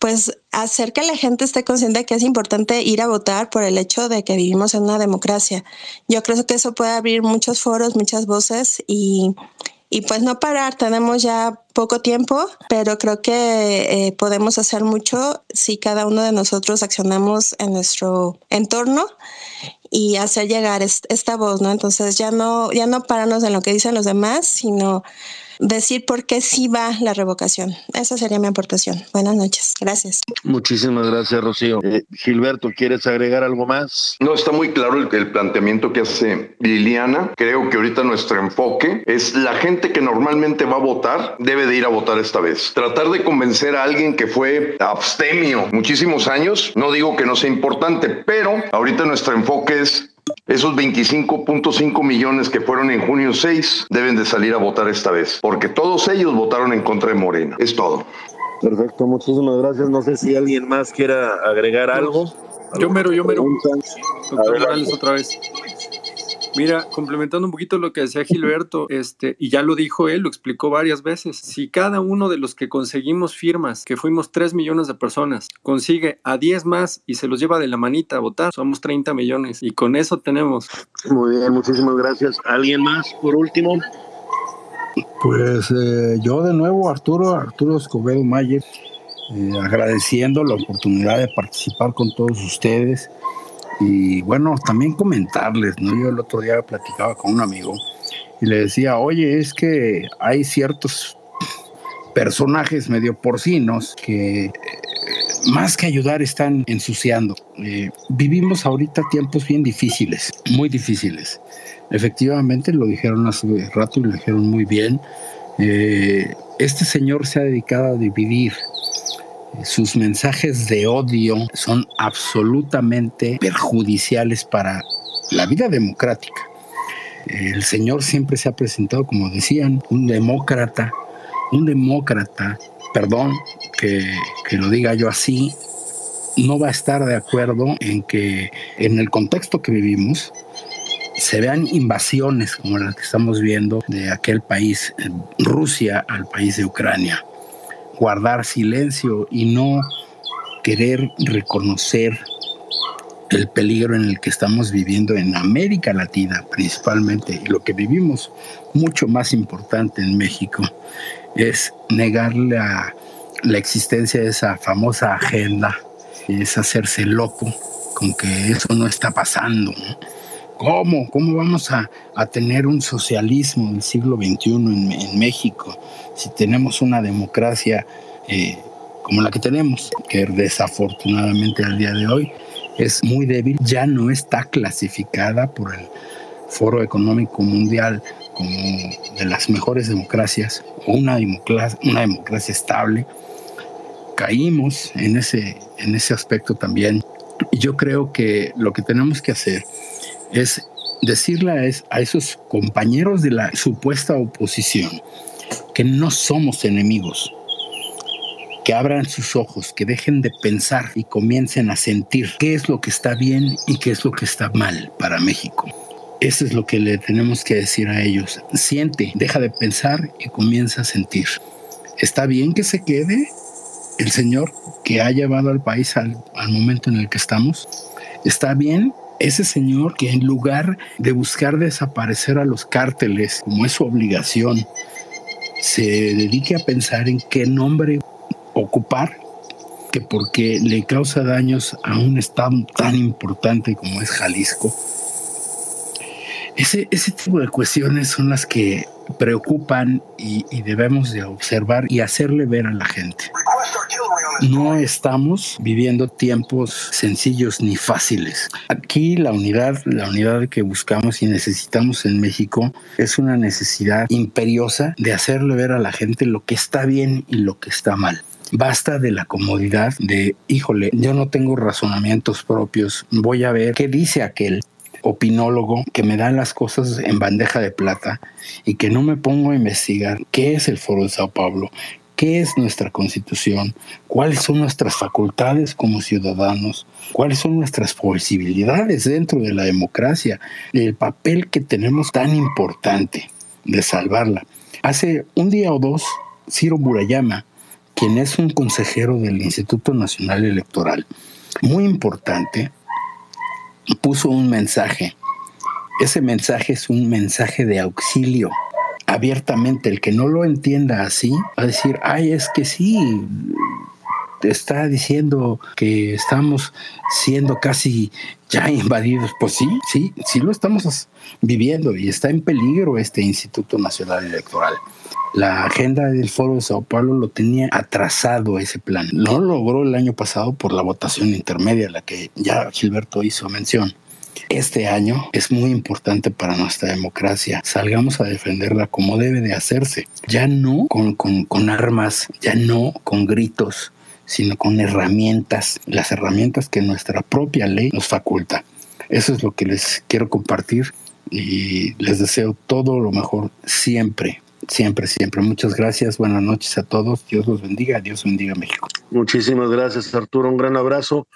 pues hacer que la gente esté consciente que es importante ir a votar por el hecho de que vivimos en una democracia. Yo creo que eso puede abrir muchos foros, muchas voces y pues no parar. Tenemos ya poco tiempo, pero creo que podemos hacer mucho si cada uno de nosotros accionamos en nuestro entorno y hacer llegar esta voz, ¿no? Entonces ya no pararnos en lo que dicen los demás, sino decir por qué sí va la revocación. Esa sería mi aportación. Buenas noches. Gracias. Muchísimas gracias, Rocío. Gilberto, ¿quieres agregar algo más? No, está muy claro el planteamiento que hace Liliana. Creo que ahorita nuestro enfoque es la gente que normalmente va a votar, debe de ir a votar esta vez. Tratar de convencer a alguien que fue abstemio muchísimos años, no digo que no sea importante, pero ahorita nuestro enfoque es esos 25.5 millones que fueron en junio 6 deben de salir a votar esta vez, porque todos ellos votaron en contra de Morena. Es todo. Perfecto, muchísimas gracias. No sé si alguien más quiera agregar algo. Yo mero. Doctor Morales, otra vez. Mira, complementando un poquito lo que decía Gilberto, y ya lo dijo él, lo explicó varias veces, si cada uno de los que conseguimos firmas, que fuimos 3 millones de personas, consigue a 10 más y se los lleva de la manita a votar, somos 30 millones y con eso tenemos. Muy bien, muchísimas gracias. ¿Alguien más, por último? Pues yo de nuevo, Arturo Escobedo Mayer, agradeciendo la oportunidad de participar con todos ustedes. Y bueno, también comentarles, ¿no? Yo el otro día platicaba con un amigo y le decía, oye, es que hay ciertos personajes medio porcinos que más que ayudar están ensuciando. Vivimos ahorita tiempos bien difíciles, muy difíciles. Efectivamente, lo dijeron hace rato y lo dijeron muy bien. Este señor se ha dedicado a dividir. Sus mensajes de odio son absolutamente perjudiciales para la vida democrática. El señor siempre se ha presentado, como decían, un demócrata, perdón que lo diga yo así, no va a estar de acuerdo en que en el contexto que vivimos se vean invasiones como las que estamos viendo de aquel país, Rusia, al país de Ucrania. Guardar silencio y no querer reconocer el peligro en el que estamos viviendo en América Latina principalmente, y lo que vivimos mucho más importante en México es negar la existencia de esa famosa agenda, es hacerse loco como que eso no está pasando, ¿no? ¿Cómo? ¿Cómo vamos a tener un socialismo del siglo XXI en México si tenemos una democracia como la que tenemos, que desafortunadamente al día de hoy es muy débil? Ya no está clasificada por el Foro Económico Mundial como de las mejores democracias, una democracia estable. Caímos en ese aspecto también. Y yo creo que lo que tenemos que hacer es decirle a esos compañeros de la supuesta oposición que no somos enemigos, que abran sus ojos, que dejen de pensar y comiencen a sentir qué es lo que está bien y qué es lo que está mal para México. Eso es lo que le tenemos que decir a ellos. Siente, deja de pensar y comienza a sentir. ¿Está bien que se quede el señor que ha llevado al país al momento en el que estamos? ¿Está bien ese señor que, en lugar de buscar desaparecer a los cárteles, como es su obligación, se dedique a pensar en qué nombre ocupar, que porque le causa daños a un estado tan importante como es Jalisco? Ese tipo de cuestiones son las que preocupan y debemos de observar y hacerle ver a la gente. No estamos viviendo tiempos sencillos ni fáciles. Aquí la unidad que buscamos y necesitamos en México es una necesidad imperiosa de hacerle ver a la gente lo que está bien y lo que está mal. Basta de la comodidad de, híjole, yo no tengo razonamientos propios, voy a ver qué dice aquel opinólogo que me da las cosas en bandeja de plata y que no me pongo a investigar qué es el Foro de Sao Paulo, ¿qué es nuestra Constitución? ¿Cuáles son nuestras facultades como ciudadanos? ¿Cuáles son nuestras posibilidades dentro de la democracia? El papel que tenemos tan importante de salvarla. Hace un día o dos, Ciro Murayama, quien es un consejero del Instituto Nacional Electoral, muy importante, puso un mensaje. Ese mensaje es un mensaje de auxilio. Abiertamente, el que no lo entienda así va a decir, ay, es que sí, está diciendo que estamos siendo casi ya invadidos. Pues sí lo estamos viviendo y está en peligro este Instituto Nacional Electoral. La agenda del Foro de Sao Paulo lo tenía atrasado ese plan. No logró el año pasado por la votación intermedia, la que ya Gilberto hizo mención. Este año es muy importante para nuestra democracia. Salgamos a defenderla como debe de hacerse. Ya no con armas, ya no con gritos, sino con herramientas. Las herramientas que nuestra propia ley nos faculta. Eso es lo que les quiero compartir y les deseo todo lo mejor siempre. Siempre, siempre. Muchas gracias. Buenas noches a todos. Dios los bendiga. Dios bendiga a México. Muchísimas gracias, Arturo. Un gran abrazo.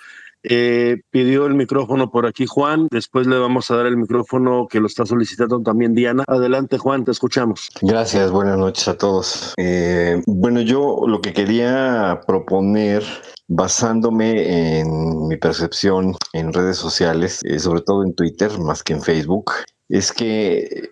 Pidió el micrófono por aquí Juan, después le vamos a dar el micrófono que lo está solicitando también Diana. Adelante Juan, te escuchamos. Gracias, buenas noches a todos. Bueno, yo lo que quería proponer, basándome en mi percepción en redes sociales, sobre todo en Twitter más que en Facebook, es que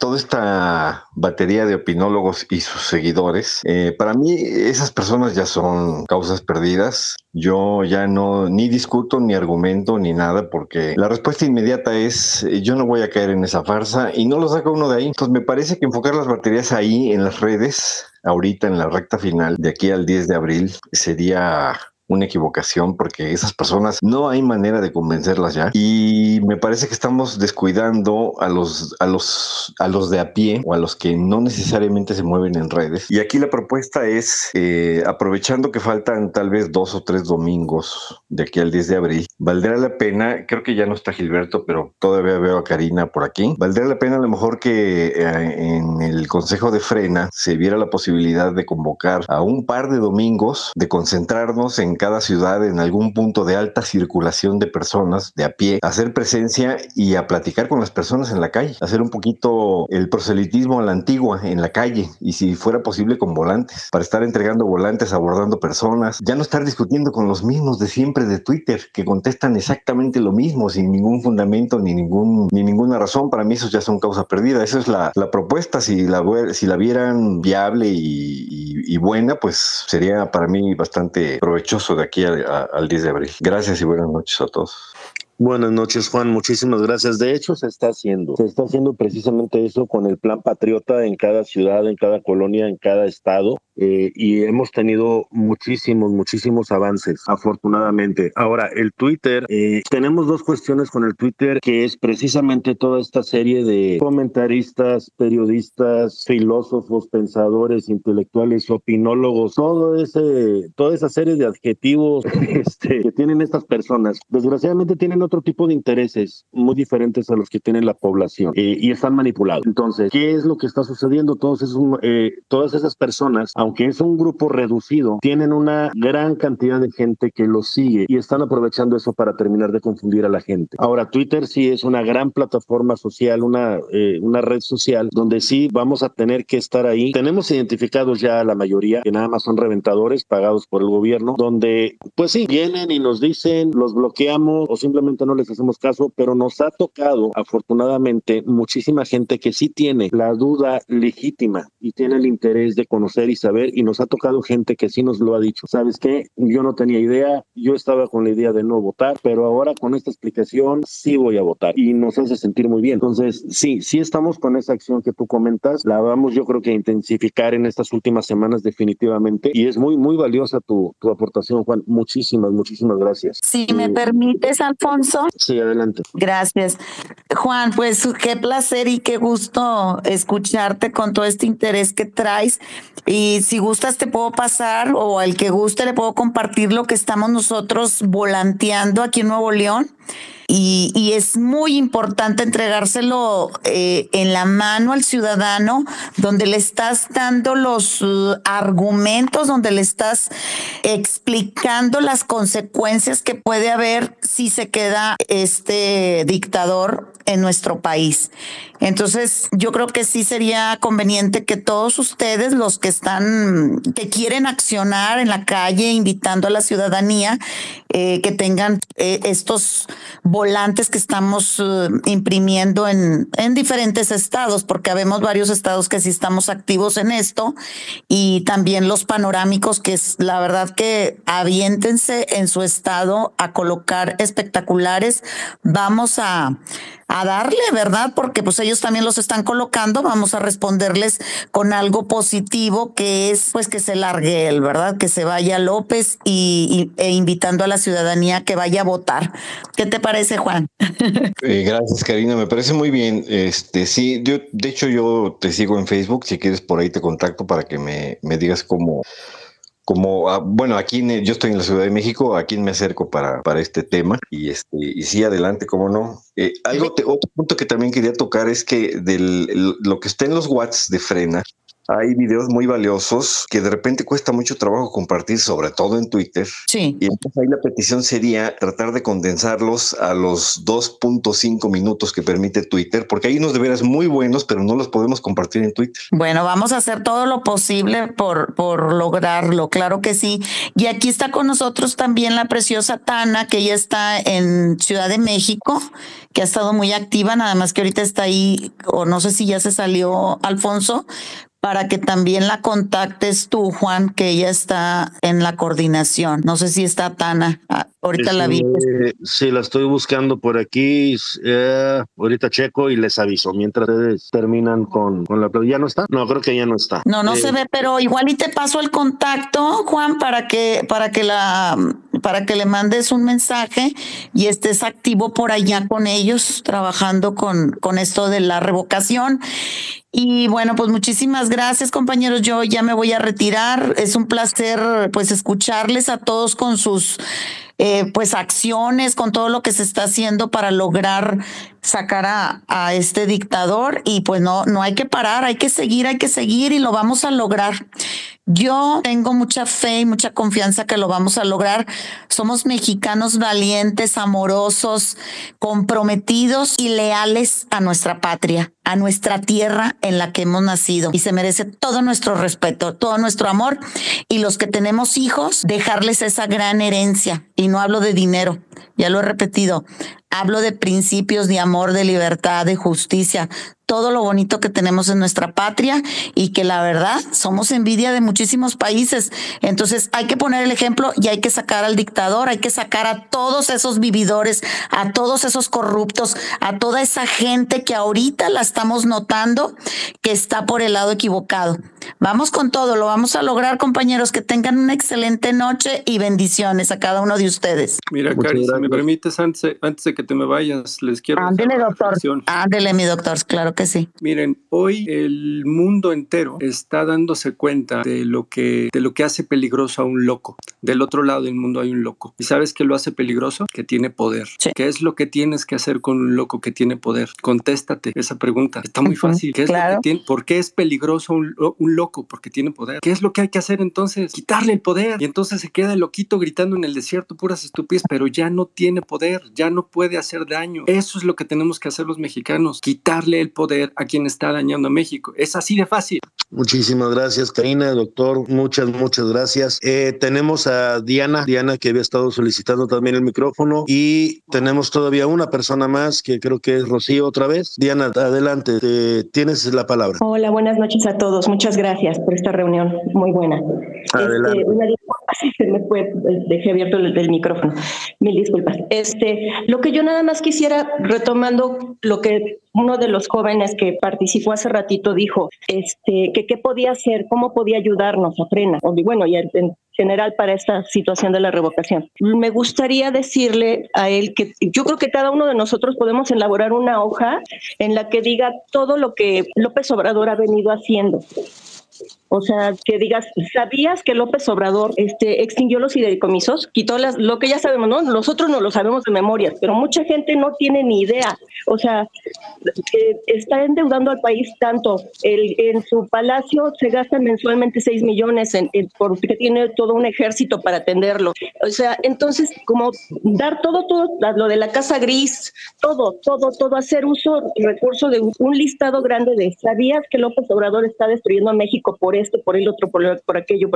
toda esta batería de opinólogos y sus seguidores, para mí esas personas ya son causas perdidas. Yo ya no ni discuto, ni argumento, ni nada, porque la respuesta inmediata es yo no voy a caer en esa farsa y no lo saca uno de ahí. Entonces me parece que enfocar las baterías ahí en las redes, ahorita en la recta final, de aquí al 10 de abril, sería una equivocación, porque esas personas no hay manera de convencerlas ya, y me parece que estamos descuidando a los de a pie o a los que no necesariamente se mueven en redes. Y aquí la propuesta es, aprovechando que faltan tal vez 2 o 3 domingos de aquí al 10 de abril, valdrá la pena, creo que ya no está Gilberto, pero todavía veo a Karina por aquí, valdrá la pena a lo mejor que en el Consejo de Frena se viera la posibilidad de convocar a un par de domingos, de concentrarnos en cada ciudad, en algún punto de alta circulación de personas de a pie, hacer presencia y a platicar con las personas en la calle, hacer un poquito el proselitismo a la antigua en la calle, y si fuera posible con volantes, para estar entregando volantes, abordando personas, ya no estar discutiendo con los mismos de siempre de Twitter, que contestan exactamente lo mismo sin ningún fundamento ni ninguna razón. Para mí esos ya son causa perdida. Esa es la propuesta. Si la vieran viable y buena, pues sería para mí bastante provechoso de aquí al 10 de abril. Gracias y buenas noches a todos. Buenas noches, Juan. Muchísimas gracias. De hecho, se está haciendo precisamente eso con el plan patriota en cada ciudad, en cada colonia, en cada estado, y hemos tenido muchísimos avances, afortunadamente. Ahora, el Twitter, tenemos dos cuestiones con el Twitter, que es precisamente toda esta serie de comentaristas, periodistas, filósofos, pensadores, intelectuales, opinólogos, toda esa serie de adjetivos que tienen estas personas. Desgraciadamente tienen otro tipo de intereses muy diferentes a los que tiene la población, y están manipulados. Entonces, ¿qué es lo que está sucediendo? Todas esas personas, aunque es un grupo reducido, tienen una gran cantidad de gente que los sigue y están aprovechando eso para terminar de confundir a la gente. Ahora, Twitter sí es una gran plataforma social, una red social donde sí vamos a tener que estar ahí. Tenemos identificados ya a la mayoría, que nada más son reventadores pagados por el gobierno, donde pues sí, vienen y nos dicen, los bloqueamos o simplemente no les hacemos caso, pero nos ha tocado afortunadamente muchísima gente que sí tiene la duda legítima y tiene el interés de conocer y saber, y nos ha tocado gente que sí nos lo ha dicho. ¿Sabes qué? Yo no tenía idea, yo estaba con la idea de no votar, pero ahora con esta explicación sí voy a votar, y nos hace sentir muy bien. Entonces sí estamos con esa acción que tú comentas, la vamos yo creo que a intensificar en estas últimas semanas definitivamente, y es muy valiosa tu aportación, Juan. Muchísimas gracias. Si me permites, Alfonso. Sí, adelante. Gracias. Juan, pues qué placer y qué gusto escucharte con todo este interés que traes. Y si gustas te puedo pasar, o al que guste le puedo compartir lo que estamos nosotros volanteando aquí en Nuevo León. Y es muy importante entregárselo en la mano al ciudadano, donde le estás dando los argumentos, donde le estás explicando las consecuencias que puede haber si se queda este dictador en nuestro país. Entonces, yo creo que sí sería conveniente que todos ustedes, los que están, que quieren accionar en la calle, invitando a la ciudadanía, que tengan estos volantes que estamos imprimiendo en diferentes estados, porque habemos varios estados que sí estamos activos en esto, y también los panorámicos, que es la verdad que aviéntense en su estado a colocar espectaculares. Vamos a darle, ¿verdad? Porque pues ellos también los están colocando, vamos a responderles con algo positivo, que es pues que se largue él, ¿verdad? Que se vaya López e invitando a la ciudadanía que vaya a votar. ¿Qué te parece, Juan? Gracias, Karina, me parece muy bien. Sí, yo, de hecho yo te sigo en Facebook, si quieres por ahí te contacto para que me digas cómo... bueno, aquí yo estoy en la Ciudad de México, ¿a quién me acerco para este tema? Y sí, adelante, cómo no. Otro punto que también quería tocar es que lo que está en los WhatsApp de Frena, hay videos muy valiosos que de repente cuesta mucho trabajo compartir, sobre todo en Twitter. Sí. Y entonces ahí la petición sería tratar de condensarlos a los 2.5 minutos que permite Twitter, porque hay unos de veras muy buenos, pero no los podemos compartir en Twitter. Bueno, vamos a hacer todo lo posible por lograrlo, claro que sí. Y aquí está con nosotros también la preciosa Tana, que ya está en Ciudad de México, que ha estado muy activa, nada más que ahorita está ahí, o no sé si ya se salió Alfonso, para que también la contactes tú, Juan, que ella está en la coordinación. No sé si está Tana. Ahorita la vi. Sí, la estoy buscando por aquí. Ahorita checo y les aviso. Mientras ustedes terminan con la... ¿Ya no está? No, creo que ya no está. No se ve, pero igual y te paso el contacto, Juan, para que le mandes un mensaje y estés activo por allá con ellos, trabajando con esto de la revocación. Y bueno, pues muchísimas gracias, compañeros. Yo ya me voy a retirar. Es un placer pues escucharles a todos con sus pues acciones, con todo lo que se está haciendo para lograr sacar a este dictador, y pues no hay que parar, hay que seguir y lo vamos a lograr. Yo tengo mucha fe y mucha confianza que lo vamos a lograr. Somos mexicanos valientes, amorosos, comprometidos y leales a nuestra patria, a nuestra tierra en la que hemos nacido, y se merece todo nuestro respeto, todo nuestro amor, y los que tenemos hijos, dejarles esa gran herencia, y no hablo de dinero, ya lo he repetido, hablo de principios de amor, de libertad, de justicia, todo lo bonito que tenemos en nuestra patria y que la verdad somos envidia de muchísimos países. Entonces hay que poner el ejemplo y hay que sacar al dictador, hay que sacar a todos esos vividores, a todos esos corruptos, a toda esa gente que ahorita la estamos notando que está por el lado equivocado. Vamos con todo, lo vamos a lograr, compañeros. Que tengan una excelente noche y bendiciones a cada uno de ustedes. Mira, Cari, si me permites, antes de que te me vayas, les quiero... Ándele, doctor. Ándele, mi doctor, claro que sí. Miren, hoy el mundo entero está dándose cuenta de lo que hace peligroso a un loco. Del otro lado del mundo hay un loco. ¿Y sabes qué lo hace peligroso? Que tiene poder. Sí. ¿Qué es lo que tienes que hacer con un loco que tiene poder? Contéstate esa pregunta. Está muy fácil. ¿Qué es lo que tiene? ¿Por qué es peligroso un loco? Porque tiene poder. ¿Qué es lo que hay que hacer entonces? Quitarle el poder. Y entonces se queda el loquito gritando en el desierto puras estupideces, pero ya no tiene poder, ya no puede hacer daño. Eso es lo que tenemos que hacer los mexicanos, quitarle el poder a quien está dañando a México. Es así de fácil. Muchísimas gracias, Karina, doctor. Muchas gracias. Tenemos a Diana que había estado solicitando también el micrófono, y tenemos todavía una persona más que creo que es Rocío otra vez. Diana, adelante, tienes la palabra. Hola, buenas noches a todos. Muchas gracias por esta reunión muy buena. Adelante. Una disculpa, se me fue, dejé abierto el micrófono. Mil disculpas. Lo que yo nada más quisiera, retomando lo que uno de los jóvenes que participó hace ratito dijo, que qué podía hacer, cómo podía ayudarnos a Frena, o bueno, y en general para esta situación de la revocación. Me gustaría decirle a él que yo creo que cada uno de nosotros podemos elaborar una hoja en la que diga todo lo que López Obrador ha venido haciendo. O sea, que digas, ¿sabías que López Obrador extinguió los fideicomisos? Quitó lo que ya sabemos, ¿no? Nosotros no lo sabemos de memoria, pero mucha gente no tiene ni idea. O sea, está endeudando al país tanto. En su palacio se gastan mensualmente 6 millones porque tiene todo un ejército para atenderlo. O sea, entonces, como dar todo, lo de la Casa Gris, todo, hacer uso, recurso de un listado grande de ¿sabías que López Obrador está destruyendo a México por esto, por el otro, por aquello?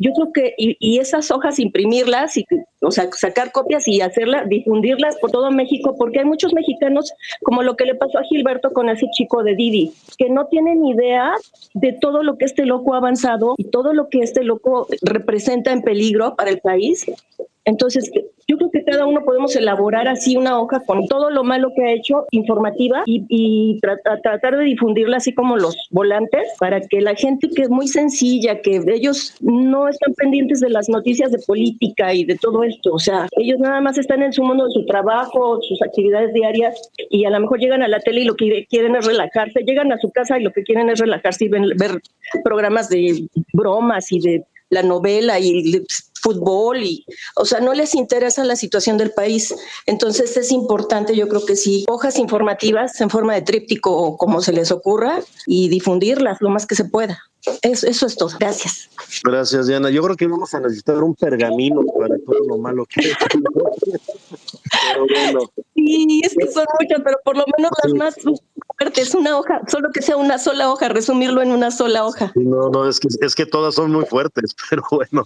Yo creo que, y esas hojas imprimirlas, y, o sea, sacar copias y hacerlas, difundirlas por todo México, porque hay muchos mexicanos, como lo que le pasó a Gilberto con ese chico de Didi, que no tienen idea de todo lo que este loco ha avanzado y todo lo que este loco representa en peligro para el país. Entonces, yo creo que cada uno podemos elaborar así una hoja con todo lo malo que ha hecho, informativa, y tratar de difundirla así como los volantes, para que la gente que es muy sencilla, que ellos no están pendientes de las noticias de política y de todo esto, o sea, ellos nada más están en su mundo de su trabajo, sus actividades diarias, y a lo mejor llegan a la tele y lo que quieren es relajarse, llegan a su casa y lo que quieren es relajarse y ver programas de bromas y de la novela y el fútbol, y o sea, no les interesa la situación del país. Entonces es importante, yo creo que sí, hojas informativas en forma de tríptico o como se les ocurra, y difundirlas lo más que se pueda. Eso es todo. Gracias. Gracias, Diana. Yo creo que vamos a necesitar un pergamino para todo lo malo que es. Pero bueno. Sí, es que son muchas, pero por lo menos las más fuertes. Una hoja, solo que sea una sola hoja, resumirlo en una sola hoja. No, es que todas son muy fuertes, pero bueno.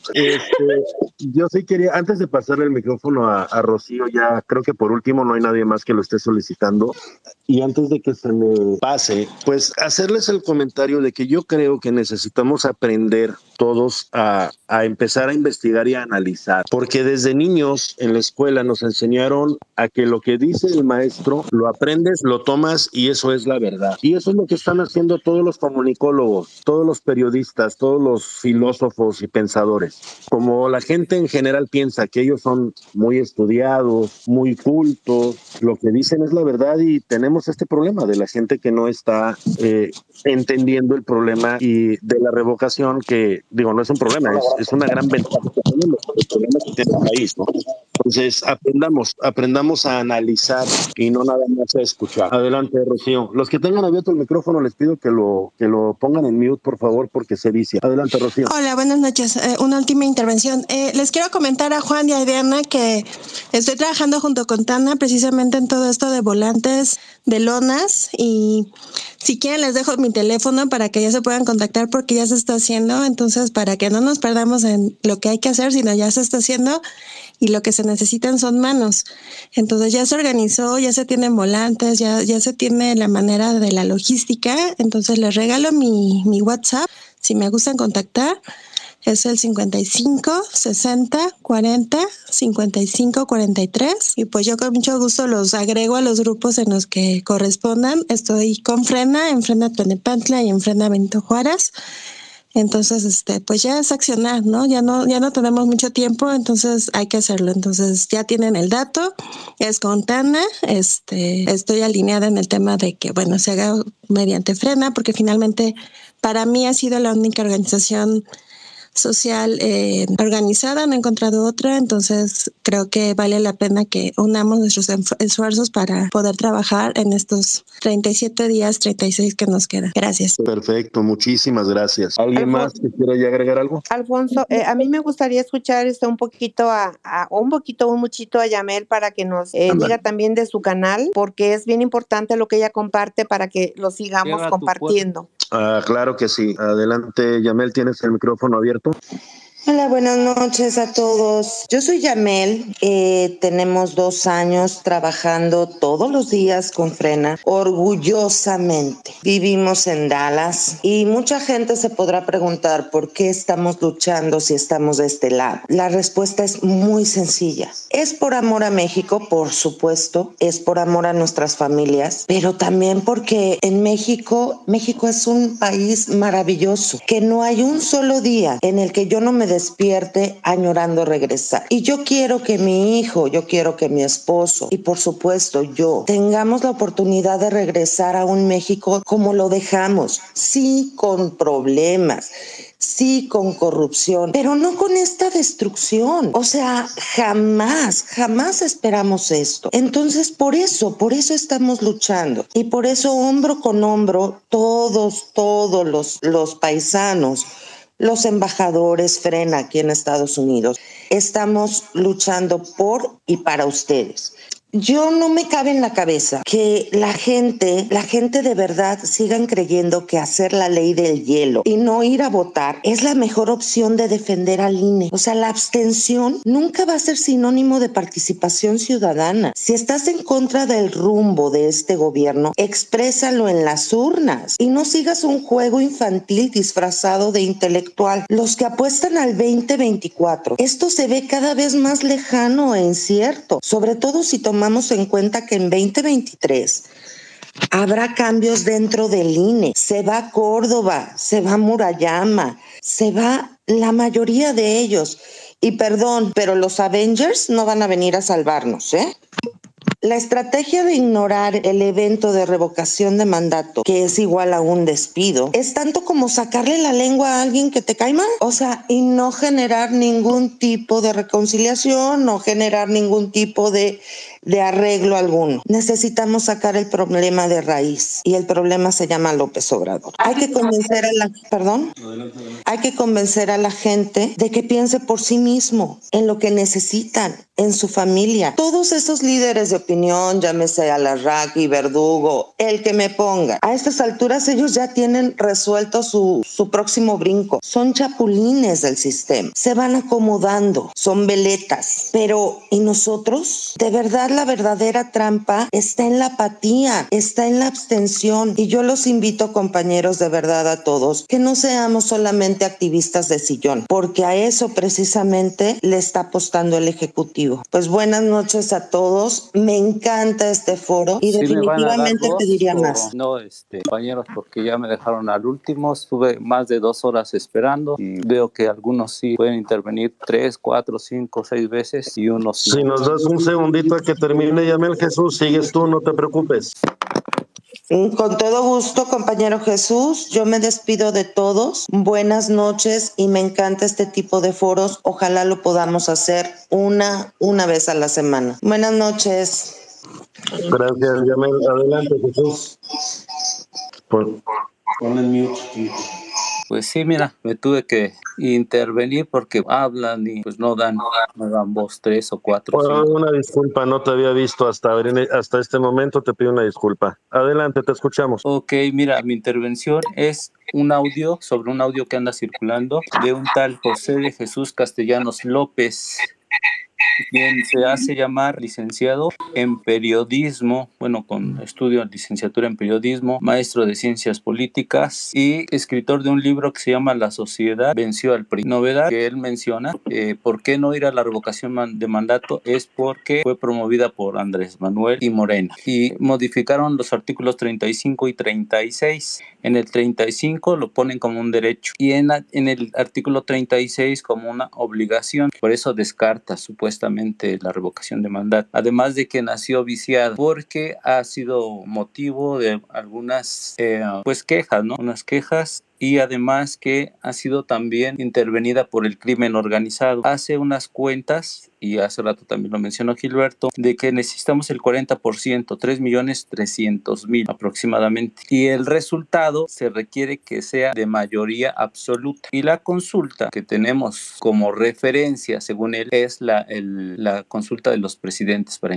Yo sí quería, antes de pasarle el micrófono a Rocío, ya creo que por último no hay nadie más que lo esté solicitando. Y antes de que se me pase, pues hacerles el comentario de que yo creo que necesitamos aprender todos a empezar a investigar y a analizar, porque desde niños en la escuela nos enseñaron a que lo que dice el maestro lo aprendes, lo tomas y eso es la verdad. Y eso es lo que están haciendo todos los comunicólogos, todos los periodistas, todos los filósofos y pensadores. Como la gente en general piensa que ellos son muy estudiados, muy cultos, lo que dicen es la verdad, y tenemos este problema de la gente que no está entendiendo el problema y de la revocación, que digo, no es un problema, es una gran ventaja que tenemos, el problema que tiene el país, ¿no? Entonces aprendamos a analizar y no nada más a escuchar. Adelante, Rocío. Los que tengan abierto el micrófono les pido que lo pongan en mute, por favor, porque se vicia. Adelante, Rocío. Hola, buenas noches. Una última intervención. Les quiero comentar a Juan y a Diana que estoy trabajando junto con Tana precisamente en todo esto de volantes, de lonas, y si quieren les dejo mi teléfono para que ya se puedan contactar, porque ya se está haciendo. Entonces, para que no nos perdamos en lo que hay que hacer, sino ya se está haciendo y lo que se necesita necesitan son manos. Entonces ya se organizó, ya se tienen volantes, ya se tiene la manera de la logística. Entonces les regalo mi WhatsApp, si me gustan contactar. Es el 55 60 40 55 43, y pues yo con mucho gusto los agrego a los grupos en los que correspondan. Estoy con Frena, en Frena Tlanepantla y en Frena Benito Juárez. Entonces, pues ya es accionar, ¿no? Ya no tenemos mucho tiempo, entonces hay que hacerlo. Entonces ya tienen el dato, es con Tana, estoy alineada en el tema de que, bueno, se haga mediante Frena, porque finalmente para mí ha sido la única organización social organizada, no he encontrado otra, entonces creo que vale la pena que unamos nuestros esfuerzos para poder trabajar en estos 37 días, 36 que nos quedan. Gracias. Perfecto, muchísimas gracias. ¿Alguien más que quiera ya agregar algo? Alfonso, a mí me gustaría escuchar un muchito a Yamel, para que nos diga también de su canal, porque es bien importante lo que ella comparte para que lo sigamos compartiendo. Ah, claro que sí. Adelante, Yamel, tienes el micrófono abierto. Hola, buenas noches a todos. Yo soy Yamel, tenemos 2 años trabajando todos los días con Frena, orgullosamente. Vivimos en Dallas y mucha gente se podrá preguntar por qué estamos luchando si estamos de este lado. La respuesta es muy sencilla. Es por amor a México, por supuesto, es por amor a nuestras familias, pero también porque en México es un país maravilloso, que no hay un solo día en el que yo no me despierte añorando regresar. Y yo quiero que mi hijo, yo quiero que mi esposo y por supuesto yo tengamos la oportunidad de regresar a un México como lo dejamos, sí con problemas, sí con corrupción, pero no con esta destrucción. O sea, jamás esperamos esto. Entonces, por eso estamos luchando. Y por eso, hombro con hombro, todos los paisanos, los embajadores, Frena aquí en Estados Unidos, estamos luchando por y para ustedes. Yo no me cabe en la cabeza que la gente de verdad sigan creyendo que hacer la ley del hielo y no ir a votar es la mejor opción de defender al INE. O sea, la abstención nunca va a ser sinónimo de participación ciudadana. Si estás en contra del rumbo de este gobierno, exprésalo en las urnas y no sigas un juego infantil disfrazado de intelectual. Los que apuestan al 2024, esto se ve cada vez más lejano e incierto, sobre todo si tomamos en cuenta que en 2023 habrá cambios dentro del INE. Se va Córdoba, se va Murayama, se va la mayoría de ellos. Y perdón, pero los Avengers no van a venir a salvarnos, ¿eh? La estrategia de ignorar el evento de revocación de mandato, que es igual a un despido, es tanto como sacarle la lengua a alguien que te cae mal. O sea, y no generar ningún tipo de reconciliación, no generar ningún tipo de arreglo alguno. Necesitamos sacar el problema de raíz, y el problema se llama López Obrador. Hay que convencer a la gente de que piense por sí mismo, en lo que necesitan, en su familia. Todos esos líderes de opinión, llámese Alarraqui, Verdugo, el que me ponga, a estas alturas ellos ya tienen resuelto su próximo brinco. Son chapulines del sistema, se van acomodando, son veletas. Pero ¿y nosotros? De verdad, la verdadera trampa está en la apatía, está en la abstención. Y yo los invito, compañeros, de verdad a todos, que no seamos solamente activistas de sillón, porque a eso precisamente le está apostando el Ejecutivo. Pues buenas noches a todos. Me encanta este foro y definitivamente pediría más. No, compañeros, porque ya me dejaron al último. Estuve más de 2 horas esperando y veo que algunos sí pueden intervenir 3, 4, 5, 6 veces y unos sí. Si nos das un segundito a que termine, Yamel. Jesús, sigues tú, no te preocupes. Con todo gusto, compañero Jesús. Yo me despido de todos. Buenas noches y me encanta este tipo de foros. Ojalá lo podamos hacer una vez a la semana. Buenas noches. Gracias, Yamel. Adelante, Jesús. Pon el mute. Pues sí, mira, me tuve que intervenir porque hablan y pues no dan voz 3 o 4. Bueno, una disculpa, no te había visto hasta este momento, te pido una disculpa. Adelante, te escuchamos. Ok, mira, mi intervención es sobre un audio que anda circulando de un tal José de Jesús Castellanos López. quien se hace llamar licenciado en periodismo, bueno, con estudio en licenciatura en periodismo, maestro de ciencias políticas y escritor de un libro que se llama La sociedad venció al PRI. Novedad que él menciona, ¿por qué no ir a la revocación de mandato? Es porque fue promovida por Andrés Manuel y Morena. Y modificaron los artículos 35 y 36. En el 35 lo ponen como un derecho y en el artículo 36 como una obligación. Por eso descarta supuestamente la revocación de mandato. Además de que nació viciada porque ha sido motivo de algunas pues quejas, ¿no? Unas quejas. Y además que ha sido también intervenida por el crimen organizado. Hace unas cuentas, y hace rato también lo mencionó Gilberto, de que necesitamos el 40%, 3.300.000 aproximadamente. Y el resultado se requiere que sea de mayoría absoluta. Y la consulta que tenemos como referencia, según él, es la consulta de los presidentes para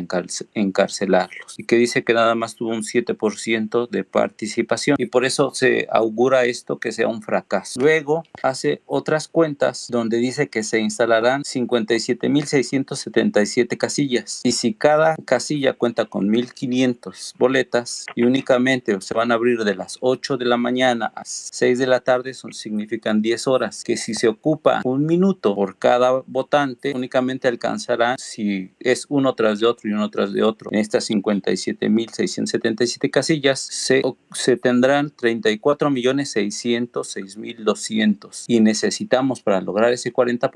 encarcelarlos. Y que dice que nada más tuvo un 7% de participación. Y por eso se augura esto que sea un fracaso. Luego hace otras cuentas donde dice que se instalarán 57.677 casillas y si cada casilla cuenta con 1.500 boletas y únicamente se van a abrir de las 8 de la mañana a 6 de la tarde, significan 10 horas, que si se ocupa un minuto por cada votante únicamente alcanzará, si es uno tras de otro y uno tras de otro, en estas 57.677 casillas se tendrán 34.606.200 y necesitamos para lograr ese 40%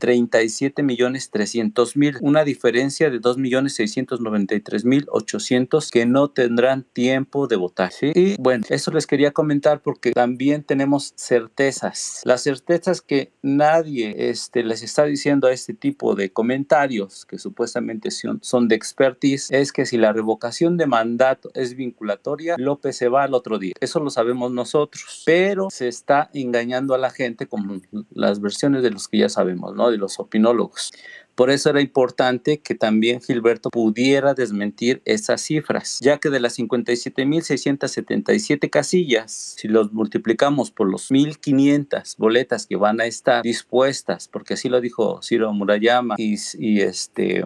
37.300.000, una diferencia de 2.693.800 que no tendrán tiempo de votar, ¿sí? Y bueno, eso les quería comentar porque también tenemos certezas, las certezas que nadie les está diciendo a este tipo de comentarios que supuestamente son de expertise, es que si la revocación de mandato es vinculatoria, López se va al otro día, eso lo sabemos nosotros, pero se está engañando a la gente con las versiones de los que ya sabemos, ¿no? De los opinólogos. Por eso era importante que también Gilberto pudiera desmentir esas cifras, ya que de las 57.677 casillas, si los multiplicamos por los 1.500 boletas que van a estar dispuestas, porque así lo dijo Ciro Murayama y el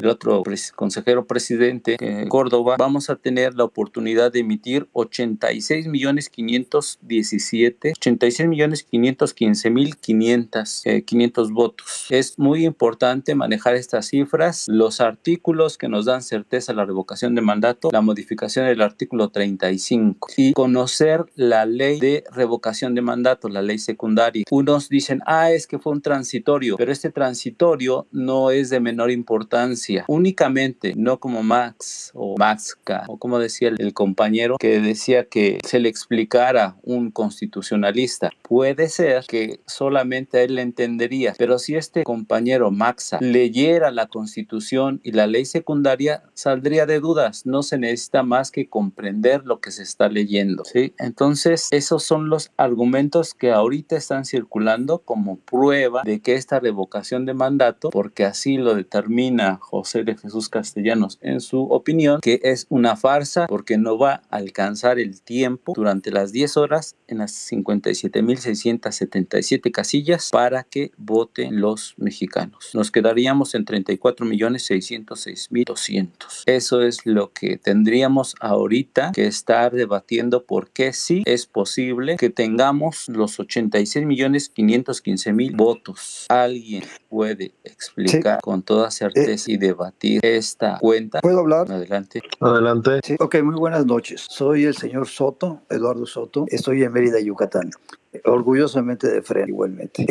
otro consejero presidente Córdoba, vamos a tener la oportunidad de emitir 86.515.500 votos. Es muy importante manejar estas cifras, los artículos que nos dan certeza a la revocación de mandato, la modificación del artículo 35 y conocer la ley de revocación de mandato, la ley secundaria. Unos dicen, es que fue un transitorio, pero este transitorio no es de menor importancia, únicamente, no como Max o Maxca, o como decía el compañero que decía que se le explicara un constitucionalista. Puede ser que solamente a él le entendería, pero si este compañero Maxa leyera la Constitución y la ley secundaria, saldría de dudas. No se necesita más que comprender lo que se está leyendo, ¿sí? Entonces, esos son los argumentos que ahorita están circulando como prueba de que esta revocación de mandato, porque así lo determina José de Jesús Castellanos en su opinión, que es una farsa porque no va a alcanzar el tiempo durante las 10 horas en las 57.677 casillas para que voten los mexicanos. Nos quedaríamos en 34.606.200. Eso es lo que tendríamos ahorita que estar debatiendo, porque sí es posible que tengamos los 86.515.000 votos. ¿Alguien puede explicar con toda certeza y debatir esta cuenta? ¿Puedo hablar? Adelante. Adelante. Sí. Ok, muy buenas noches. Soy el señor Soto, Eduardo Soto. Estoy en Mérida, Yucatán. Orgullosamente de Frena, igualmente.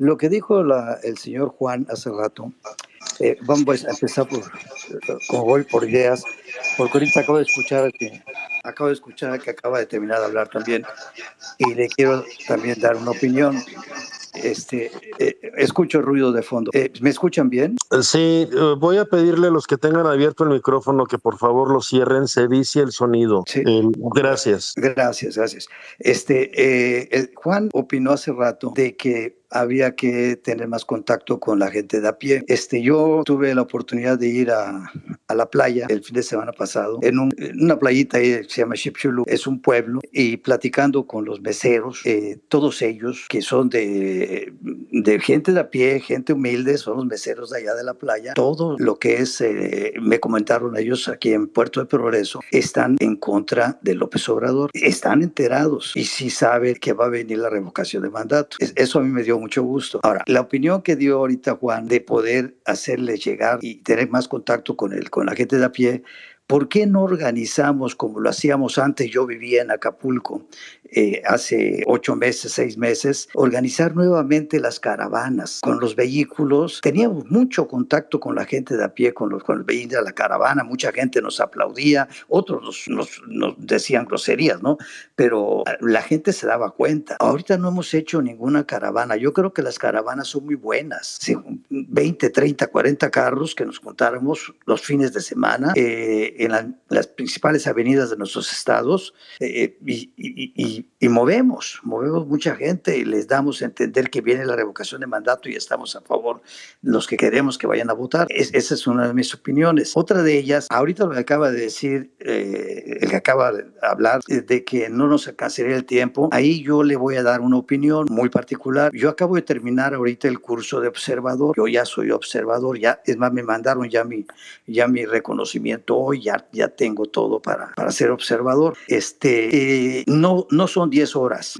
Lo que dijo el señor Juan hace rato, vamos a empezar por ideas, porque ahorita acabo de escuchar que acaba de terminar de hablar también, y le quiero también dar una opinión. Escucho ruido de fondo. ¿Me escuchan bien? Sí, voy a pedirle a los que tengan abierto el micrófono que por favor lo cierren, se dice el sonido. Sí. Gracias. Gracias. Juan opinó hace rato de que había que tener más contacto con la gente de a pie. Yo tuve la oportunidad de ir a a la playa el fin de semana pasado, en una playita ahí que se llama Xipchulú, es un pueblo, y platicando con los meseros, todos ellos que son de gente de a pie, gente humilde, son los meseros de allá de la playa, todo lo que es, me comentaron ellos aquí en Puerto de Progreso, están en contra de López Obrador, están enterados y sí saben que va a venir la revocación de mandato. Eso a mí me dio mucho gusto. Ahora, la opinión que dio ahorita Juan de poder hacerle llegar y tener más contacto con la gente de a pie, ¿por qué no organizamos como lo hacíamos antes? Yo vivía en Acapulco hace 6 meses, organizar nuevamente las caravanas con los vehículos. Teníamos mucho contacto con la gente de a pie, con los vehículos de la caravana. Mucha gente nos aplaudía, otros nos decían groserías, ¿no? Pero la gente se daba cuenta. Ahorita no hemos hecho ninguna caravana. Yo creo que las caravanas son muy buenas. Sí, 20, 30, 40 carros que nos juntáramos los fines de semana, en las principales avenidas de nuestros estados, y movemos mucha gente y les damos a entender que viene la revocación de mandato y estamos a favor los que queremos que vayan a votar. Esa es una de mis opiniones. Otra de ellas, ahorita lo que acaba de decir, el que acaba de hablar, de que no nos alcanzaría el tiempo, ahí yo le voy a dar una opinión muy particular. Yo acabo de terminar ahorita el curso de observador, yo ya soy observador, ya, es más, me mandaron ya mi reconocimiento hoy, ya tengo todo para ser observador. No son 10 horas,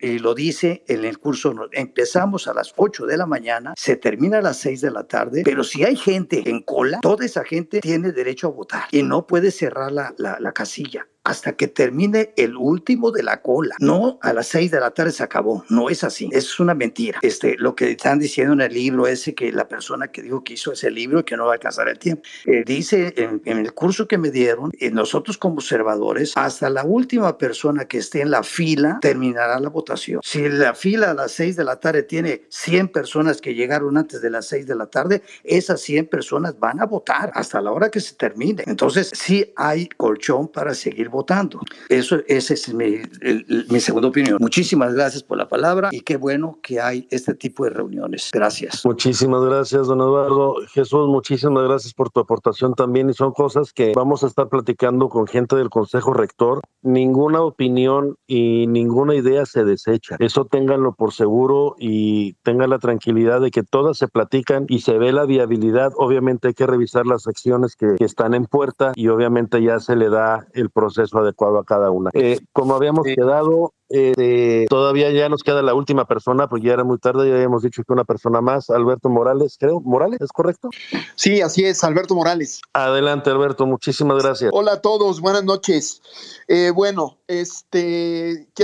lo dice en el curso, empezamos a las 8 de la mañana, se termina a las 6 de la tarde, pero si hay gente en cola, toda esa gente tiene derecho a votar y no puede cerrar la casilla hasta que termine el último de la cola. No, a las 6 de la tarde se acabó. No es así. Es una mentira. Lo que están diciendo en el libro ese, que la persona que dijo que hizo ese libro y que no va a alcanzar el tiempo. Dice en el curso que me dieron, nosotros como observadores, hasta la última persona que esté en la fila terminará la votación. Si la fila a las 6 de la tarde tiene 100 personas que llegaron antes de las 6 de la tarde, esas 100 personas van a votar hasta la hora que se termine. Entonces, sí hay colchón para seguir votando. Esa es mi segunda opinión. Muchísimas gracias por la palabra y qué bueno que hay este tipo de reuniones. Gracias. Muchísimas gracias, don Eduardo. Jesús, muchísimas gracias por tu aportación también, y son cosas que vamos a estar platicando con gente del Consejo Rector. Ninguna opinión y ninguna idea se desecha. Eso ténganlo por seguro y tengan la tranquilidad de que todas se platican y se ve la viabilidad. Obviamente hay que revisar las acciones que están en puerta y obviamente ya se le da el proceso adecuado a cada una. Como habíamos quedado, todavía ya nos queda la última persona, pues ya era muy tarde, ya habíamos dicho que una persona más, Alberto Morales, creo. ¿Morales? ¿Es correcto? Sí, así es, Alberto Morales. Adelante, Alberto, muchísimas gracias. Hola a todos, buenas noches. Quiero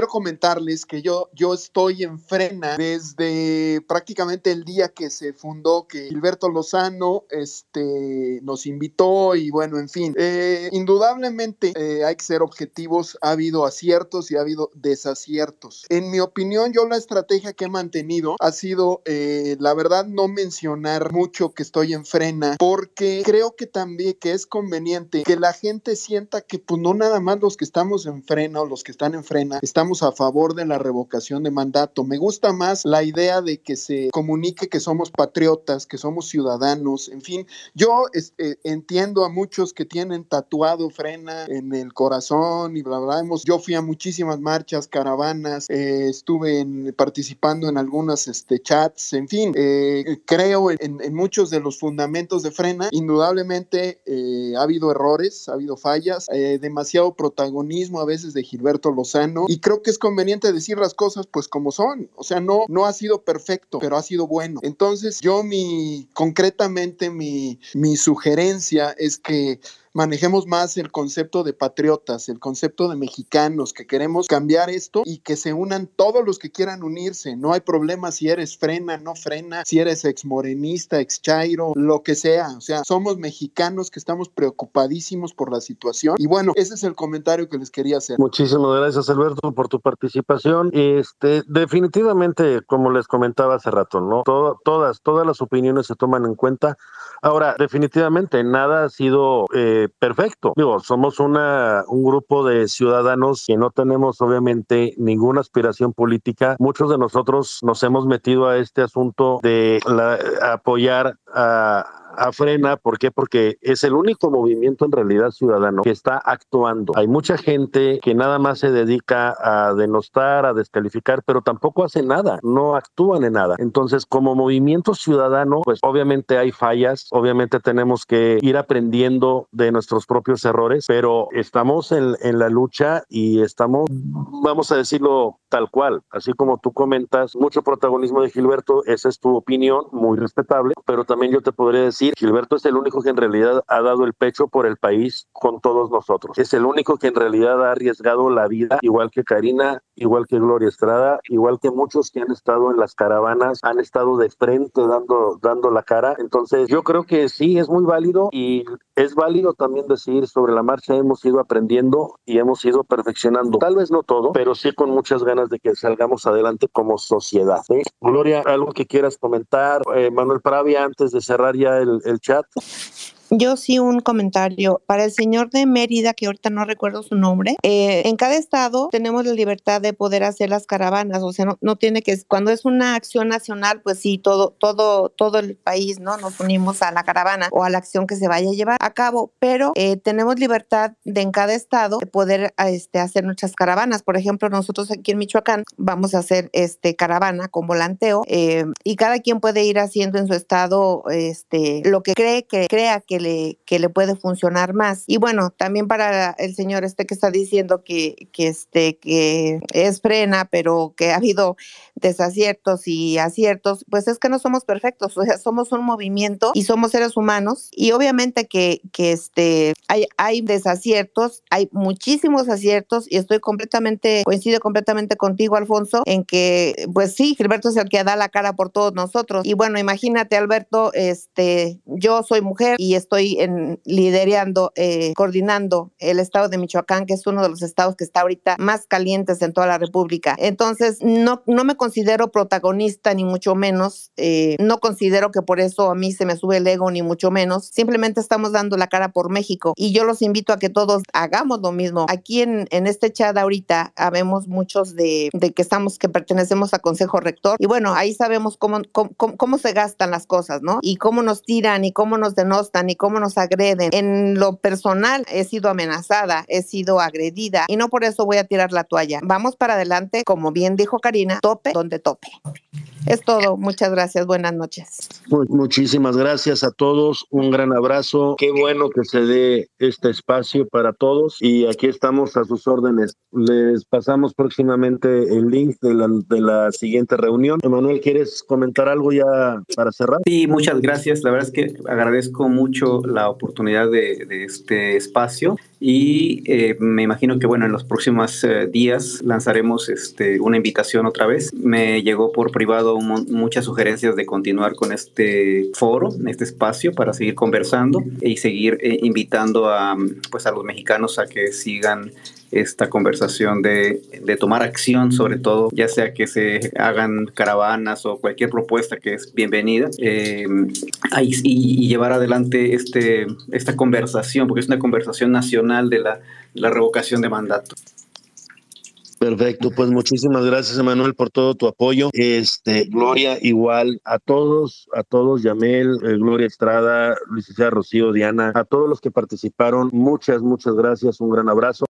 comentarles que yo estoy en Frena desde prácticamente el día que se fundó, que Gilberto Lozano nos invitó y bueno, en fin. Indudablemente hay que ser objetivos, ha habido aciertos y ha habido desaciertos. En mi opinión, yo la estrategia que he mantenido ha sido, la verdad, no mencionar mucho que estoy en Frena, porque creo que también que es conveniente que la gente sienta que pues no nada más los que estamos en Frena o los que están en Frena estamos a favor de la revocación de mandato. Me gusta más la idea de que se comunique que somos patriotas, que somos ciudadanos, en fin. Yo entiendo a muchos que tienen tatuado Frena en el corazón y bla, bla. Yo fui a muchísimas marchas, caravanas, estuve participando en algunas chats, en fin, creo en muchos de los fundamentos de Frena. Indudablemente ha habido errores, ha habido fallas, demasiado protagonismo a veces de Gilberto Lozano, y creo que es conveniente decir las cosas pues como son, o sea, no ha sido perfecto, pero ha sido bueno. Entonces yo concretamente mi sugerencia es que manejemos más el concepto de patriotas, el concepto de mexicanos, que queremos cambiar esto y que se unan todos los que quieran unirse. No hay problema si eres Frena, no Frena, si eres exmorenista, exchairo, lo que sea. O sea, somos mexicanos que estamos preocupadísimos por la situación. Y bueno, ese es el comentario que les quería hacer. Muchísimas gracias, Alberto, por tu participación. Definitivamente, como les comentaba hace rato, ¿no? Todas las opiniones se toman en cuenta. Ahora, definitivamente, nada ha sido perfecto. Digo, somos un grupo de ciudadanos que no tenemos obviamente ninguna aspiración política. Muchos de nosotros nos hemos metido a este asunto de apoyar a a Frena. ¿Por qué? Porque es el único movimiento en realidad ciudadano que está actuando. Hay mucha gente que nada más se dedica a denostar, a descalificar, pero tampoco hace nada, no actúan en nada. Entonces, como movimiento ciudadano, pues obviamente hay fallas, obviamente tenemos que ir aprendiendo de nuestros propios errores, pero estamos en la lucha y estamos, vamos a decirlo tal cual, así como tú comentas, mucho protagonismo de Gilberto, esa es tu opinión, muy respetable, pero también yo te podría decir, Gilberto es el único que en realidad ha dado el pecho por el país con todos nosotros. Es el único que en realidad ha arriesgado la vida, igual que Karina, igual que Gloria Estrada, igual que muchos que han estado en las caravanas, han estado de frente dando la cara. Entonces yo creo que sí, es muy válido y es válido también decir sobre la marcha hemos ido aprendiendo y hemos ido perfeccionando. Tal vez no todo, pero sí con muchas ganas de que salgamos adelante como sociedad, ¿sí? Gloria, algo que quieras comentar, Manuel Pravia, antes de cerrar ya el chat. Yo sí un comentario para el señor de Mérida, que ahorita no recuerdo su nombre. En cada estado tenemos la libertad de poder hacer las caravanas, o sea, no tiene que, cuando es una acción nacional, pues sí, todo el país, ¿no? Nos unimos a la caravana o a la acción que se vaya a llevar a cabo, pero tenemos libertad de en cada estado de poder hacer nuestras caravanas. Por ejemplo, nosotros aquí en Michoacán vamos a hacer caravana con volanteo y cada quien puede ir haciendo en su estado lo que crea que le puede funcionar más. Y bueno, también para el señor que está diciendo que es Frena, pero que ha habido desaciertos y aciertos, pues es que no somos perfectos, o sea, somos un movimiento y somos seres humanos, y obviamente que hay desaciertos, hay muchísimos aciertos, y estoy coincido completamente contigo, Alfonso, en que pues sí, Gilberto es el que da la cara por todos nosotros. Y bueno, imagínate, Alberto, yo soy mujer y estoy coordinando el estado de Michoacán, que es uno de los estados que está ahorita más calientes en toda la república. Entonces, no me considero protagonista, ni mucho menos. No considero que por eso a mí se me sube el ego, ni mucho menos. Simplemente estamos dando la cara por México, y yo los invito a que todos hagamos lo mismo. Aquí en este chat ahorita habemos muchos que pertenecemos a Consejo Rector, y bueno, ahí sabemos cómo se gastan las cosas, ¿no? Y cómo nos tiran, y cómo nos denostan, y cómo nos agreden. En lo personal he sido amenazada, he sido agredida, y no por eso voy a tirar la toalla. Vamos para adelante, como bien dijo Karina, tope donde tope. Es todo, muchas gracias, buenas noches. Muchísimas gracias a todos, un gran abrazo, qué bueno que se dé este espacio para todos, y aquí estamos a sus órdenes. Les pasamos próximamente el link de la siguiente reunión. Emanuel, ¿quieres comentar algo ya para cerrar? Sí, muchas gracias, la verdad es que agradezco mucho la oportunidad de este espacio, y me imagino que bueno, en los próximos días lanzaremos una invitación otra vez. Me llegó por privado muchas sugerencias de continuar con este foro, este espacio, para seguir conversando y seguir invitando a los mexicanos a que sigan esta conversación de tomar acción, sobre todo, ya sea que se hagan caravanas o cualquier propuesta que es bienvenida, y llevar adelante esta conversación, porque es una conversación nacional de la revocación de mandato. Perfecto, pues muchísimas gracias, Emanuel, por todo tu apoyo. Gloria, igual a todos, Yamel, Gloria Estrada, Luis César, Rocío, Diana, a todos los que participaron, muchas gracias, un gran abrazo.